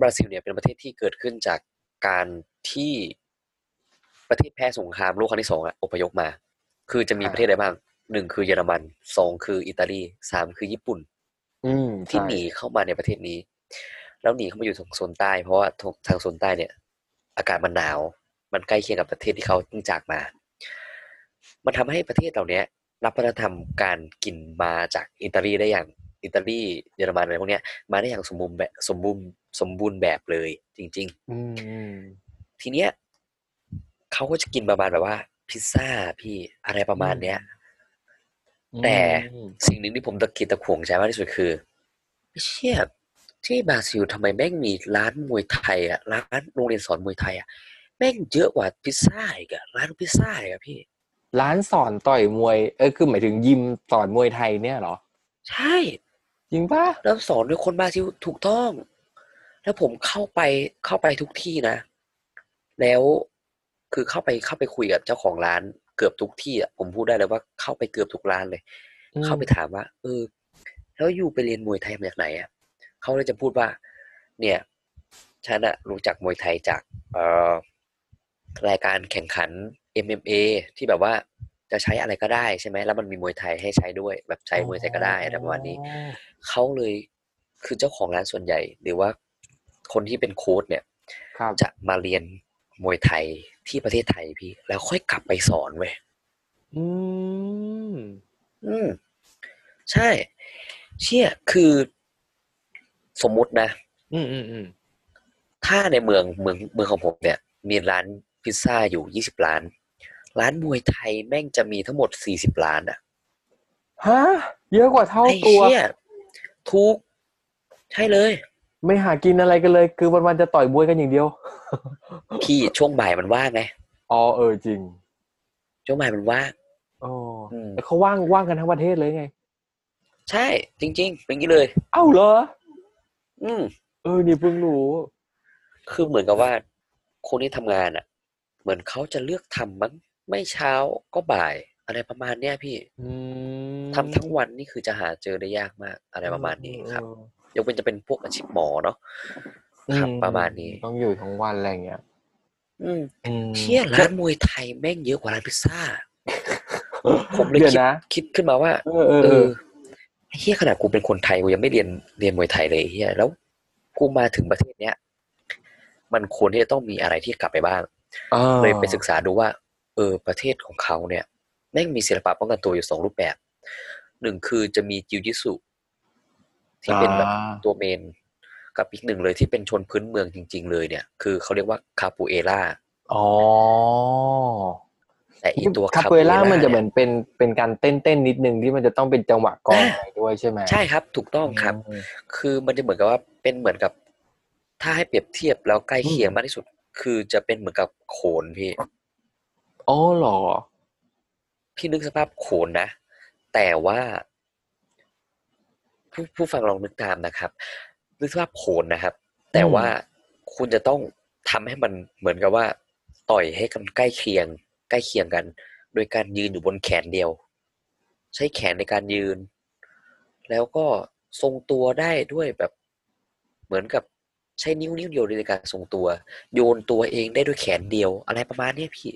บราซิลเนี่ยเป็นประเทศที่เกิดขึ้นจากการที่ประเทศแพ้สงครามโลกครั้งที่2อพยพมาคือจะมีประเทศอะไรบ้าง1คือเยอรมัน2คืออิตาลี3คือญี่ปุ่นที่หนีเข้ามาในประเทศนี้แล้วหนีเข้ามาอยู่ทางโซนใต้เพราะว่าทางโซนใต้เนี่ยอากาศมันหนาวมันใกล้เคียงกับประเทศที่เขาเพิ่งจากมามันทำให้ประเทศเหล่านี้รับวัฒนธรรมการกินมาจากอิตาลีได้อย่างอิตาลีเยอรมันอะไรพวกเนี้ยมาได้อย่างสมบูรณ์แบบเลยจริงๆทีเนี้ยเขาก็จะกินประมาณแบบว่าพิซซ่าพี่อะไรประมาณเนี้ยแต่สิ่งหนึ่งที่ผมตะขิดตะขวงใจมากที่สุดคือเชี่ยที่บราซิลทำไมแม่งมีร้านมวยไทยอ่ะร้านโรงเรียนสอนมวยไทยอ่ะแม่งเยอะกว่าพิซซ่าอีกอ่ะร้านพิซซ่าอีกอ่ะพี่ร้านสอนต่อยมวยคือหมายถึงยิมสอนมวยไทยเนี่ยเหรอใช่จริงป่ะแล้วสอนด้วยคนบราซิลถูกต้องแล้วผมเข้าไปทุกที่นะแล้วคือเข้าไปคุยกับเจ้าของร้านเกือบทุกที่อ่ะผมพูดได้เลยว่าเข้าไปเกือบทุกร้านเลยเข้าไปถามว่าแล้วอยู่ไปเรียนมวยไทยมาจากไหนอ่ะเขาเลยจะพูดว่าเนี่ยฉันอ่ะรู้จักมวยไทยจากรายการแข่งขัน MMA ที่แบบว่าจะใช้อะไรก็ได้ใช่ไหมแล้วมันมีมวยไทยให้ใช้ด้วยแบบใช้มวยไทยก็ได้อะไรประมาณนี้เขาเลยคือเจ้าของร้านส่วนใหญ่หรือว่าคนที่เป็นโค้ชเนี่ยจะมาเรียนมวยไทยที่ประเทศไทยพี่แล้วค่อยกลับไปสอนเว้ยใช่เชี่ยคือสมมุตินะถ้าในเมืองของผมเนี่ยมีร้านพิซซ่าอยู่20ร้านร้านมวยไทยแม่งจะมีทั้งหมด40ร้านอ่ะฮะเยอะกว่าเท่าตัวไอ้เชี่ยทุกใช่เลยไม่หากินอะไรกันเลยคือวันๆจะต่อยมวยกันอย่างเดียวพี่ช่วงบ่ายมันว่างไงจริงช่วงบ่ายมันว่างแล้วเขาว่างกันทั้งประเทศเลยไงใช่จริงๆเป็นอย่างนี้เลยเอ้าเหรอนี่เพิ่งรู้คือเหมือนกับว่าคนที่ทำงานอ่ะเหมือนเขาจะเลือกทำมั้งไม่เช้าก็บ่ายอะไรประมาณเนี้ยพี่ทำทั้งวันนี่คือจะหาเจอได้ยากมากอะไรประมาณนี้ครับยกเว้นจะเป็นพวกอาชีพหมอเนาะครับประมาณนี้ต้องอยู่ทั้งวันอะไรอย่างเงี้ยเชี่ยร้านมวยไทยแม่งเยอะกว่าร้านพิซซ่าผมเลยคิดขึ้นมาว่าเฮียขนาดกูเป็นคนไทยกูยังไม่เรียนมวยไทยเลยเฮียแล้วกูมาถึงประเทศเนี้ยมันควรที่จะต้องมีอะไรที่กลับไปบ้างเลยไปศึกษาดูว่าประเทศของเขาเนี่ยแม่งมีศิลปะป้องกันตัวอยู่2รูปแบบ1คือจะมีจิวจิสุที่เป็นแบบตัวเมน กับอีกหนึ่งเลยที่เป็นชนพื้นเมืองจริงๆเลยเนี่ยคือเขาเรียกว่าคาปูเอร่าอ๋อแต่อีตัวคาปูเอร่ามันจะเหมือนเป็นการเต้นๆนิดนึงที่มันจะต้องเป็นจังหวะกลองด้วยใช่ไหมใช่ครับถูกต้องครับคือมันจะเหมือนกับว่าเป็นเหมือนกับถ้าให้เปรียบเทียบแล้วใกล้เคียงมากที่สุดคือจะเป็นเหมือนกับโขนพี่อ๋อเหรอพี่นึกสภาพโขนนะแต่ว่าผู้ฟังลองนึกตามนะครับนึกสภาพโขนนะครับแต่ว่าคุณจะต้องทำให้มันเหมือนกับว่าต่อยให้กันใกล้เคียงกันโดยการยืนอยู่บนแขนเดียวใช้แขนในการยืนแล้วก็ทรงตัวได้ด้วยแบบเหมือนกับใช้นิ้วเดียวในการทรงตัวโยนตัวเองได้ด้วยแขนเดียวอะไรประมาณนี้พี่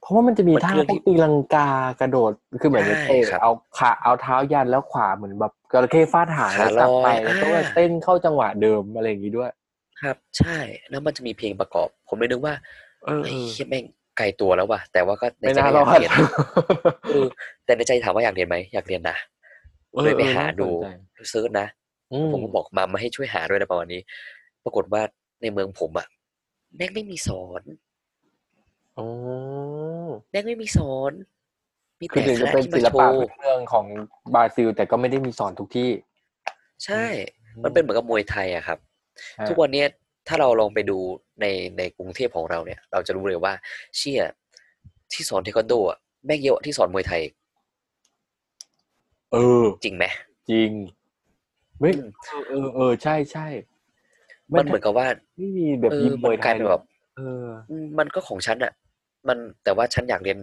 เพราะว่ามันจะมีท่าพวกตีลังกากระโดดคือเหมือนเอาเท้ายันแล้วขวาเหมือนแบบกระเข้ฟาดหางแล้วกลับไปแล้วก็เต้นเข้าจังหวะเดิมอะไรอย่างนี้ด้วยครับใช่แล้วมันจะมีเพลงประกอบผมเลยนึกว่าไอ้เหี้ยแม่งไกลตัวแล้วว่ะแต่ว่าก็ในใจอยากเรียนแต่ในใจถามว่าอยากเรียนไหมอยากเรียนนะเลยไปหาดูเซิร์ชนะผมก็บอกมาให้ช่วยหาด้วยนะประมาณนี้ปรากฏว่าในเมืองผมอ่ะแม่งไม่มีสอนอ๋อแม่งไม่มีสอนมีแต่คือจะเป็นศิลปะเรื่องของบราซิลแต่ก็ไม่ได้มีสอนทุกที่ใช่มันเป็นเหมือนกับมวยไทยอะครับทุกวันนี้ถ้าเราลองไปดูในกรุงเทพของเราเนี่ยเราจะรู้เลยว่าเชี่ยที่สอนเทควันโดอ่ะแม่งเยอะที่สอนมวยไทยจริงไหมจริงเฮ้ยใช่ใช่มันเหมือนกับว่าไม่มีแบบยิมมวยไทยแบบมันก็ของฉันอ่ะมันแต่ว่าฉันอยากเรียน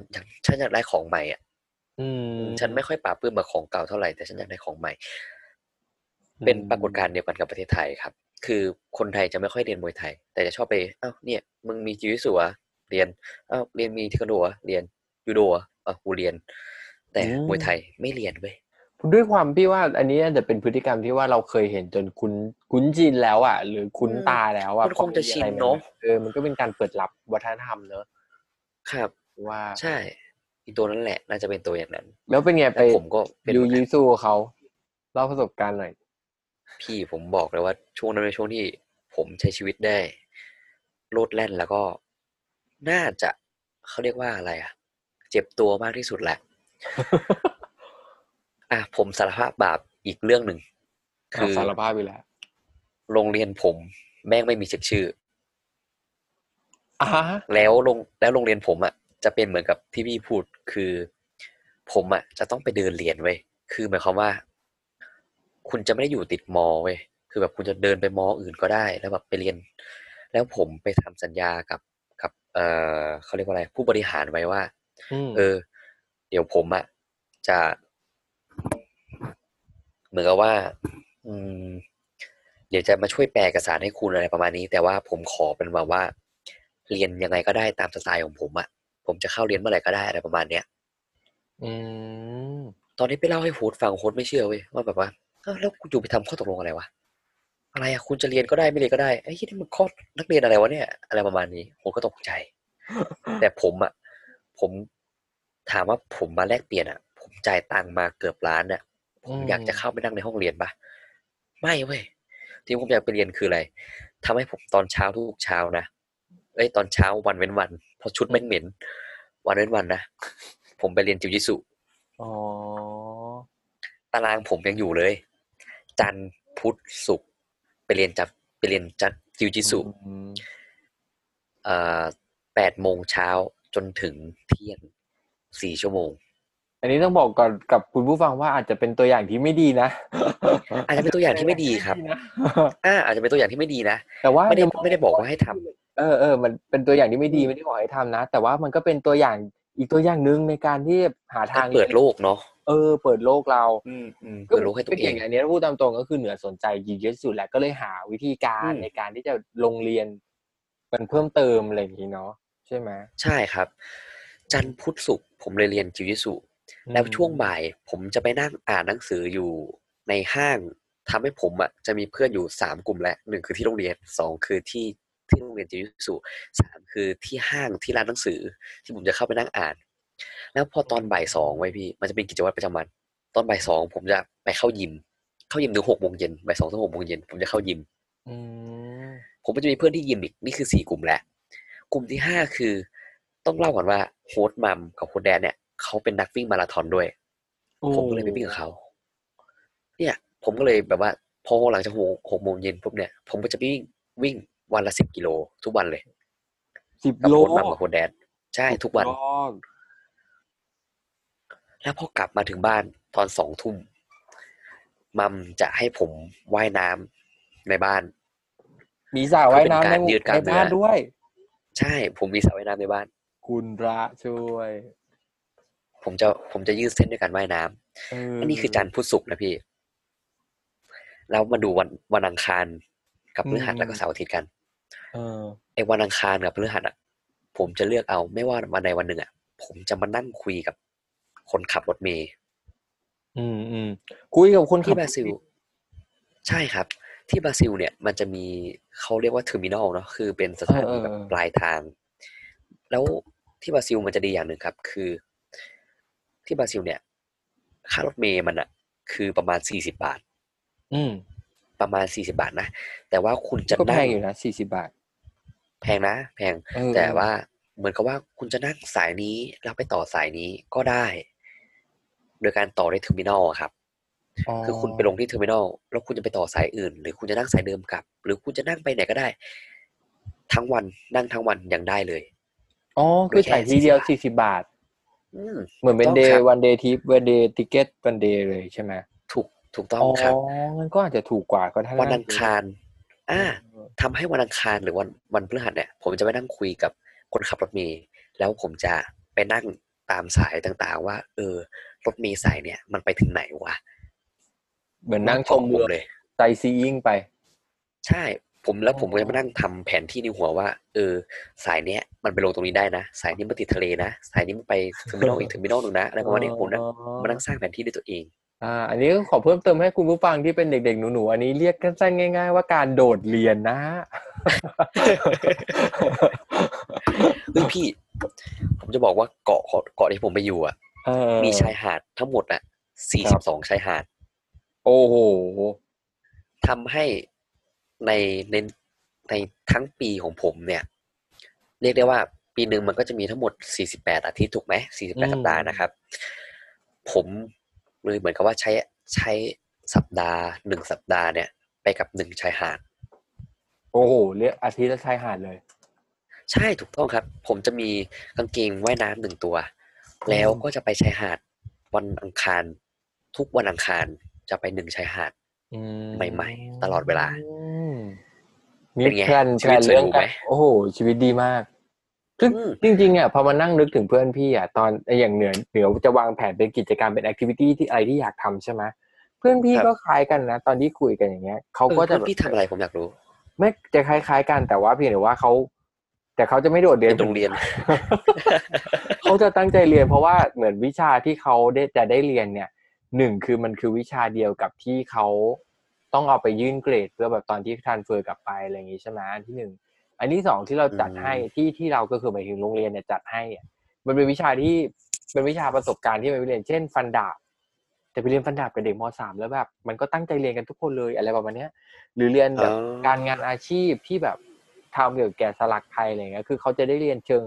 ฉันอยากได้ของใหม่อ่ะฉันไม่ค่อยปราบปลื้มกับของเก่าเท่าไหร่แต่ฉันอยากได้ของใหม่เป็นปรากฏการณ์เดียวกันกับประเทศไทยครับคือคนไทยจะไม่ค่อยเรียนมวยไทยแต่จะชอบไปเอ้าเนี่ยมึงมีจิวจิสุวะเรียนเอ้าเรียนมีเทควันโดวะเรียนยูโดวะกูเรียนแต่มวยไทยไม่เรียนเว้ยด้วยความพี่ว่าอันนี้อาจจะเป็นพฤติกรรมที่ว่าเราเคยเห็นจนคุ้นชินแล้วอ่ะหรือคุ้นตาแล้วอ่ะมันคงจะชินเนาะมันก็เป็นการเปิดรับวัฒนธรรมเนอะครับว่าใช่อีตัวนั้นแหละน่าจะเป็นตัวอย่างนั้นแล้วเป็นไงไปผมก็ยูยิซูเขาเล่าประสบการณ์หน่อยพี่ผมบอกเลยว่าช่วงนั้นเป็นช่วงที่ผมใช้ชีวิตได้โลดแล่นแล้วก็น่าจะเขาเรียกว่าอะไรอ่ะเจ็บตัวมากที่สุดแหละ ผมสารภาพบาปอีกเรื่องหนึ่งคือสารภาพไปแล้วโรงเรียนผมแม่งไม่มีเช็คชื่อแล้วโรงเรียนผมอ่ะจะเป็นเหมือนกับที่พี่พูดคือผมอ่ะจะต้องไปเดินเรียนเว้ยคือหมายความว่าคุณจะไม่ได้อยู่ติดมอเว้ยคือแบบคุณจะเดินไปมออื่นก็ได้แล้วแบบไปเรียนแล้วผมไปทำสัญญากับเขาเรียกว่าอะไรผู้บริหารไว้ว่าเดี๋ยวผมอ่ะจะเหมือนกับว่าเดี๋ยวจะมาช่วยแปลเอกสารให้คุณอะไรประมาณนี้แต่ว่าผมขอเป็นแบบว่าเรียนยังไงก็ได้ตามสไตล์ของผมอ่ะผมจะเข้าเรียนเมื่อไหร่ก็ได้อะไรประมาณเนี้ยตอนนี้ไปเล่าให้โค้ชฟังโค้ชไม่เชื่อเว้ยว่าแบบว่าแล้วกูอยู่ไปทำข้อตกลงอะไรวะอะไรอ่ะคุณจะเรียนก็ได้ไม่เรียนก็ได้ไอ้ที่นี่มันข้อนักเรียนอะไรวะเนี่ยอะไรประมาณนี้ผมก็ตกใจ แต่ผมอ่ะผมถามว่าผมมาแลกเปลี่ยนอ่ะผมจ่ายตังค์มาเกือบล้านอ่ะผมอยากจะเข้าไปนั่งในห้องเรียนปะไม่เว้ยที่ผมอยากไปเรียนคืออะไรทำให้ผมตอนเช้าทุกเช้านะตอนเช้าวันเว้นวันพอชุดแม่งเหม็นวันเว้นวันนะผมไปเรียนจิวจิสุตารางผมยังอยู่เลยจันทร์พุธศุกร์ไปเรียนจันทร์จิวจิสุ8โมงเช้าจนถึงเที่ยง4ชั่วโมงอันนี้ต้องบอกก่อนกับคุณผู้ฟังว่าอาจจะเป็นตัวอย่างที่ไม่ดีนะอาจจะเป็นตัวอย่างที่ไม่ดีครับอาจจะเป็นตัวอย่างที่ไม่ดีนะแต่ว่าไม่ได้บอกว่าให้ทำมันเป็นตัวอย่างที่ไม่ดีไม่ได้บอกให้ทำนะแต่ว่ามันก็เป็นตัวอย่างอีกตัวอย่างนึงในการที่หาทางเปิดโลกเนาะเปิดโลกเราเปิดโลกให้ตัวเองอันนี้พูดตามตรงก็คือเหนือสนใจยิ่งเยอะสุดแล้วก็เลยหาวิธีการในการที่จะลงเรียนมันเพิ่มเติมอะไรอย่างนี้เนาะใช่ไหมใช่ครับจันทร์พุธศุกร์ผมเลยเรียนจิวจิสุแล้วช่วงบ่ายผมจะไปนั่งอ่านหนังสืออยู่ในห้างทำให้ผมอ่ะจะมีเพื่อนอยู่3กลุ่มและ1คือที่โรงเรียน2คือที่โรงเรียนจิวจิสุ3คือที่ห้างที่ร้านหนังสือที่ผมจะเข้าไปนั่งอ่านแล้วพอตอนบ่ายสองไว้พี่มันจะเป็นกิจวัตรประจำวันตอนบ่ายสองผมจะไปเข้ายิมถึง6 โมงเย็นบ่ายสองถึง6 โมงเย็นผมจะเข้ายิม ผมก็จะมีเพื่อนที่ยิมอีกนี่คือ4กลุ่มแหละกลุ่มที่5คือต้องเล่าก่อนว่าโค้ชมัมกับโค้ชแดนเนี่ยเขาเป็นนักวิ่งมาราธอนด้วยผมก็เลยไปวิ่งกับเขาเนี่ยผมก็เลยแบบว่าพอหลังจาก6โมงเย็นปุ๊บเนี่ยผมก็จะวิ่งวันละ10 กิโลทุกวันเลย10กิโลกับโค้ชมัมกับโค้ชแดนใช่ทุกวันแล้วพอกลับมาถึงบ้านตอน 20:00 นมัมจะให้ผมว่ายน้ำในบ้านมีสระว่ายน้ำในบ้านด้วยใช่ผมมีสระว่ายน้ำในบ้านคุณพระช่วยผมจะยืดเส้นด้วยการว่ายน้ำอันนี้คือจันทร์พุธศุกร์นะพี่แล้วมาดูวันอังคารกับพฤหัสแล้วก็เสาร์อาทิตย์กันไอ้วันอังคารกับพฤหัสอ่ะผมจะเลือกเอาไม่ว่าวันใดวันหนึ่งอ่ะผมจะมานั่งคุยกับคนขับรถเมล์คุยกับคนที่บราซิลใช่ครับที่บราซิลเนี่ยมันจะมีเขาเรียกว่าเทอร์มินอลเนาะคือเป็นสถานีแบบปลายทางแล้วที่บราซิลมันจะดีอย่างหนึ่งครับคือที่บราซิลเนี่ยค่ารถเมล์มันอะคือประมาณ40 บาทประมาณ40 บาทนะแต่ว่าคุณจะนั่งอยู่นะ40 บาทแพงนะแพงแต่ว่าเหมือนกับว่าคุณจะนั่งสายนี้แล้วไปต่อสายนี้ก็ได้โดยการต่อในเทอร์มินอลครับคือคุณไปลงที่เทอร์มินอลแล้วคุณจะไปต่อสายอื่นหรือคุณจะนั่งสายเดิมกลับหรือคุณจะนั่งไปไหนก็ได้ทั้งวันนั่งทั้งวันยังได้เลยอ๋อคือจ่ายทีเดียว40 บาทเหมือนเป็นเดย์วันเดย์ทิปวันเดย์ทิเก็ตวันเดย์เลยใช่ไหมถูกต้องครับอ๋อมันก็อาจจะถูกกว่าก็ถ้าวันอังคารทำให้วันอังคารหรือวันพฤหัสเนี่ยผมจะไปนั่งคุยกับคนขับรถเมล์แล้วผมจะไปนั่งตามสายต่างๆว่ารถเมล์สายเนี่ยมันไปถึงไหนวะเหมือนนั่งชมวิวเลยไซซียิ่งไปใช่ผมก็จะมานั่งทำแผนที่ในหัวว่าสายเนี้ยมันไปลงตรงนี้ได้นะสายนี้มันติดทะเลนะสายนี้มันไปเทอร์มินอลอีกเทอร์มินอลนึงนะอะไรประมาณนี้ผมนั่งมานั่งสร้างแผนที่ด้วยตัวเองอันนี้ก็ขอเพิ่มเติมให้คุณผู้ฟังที่เป็นเด็กๆหนูๆอันนี้เรียกสั้นๆง่ายๆว่าการโดดเรียนนะพี่ผมจะบอกว่าเกาะที่ผมไปอยู่อ่ะมีชายหาดทั้งหมดอ่ะ42ชายหาดโอ้โหทำให้ในทั้งปีของผมเนี่ยเรียกได้ว่าปีนึงมันก็จะมีทั้งหมด48อาทิตย์ถูกไหม48สัปดาห์นะครับผมเลยเหมือนกับว่าใช้สัปดาห์1สัปดาห์เนี่ยไปกับ1ชายหาดโอ้โหเรียกอาทิตย์ละชายหาดเลยใช่ถูกต้องครับผมจะมีกางเกงว่ายน้ำ1ตัวแล้วก็จะไปชายหาดวันอังคารทุกวันอังคารจะไป1ชายหาดใหม่ๆตลอดเวลามีแพลนเรื่องกันโอ้โหชีวิตดีมากคือจริงๆอ่ะพอมานั่งนึกถึงเพื่อนพี่อ่ะตอนอย่างเหนือจะวางแผนเป็นกิจกรรมเป็นแอคทิวิตี้ที่อะไรที่อยากทำใช่ไหมเพื่อนพี่ก็คล้ายกันนะตอนที่คุยกันอย่างเงี้ยเขาก็จะพี่ทำอะไรผมอยากรู้ไม่จะคล้ายๆกันแต่ว่าเพียงแต่ว่าเขาจะไม่โดดเรียนตรงเรียนเขาจะตั้งใจเรียนเพราะว่าเหมือนวิชาที่เขาจะได้เรียนเนี่ย1คือมันคือวิชาเดียวกับที่เขาต้องเอาไปยื่นเกรดเพื่อแบบตอนที่ทรานสเฟอร์กลับไปอะไรอย่างงี้ใช่มั้ยอันที่1อันที่2ที่เราจัดให้ที่เราก็คือหมายถึงโรงเรียนเนี่ยจัดให้มันเป็นวิชาที่เป็นวิชาประสบการณ์ที่ไปเรียนเช่นฟันดาบแต่ไปเรียนฟันดาบกับเด็กม.3 แล้วแบบมันก็ตั้งใจเรียนกันทุกคนเลยอะไรประมาณเนี้ยหรือเรียนแบบการงานอาชีพที่แบบทำเกี่ยวกับแกะสลักไทยอะไรเงี้ยคือเขาจะได้เรียนเชิง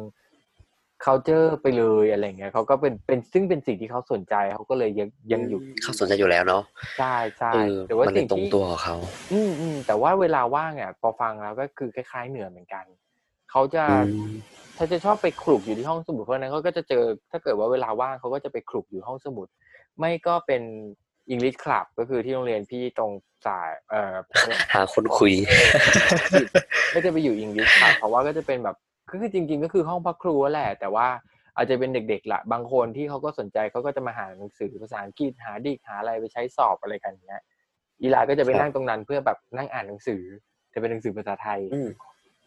culture ไปเลยอะไรเงี้ยเขาก็เป็นซึ่งเป็นสิ่งที่เขาสนใจเขาก็เลยยังอยู่เขาสนใจอยู่แล้วเนาะใช่ใช่แต่ว่าสิ่งที่ตัวเขาแต่ว่าเวลาว่างอ่ะพอฟังแล้วก็คือคล้ายๆเหนือเหมือนกันเขาจะถ้าจะชอบไปขลุกอยู่ที่ห้องสมุดเพราะนั้นเขาก็จะเจอถ้าเกิดว่าเวลาว่างเขาก็จะไปขลุกอยู่ห้องสมุดไม่ก็เป็น English Club ก็คือที่โรงเรียนพี่ตรงสายหาคนคุยก็จะไปอยู่ English Club เพราะว่าก็จะเป็นแบบก็คือจริงๆก็คือห้องพักครูแหละแต่ว่าอาจจะเป็นเด็กๆละบางคนที่เขาก็สนใจเขาก็จะมาหาหนังสือภาษาอังกฤษหาดิกหาอะไรไปใช้สอบอะไรกันเงี้ยอีลาก็จะไปนั่งตรงนั้นเพื่อแบบนั่งอ่านหนังสือจะเป็นหนังสือภาษาไทย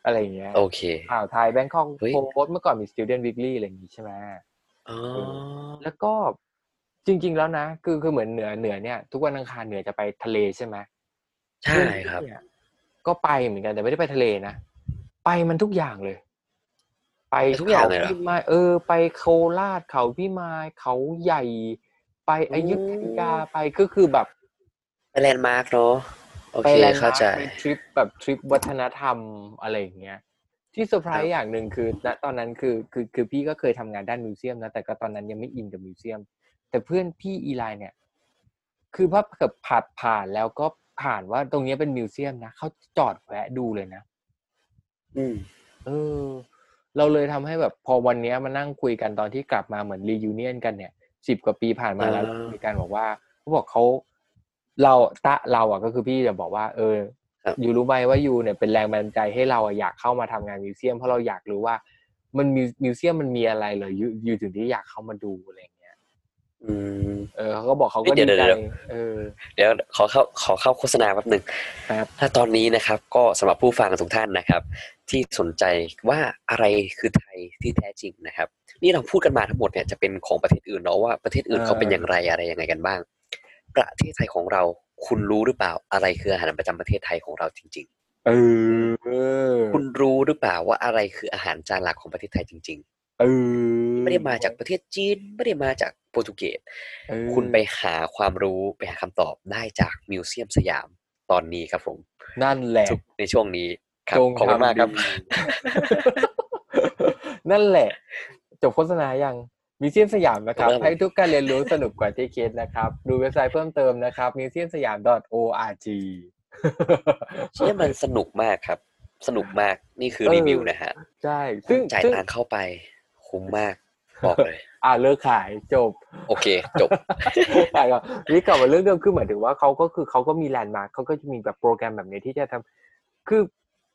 อะไรอย่างเงี้ยโอเคอ่าวไทยแบงคอกโพสต์เมื่อก่อนมี Student Weekly อะไรอย่างงี้ใช่มั้ยอ๋อแล้วก็จริงๆแล้วนะคือเหมือนเหนือเนี่ยทุกวันอังคารเหนือจะไปทะเลใช่มั้ยใช่ครับก็ไปเหมือนกันแต่ไม่ได้ไปทะเลนะไปมันทุกอย่างเลยไปทุกอย่างเลยเหรอไปโคราชเขาพี่มายเขาใหญ่ไปอยุธยาไปก็คือแบบแลนด์มาร์คเนาะ ไปแลนด์มาร์คไปทริปแบบทริปวัฒนธรรมอะไรอย่างเงี้ยที่เซอร์ไพรส์อย่างหนึ่งคือณตอนนั้นคือพี่ก็เคยทำงานด้านมิวเซียมนะแต่ก็ตอนนั้นยังไม่อินกับมิวเซียมแต่เพื่อนพี่อีไลน์เนี่ยคือพอเกือบผ่านแล้วก็ผ่านว่าตรงนี้เป็นมิวเซียมนะเขาจอดแวะดูเลยนะเราเลยทำให้แบบพอวันนี้มานั่งคุยกันตอนที่กลับมาเหมือนรียูเนียนกันเนี่ย10กว่าปีผ่านมาแล้วมีการบอกว่าเขาบอกเขาเราอ่ะก็คือพี่จะบอกว่าอยู่รู้ไหมว่าอยู่เนี่ยเป็นแรงบันดาลใจให้เราอยากเข้ามาทำงานมิวเซียมเพราะเราอยากรู้ว่ามันมิวเซียมมันมีอะไรเลยอยู่ถึงที่อยากเข้ามาดูอะไรอย่างเงี้ยเขาก็บอกเขาก็ดีใจเดี๋ยวขอเข้าโฆษณาแป๊บนึงถ้าตอนนี้นะครับก็สำหรับผู้ฟังทุกท่านนะครับที่สนใจว่าอะไรคือไทยที่แท้จริงนะครับนี่เราพูดกันมาทั้งหมดเนี่ยจะเป็นของประเทศอื่นเนาะว่าประเทศอื่นเขาเป็นอย่างไรอะไรยังไงกันบ้างประเทศไทยของเราคุณรู้หรือเปล่าอะไรคืออาหารประจำประเทศไทยของเราจริงๆคุณรู้หรือเปล่าว่าอะไรคืออาหารจานหลักของประเทศไทยจริงๆไม่ได้มาจากประเทศจีนไม่ได้มาจากโปรตุเกสคุณไปหาความรู้ไปหาคำตอบได้จากมิวเซียมสยามตอนนี้ครับผมนั่นแหละในช่วงนี้ครับขอบคุณมากครับ นั่นแหละจบโฆษณายังมิวเซียมสยามนะครับให้ทุกการเรียนรู้สนุกกว่าที่คิดนะครับดูเว็บไซต์เพิ่มเติมนะครับ museumsayam.org เชื่อมันสนุกมากครับสนุกมากนี่คือรีวิวนะฮะใช่ซึ่งจ่ายตังเข้าไปคุ้มมากบอกเลยเลิกขายจบโอเคจบแต่ก็นี่กลับมาเรื่องเดิมคือหมายถึงว่าเขาก็มีแลนด์มาร์คเขาก็จะมีแบบโปรแกรมแบบนี้ที่จะทำคือ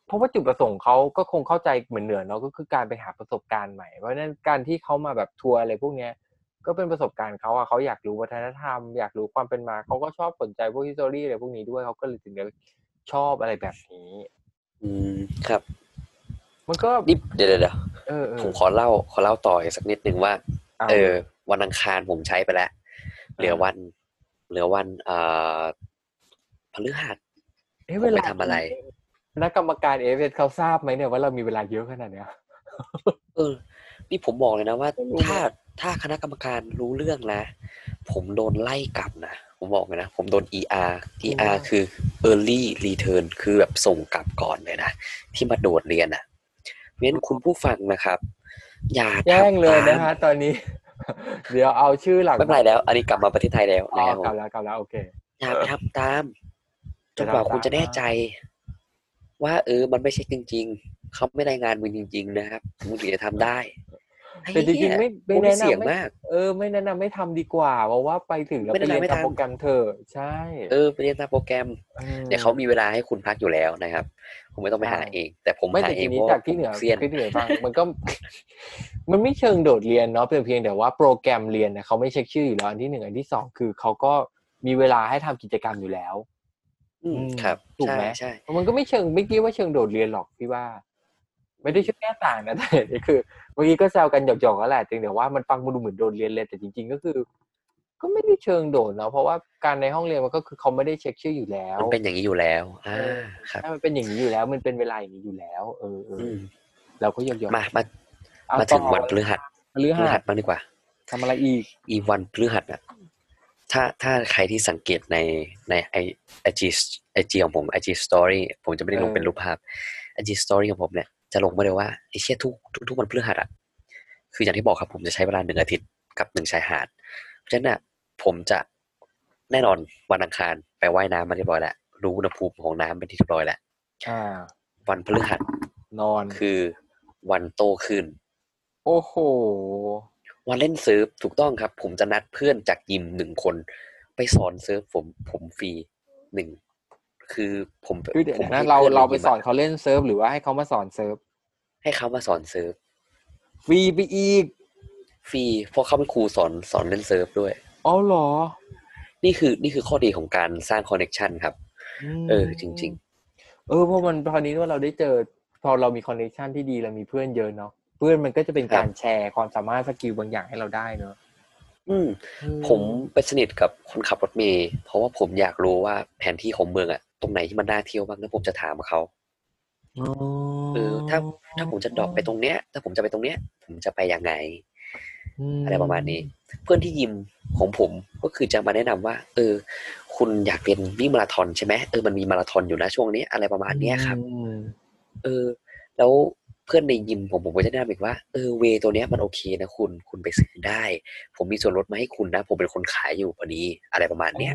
เพราะว่าจุดประสงค์เขาก็คงเข้าใจเหมือนเหนือเนาะก็คือการไปหาประสบการณ์ใหม่เพราะฉะนั้นการที่เขามาแบบทัวร์อะไรพวกเนี้ยก็เป็นประสบการณ์เขาอะเขาอยากรู้วัฒนธรรมอยากรู้ความเป็นมาเขาก็ชอบสนใจพวกฮิสตอรี่อะไรพวกนี้ด้วยเขาก็เลยถึงได้ชอบอะไรแบบนี้ครับมันก็เดี๋ยวผมขอเล่าต่ออีกสักนิดนึงว่าวันอังคารผมใช้ไปแล้วเหลือวันพฤหัสผมไปทำอะไรนักกรรมการ AFS เขาทราบไหมเนี่ยว่าเรามีเวลาเยอะขนาดเนี้ยนี่ผมบอกเลยนะว่าถ้าคณะกรรมการรู้เรื่องนะผมโดนไล่กลับนะผมบอกเลยนะผมโดน ER คือ early return คือแบบส่งกลับก่อนเลยนะที่มาโดดเรียนอ่ะเพราะฉะนั้นคุณผู้ฟังนะครับอย่าแย่งเลยนะฮะตอนนี้เดี๋ยวเอาชื่อหลักไม่เป็นไรแล้วอันนี้กลับมาประเทศไทยแล้วนะครับกลับแล้วโอเคอย่าไปทำตามจนกว่าคุณจะแน่ใจว่ามันไม่ใช่จริงๆเขาไม่รายงานมึงจริงๆนะครับมึงถึงจะทำได้แต่จริงๆไม่แนะนำมากไม่แนะนำไม่ทำดีกว่าเพราะว่าไปถึงแล้วไปเรียนตามโปรแกรมเธอใช่ไปเรียนตามโปรแกรมเดี๋ยวเขามีเวลาให้คุณพักอยู่แล้วนะครับผมไม่ต้องไปหาเองแต่ผมหาเองว่าจากที่เหนือฟังมันก็มันไม่เชิงโดดเรียนเนาะเพียงแต่ว่าโปรแกรมเรียนเนี่ยเขาไม่เช็คชื่ออยู่แล้วอันที่1อันที่2คือเขาก็มีเวลาให้ทำกิจกรรมอยู่แล้วครับถูกไหมใช่มันก็ไม่เชิงไม่คิดว่าเชิงโดดเรียนหรอกพี่ว่าไม่ได้ช่วยแก้ต่างนะแต่คือเมื่อกี้ก็แซวกันหยอกๆก็แหละจริงแต่ว่ามันฟังดูเหมือนโดดเรียนเลยแต่จริงๆก็คือก็ไม่ได้เชิงโดดเนาะเพราะว่าการในห้องเรียนมันก็คือเขาไม่ได้เช็คชื่ออยู่แล้วมันเป็นอย่างนี้อยู่แล้วครับมันเป็นอย่างนี้อยู่แล้วมันเป็นเวลาอย่างนี้อยู่แล้วเราก็หยอกๆมาถึงวันพฤหัสมาดีกว่าทำอะไรอีวันพฤหัสอ่ะถ้าใครที่สังเกตในไอจีของผมไอจีสตอรี่ผมจะไม่ได้ลงเป็นรูปภาพไอจีสตอรี่ของผมเนี่ยจะลงมาเลยว่าไอเชี่ยทุกวันพฤหัสอ่ะคืออย่างที่บอกครับผมจะใช้เวลา1อาทิตย์กับ1ชายหาดเพราะฉะนั้นน่ะผมจะแน่นอนวันอังคารไปว่ายน้ำมาเรียบร้อยแล้วรู้อุณหภูมิของน้ำเป็นที่เรียบร้อยแล้ววันพฤหัสนอนคือวันโตขึ้นโอ้โหวันเล่นเซิร์ฟถูกต้องครับผมจะนัดเพื่อนจากยิม1คนไปสอนเซิร์ฟผมฟรี1คือผมนะเราไปสอนเขาเล่นเซิร์ฟหรือว่าให้เขามาสอนเซิร์ฟฟรีไปอีกฟรีเพราะเขาเป็นครูสอนเล่นเซิร์ฟด้วยอ๋อเหรอนี่คือข้อดีของการสร้างคอนเนคชั่นครับจริงๆเพราะมันตอนนี้ว่าเราได้เจอพอเรามีคอนเนคชั่นที่ดีเรามีเพื่อนเยอะเนาะเพื่อนมันก็จะเป็นการแชร์ความสามารถสกิลบางอย่างให้เราได้เนอะผมไปสนิทกับคนขับรถเมล์เพราะว่าผมอยากรู้ว่าแผนที่ของเมืองอะตรงไหนที่มันน่าเที่ยวบ้างแล้วผมจะถามเขาถ้าผมจะดรอปไปตรงเนี้ยถ้าผมจะไปตรงเนี้ยผมจะไปยังไง อะไรประมาณนี้เพื่อนที่ยิมของผมก็คือจะมาแนะนำว่าคุณอยากเรียนวิ่งมาราธอนใช่ไหมมันมีมาราธอนอยู่นะช่วงนี้อะไรประมาณนี้ครับแล้วเพื่อนในยิมผมก็จะแนะนำอีกว่าเวตัวเนี้ยมันโอเคนะคุณไปซื้อได้ผมมีส่วนลดมาให้คุณนะผมเป็นคนขายอยู่พอดีอะไรประมาณเนี้ย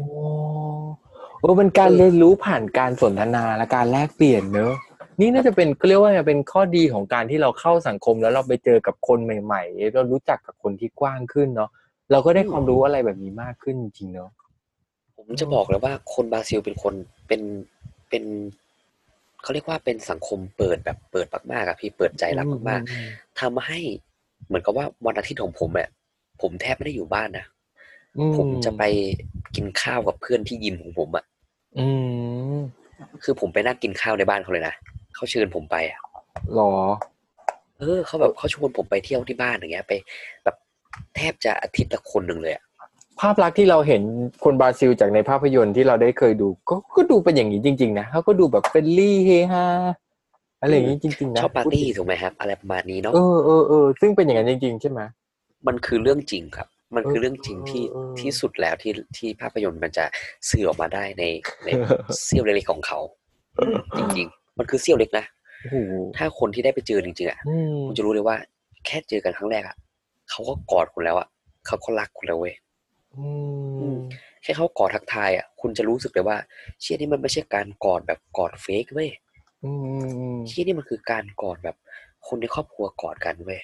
เป็นการเรียนรู้ผ่านการสนทนาและการแลกเปลี่ยนเนอะนี่น่าจะเป็นเรียกว่าเป็นข้อดีของการที่เราเข้าสังคมแล้วเราไปเจอกับคนใหม่ๆเรารู้จักกับคนที่กว้างขึ้นเนาะเราก็ได้ความรู้อะไรแบบนี้มากขึ้นจริงเนาะผมจะบอกเลยว่าคนบราซิลเป็นคนเป็นเขาเรียกว่าเป็นสังคมเปิดแบบเปิดมากๆอะพี่เปิดใจรับมากๆทำให้เหมือนกับว่าวันอาทิตย์ของผมเนี่ยผมแทบไม่ได้อยู่บ้านนะผมจะไปกินข้าวกับเพื่อนที่ยิมของผมอะคือผมไปนั่งกินข้าวในบ้านเขาเลยนะเขาเชิญผมไปอ่ะหรอเขาแบบเขาชวนผมไปเที่ยวที่บ้านอย่างเงี้ยไปแบบแทบจะอาทิตย์ละคนหนึ่งเลยอ่ะภาพลักษณ์ที่เราเห็นคนบราซิลจากในภาพยนตร์ที่เราได้เคยดูก็ดูเป็นอย่างนี้จริงๆนะเขาก็ดูแบบเฟรนลี่เฮฮาอะไรอย่างนี้จริงๆนะชอบปาร์ตี้ถูกไหมครับอะไรประมาณนี้เนาะซึ่งเป็นอย่างนั้นจริงๆใช่ไหมมันคือเรื่องจริงครับมันคือเรื่องจริงที่สุดแล้วที่ภาพยนตร์มันจะสื่อออกมาได้ในเสี้ยวเล็กๆของเขาจริงๆมันคือเสี้ยวเล็กนะถ้าคนที่ได้ไปเจอจริงๆอ่ะคุณจะรู้เลยว่าแค่เจอกันครั้งแรกอ่ะเขาก็กอดคุณแล้วอ่ะเขาก็รักคุณแล้วเว้ยแค่เขากอดทักทายอ่ะคุณจะรู้สึกเลยว่าเชี่ยนี่มันไม่ใช่การกอดแบบกอดเฟกเว้ยเชี่ยนี่มันคือการกอดแบบคนในครอบครัวกอดกันเว้ย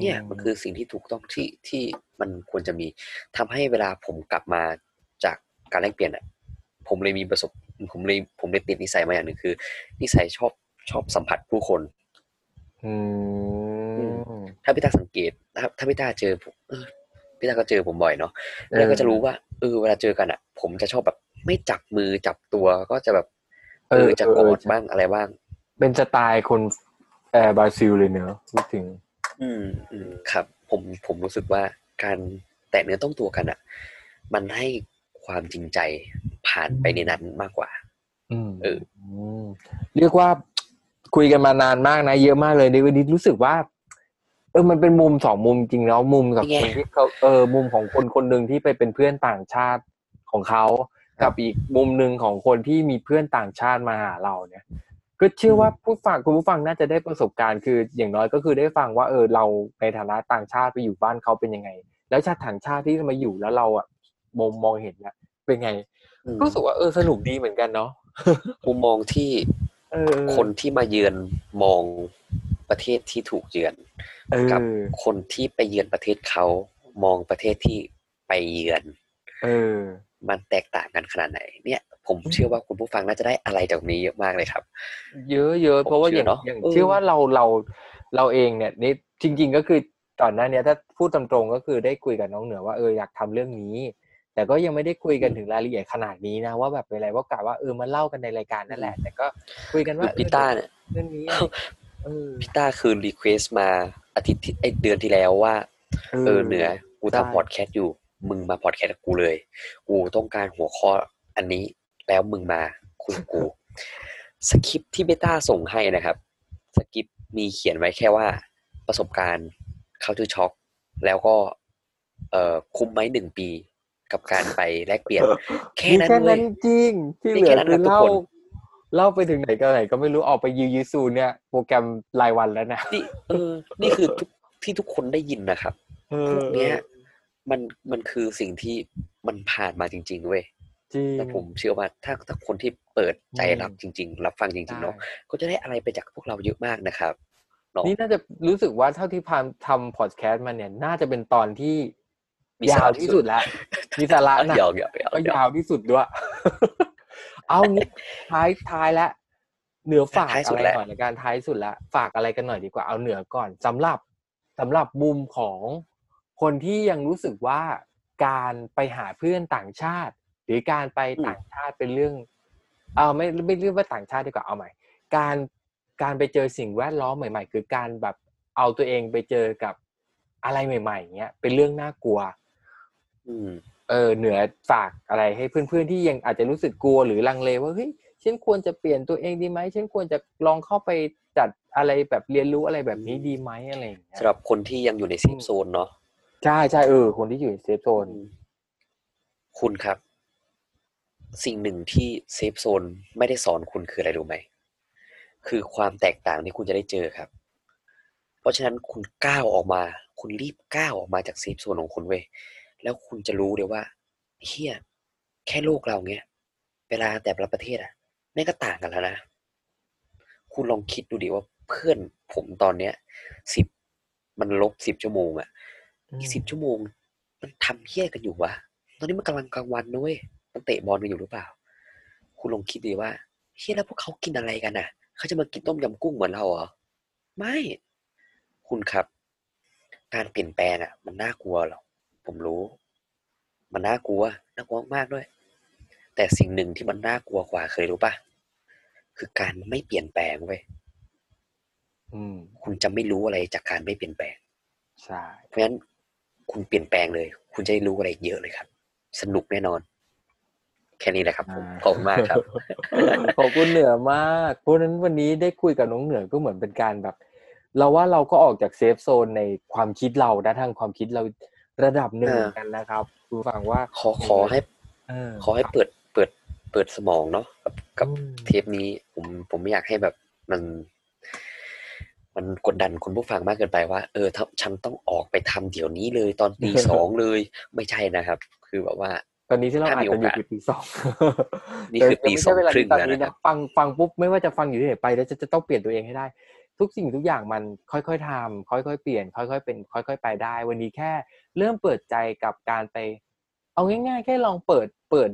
เนี่ยมันคือสิ่งที่ถูกต้องที่มันควรจะมีทำให้เวลาผมกลับมาจากการแลกเปลี่ยนอ่ะผมเลยติดนิสัยมาอย่างหนึ่งคือนิสัยชอบสัมผัสผู้คนถ้าพี่ตาสังเกตถ้าพี่ตาเจอผมพี่ตาก็เจอผมบ่อยเนาะแล้วก็จะรู้ว่าเวลาเจอกันอ่ะผมจะชอบแบบไม่จับมือจับตัวก็จะแบบจะกอดบ้างอะไรบ้างเป็นสไตล์คนบราซิลเลยเนอะพูดถึงครับผมรู้สึกว่าการแตะเนื้อต้องตัวกันอ่ะมันให้ความจริงใจผ่านไปในนั้นมากกว่าเรียกว่าคุยกันมานานมากนะเยอะมากเลยในวันนี้รู้สึกว่ามันเป็นมุมสองมุมจริงเนาะมุมกับคนที่เขามุมของคนคนนึงที่ไปเป็นเพื่อนต่างชาติของเขากับอีกมุมนึงของคนที่มีเพื่อนต่างชาติมาหาเราเนี่ยก็เชื่อว่าคุณผู้ฟังน่าจะได้ประสบการณ์คืออย่างน้อยก็คือได้ฟังว่าเราในฐานะต่างชาติไปอยู่บ้านเขาเป็นยังไงแล้วชาติต่างชาติที่มาอยู่แล้วเราอ่ะมองเห็นแล้วเป็นไงรู้สึกว่าสนุกดีเหมือนกันเนาะมุมมองที่คนที่มาเยือนมองประเทศที่ถูกเยือนกับคนที่ไปเยือนประเทศเขามองประเทศที่ไปเยือนมันแตกต่างกันขนาดไหนเนี่ยผมเชื่อว่าคุณผู้ฟังน่าจะได้อะไรจากนี้เยอะมากเลยครับเยอะๆเพราะว่าอย่างเชื่อว่าเราเองเนี่ยนี่จริงๆก็คือก่อนหน้านี้ถ้าพูดตรงๆก็คือได้คุยกับน้องเหนือว่าอยากทำเรื่องนี้แต่ก็ยังไม่ได้คุยกันถึงรายละเอียดขนาดนี้นะว่าแบบเป็นอะไรว่ากะว่ามาเล่ากันในรายการนั่นแหละแต่ก็คุยกันว่าพี่ต้าเนี่ยเรื่องนี้พี่ต้าคือรีเควสต์มาอาทิตย์ที่เดือนที่แล้วว่าเหนือกูทำพอดแคสต์อยู่มึงมาพอดแคสต์กูเลยกูต้องการหัวข้ออันนี้แล้วมึงมาคุยกูสคริปต์ที่เบต้าส่งให้นะครับสคริปต์มีเขียนไว้แค่ว่าประสบการณ์เขาจะช็อกแล้วก็คุ้มไหม1ปีกับการไปแลกเปลี่ยนแค่นั้นเลยจริงที่เหลือคือเล่าไปถึงไหนก็ไหนก็ไม่รู้ออกไปยูซูเนี่ยโปรแกรมรายวันแล้วนะนี่คือที่ทุกคนได้ยินนะครับพวกเนี้ยมันคือสิ่งที่มันผ่านมาจริงๆเว้ยแต่ผมเชื่อว่าถ้าคนที่เปิดใจรับจริงๆรับฟังจริงๆเนาะก็จะได้อะไรไปจากพวกเราเยอะมากนะครับนี่น่าจะรู้สึกว่าเท่าที่พามทำพอดแคสต์มาเนี่ยน่าจะเป็นตอนที่ยาวที่สุดแล้วมีสาระนะก็ยาวที่สุดด้วยเอางี้ท้ายแล้วเหนือฝากอะไรหน่อยในการท้ายสุดละฝากอะไรกันหน่อยดีกว่าเอาเหนือก่อนสำหรับมุมของคนที่ยังรู้สึกว่าการไปหาเพื่อนต่างชาติหรือการไปต่างชาติเป็นเรื่องไม่เรียกว่าต่างชาติดีกว่าเอาใหม่การไปเจอสิ่งแวดล้อมใหม่ๆคือการแบบเอาตัวเองไปเจอกับอะไรใหม่ๆเงี้ยเป็นเรื่องน่ากลัวเหนือฝากอะไรให้เพื่อนๆที่ยังอาจจะรู้สึกกลัวหรือลังเลว่าเฮ้ย ฉันควรจะเปลี่ยนตัวเองดีไหมฉันควรจะลองเข้าไปจัดอะไรแบบเรียนรู้อะไรแบบนี้ดีไหมอะไรอย่างเงี้ยสำหรับคนที่ยังอยู่ในเซฟโซนเนาะใช่ใช่คนที่อยู่ในเซฟโซนคุณครับสิ่งหนึ่งที่เซฟโซนไม่ได้สอนคุณคืออะไรรู้ไหมคือความแตกต่างที่คุณจะได้เจอครับเพราะฉะนั้นคุณก้าวออกมาคุณรีบก้าวออกมาจากเซฟโซนของคุณเว้ยแล้วคุณจะรู้เลยว่าเฮียแค่โลกเราเงี้ยเวลาแต่ละประเทศอ่ะแม่งก็ต่างกันแล้วนะคุณลองคิดดูดิว่าเพื่อนผมตอนเนี้ย10มันลบ10ชั่วโมงอ่ะอีก10ชั่วโมงมันทำเฮี้ยกันอยู่วะตอนนี้มันกำลังกลางวันนะเว้ยมันเตะบอลกันอยู่หรือเปล่าคุณลองคิดดีว่าเฮี้ยแล้วพวกเขากินอะไรกันอ่ะเขาจะมากินต้มยำกุ้งเหมือนเราเหรอไม่คุณครับการเปลี่ยนแปลงอ่ะมันน่ากลัวหรอผมรู้มันน่ากลัวมากด้วยแต่สิ่งหนึ่งที่มันน่ากลัวกว่าเคยรู้ป่ะคือการไม่เปลี่ยนแปลงเว้ยคุณจะไม่รู้อะไรจากการไม่เปลี่ยนแปลงใช่เพราะฉะนั้นคุณเปลี่ยนแปลงเลยคุณจะได้รู้อะไรเยอะเลยครับสนุกแน่นอนแค่นี้แหละครับผมขอบคุณมากครับ ขอบคุณเหนือมากเพราะนั้นวันนี้ได้คุยกับน้องเหนือก็เหมือนเป็นการแบบเราว่าเราก็ออกจากเซฟโซนในความคิดเราด้านทางความคิดเราระดับหนึ่งเหมือนกันนะครับคุณฟังว่าขอให้เปิดสมองเนาะกับเทปนี้ผมไม่อยากให้แบบมันกดดันคุณผู้ฟังมากเกินไปว่าฉันต้องออกไปทำเดี๋ยวนี้เลยตอนตีสองเลยไม่ใช่นะครับคือแบบว่าตอนนี้ที่เราอาจจะอยู่คือตีสองนี่คือตีสองครึ่งแล้วนะครับฟังปุ๊บไม่ว่าจะฟังอยู่ที่ไหนไปแล้วจะต้องเปลี่ยนตัวเองให้ได้ทุกสิ่งทุกอย่างมันค่อยๆทำค่อยๆเปลี่ยนค่อยๆเป็นค่อยๆไปได้วันนี้แค่เริ่มเปิดใจกับการไปเอาง่ายๆแค่ลองเปิด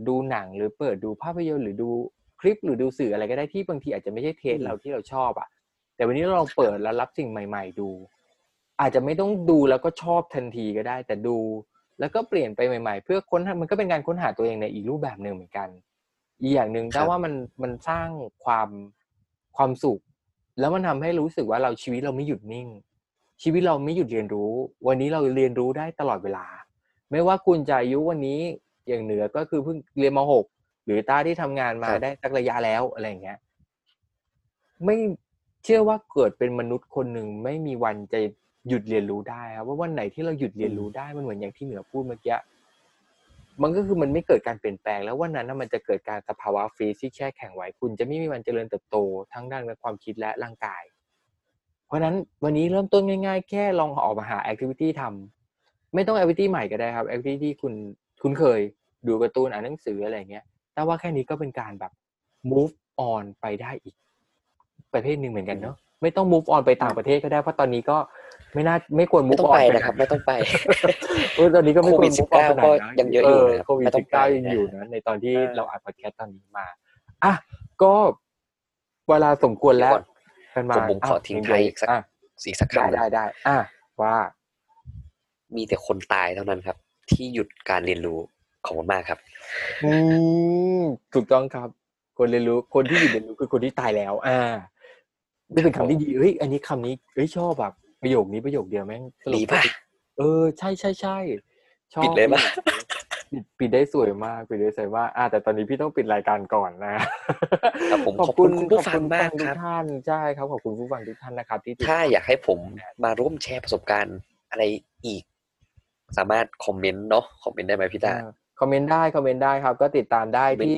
ดูหนังหรือเปิดดูภาพยนตร์หรือดูคลิปหรือดูสื่ออะไรก็ได้ที่บางทีอาจจะไม่ใช่เทสเราที่เราชอบอ่ะแต่วันนี้เราลองเปิดแล้วรับสิ่งใหม่ๆดูอาจจะไม่ต้องดูแล้วก็ชอบทันทีก็ได้แต่ดูแล้วก็เปลี่ยนไปใหม่ๆเพื่อค้นมันก็เป็นการค้นหาตัวเองในอีกรูปแบบนึงเหมือนกันอีกอย่างนึงก็ว่ามันสร้างความสุขแล้วมันทำให้รู้สึกว่าเราชีวิตเราไม่หยุดนิ่งชีวิตเราไม่หยุดเรียนรู้วันนี้เราเรียนรู้ได้ตลอดเวลาไม่ว่าคุณจะอายุวันนี้อย่างเหนือก็คือเพิ่งเรียนม.6 หรือต้าที่ทำงานมาได้สักระยะแล้วอะไรอย่างเงี้ยไม่เชื่อว่าเกิดเป็นมนุษย์คนหนึ่งไม่มีวันจะหยุดเรียนรู้ได้ครับว่าวันไหนที่เราหยุดเรียนรู้ได้มันเหมือนอย่างที่เหนือพูดเมื่อกี้มันก็คือมันไม่เกิดการเปลี่ยนแปลงแล้ววันนั้นมันจะเกิดการสภาวะฟรีซที่แช่แข็งไว้คุณจะไม่มีวันเจริญเติบโตทั้งด้านความคิดและร่างกายเพราะนั้นวันนี้เริ่มต้นง่ายๆแค่ลองออกมาหาแอคทิวิตี้ทำไม่ต้องแอคทิวิตี้ใหม่ก็ได้ครับแอคทิวิตี้คุณเคยดูการ์ตูนอ่านหนังสืออะไรเงี้ยแต่ว่าแค่นี้ก็เป็นการแบบ move on ไปได้อีกประเภทนึงเหมือนกันเนาะไม่ต้อง move on ไปต่างประเทศก็ได้เพราะตอนนี้ก็ไม่ควร move on ไปนะครับไม่ต้องไปตอนนี้ก็ไม่ควร move on ไปนะยังเยอะอยู่โควิด19ยังอยู่นะในตอนที่เราอัดพอดแคสต์ตอนนี้มาอ่ะก็เวลาสมควรแล้วกันมาผมขอทิ้งท้ายอีกสักครั้งได้ๆอ่ะว่ามีแต่คนตายเท่านั้นครับที่หยุดการเรียนรู้ขอบคุณมากครับถูกต้องครับคนเรียนรู้คนที่หยุดเรียนรู้คือคนที่ตายแล้วนี่เป็นคำที่ดีเฮ้ยอันนี้คำนี้เฮ้ยชอบแบบประโยคนี้ประโยคเดียวแม่งดีป่ะใช่ใช่ชอบปิดเลยป่ะปิดได้สวยมากปิดได้สวยว่าแต่ตอนนี้พี่ต้องปิดรายการก่อนนะขอบคุณผู้ฟังมากครับท่านใช่ครับขอบคุณผู้ฟังทุกท่านนะครับที่ถ้าอยากให้ผมมาร่วมแชร์ประสบการณ์อะไรอีกสามารถคอมเมนต์เนาะคอมเมนต์ได้ไหมพี่ต้าคอมเมนต์ได้คอมเมนต์ได้ครับก็ติดตามได้ที่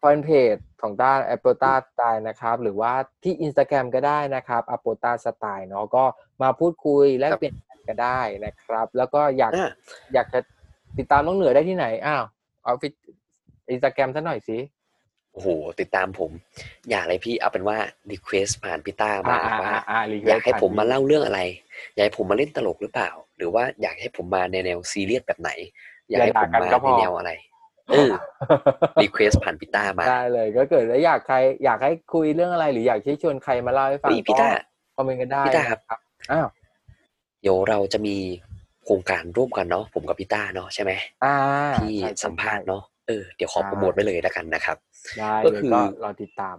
แฟนเพจของต้า Apota Style นะครับหรือว่าที่ Instagram ก็ได้นะครับ Apota Style เนาะก็มาพูดคุยและเปลี่ยนก็ได้นะครับแล้วก็อยากจะติดตามน้องเหนือได้ที่ไหนอ้าวออฟฟิศ Instagram ซะหน่อยสิโอ้โหติดตามผมอย่าอะไรพี่เอาเป็นว่ารีเควสผ่านพี่ต้ามาว่าอยากให้ผมมาเล่าเรื่องอะไรอยากให้ผมมาเล่นตลกหรือเปล่าหรือว่าอยากให้ผมมาในแนวซีเรียสแบบไหนอยากให้ผมมาในแนวอะไรรีเควสผ่านพี่ต้ามาได้เลยก็เกิดแล้วอยากให้คุยเรื่องอะไรหรืออยากให้ชวนใครมาเล่าให้ฟังพี่ต้าคอมเมนต์กันได้พี่ต้าครับอ้าวเดี๋ยวเราจะมีโครงการร่วมกันเนาะผมกับพี่ต้าเนาะใช่ไหมที่สัมภาษณ์เนาะเดี๋ยวขอโปรโมทไว้เลยแล้วกันนะครับก็คือรอติดตาม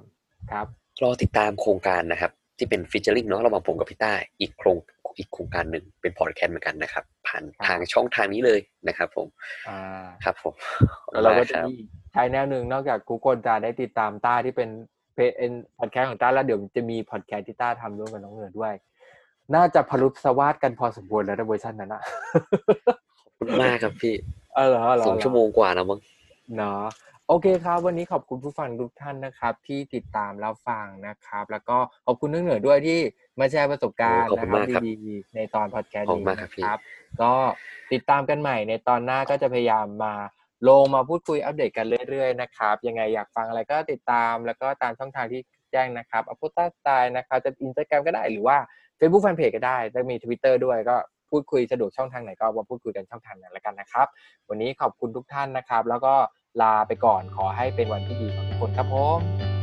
ครับรอติดตามโครงการนะครับที่เป็นฟีเจอริ่งเนาะระหว่างผมกับพี่ต้าอีกโครงการหนึ่งเป็นพอดแคสต์เหมือนกันนะครับผ่านทางช่องทางนี้เลยนะครับผมครับผมแล้วเราก็จะมี channel หนึ่งนอกจากกูกลจะได้ติดตามต้าที่เป็นพอดแคสต์ของต้าแล้วเดี๋ยวจะมีพอดแคสต์ที่ต้าทำร่วมกับน้องเงินด้วยน่าจะพลุสวาดกันพอสมควรแล้วในเวอร์ชันนั้นนะขอบคุณมากครับพี่สองชั่วโมงกว่าแล้วมั้งเนาะโอเคครับวันนี้ขอบคุณผู้ฟังทุกท่านนะครับที่ติดตามแล้วฟังนะครับแล้วก็ขอบคุณน้องเหนือด้วยที่มาแชร์ประสบการณ์นะครับดีๆในตอนพอดแคสต์นี้นะครับก็ติดตามกันใหม่ในตอนหน้าก็จะพยายามมาลงมาพูดคุยอัปเดตกันเรื่อยๆนะครับยังไงอยากฟังอะไรก็ติดตามแล้วก็ตามช่องทางที่แจ้งนะครับอัพต้าสไตล์นะครับจะ Instagram ก็ได้หรือว่า Facebook Fanpage ก็ได้แล้วมี Twitter ด้วยก็พูดคุยสะดวกช่องทางไหนก็มาพูดคุยกันช่องทางนั้นแล้วกันนะครับวันนี้ขอบคุณทุกท่านนะครับแล้วก็ลาไปก่อนขอให้เป็นวันที่ดีของทุกคนครับผม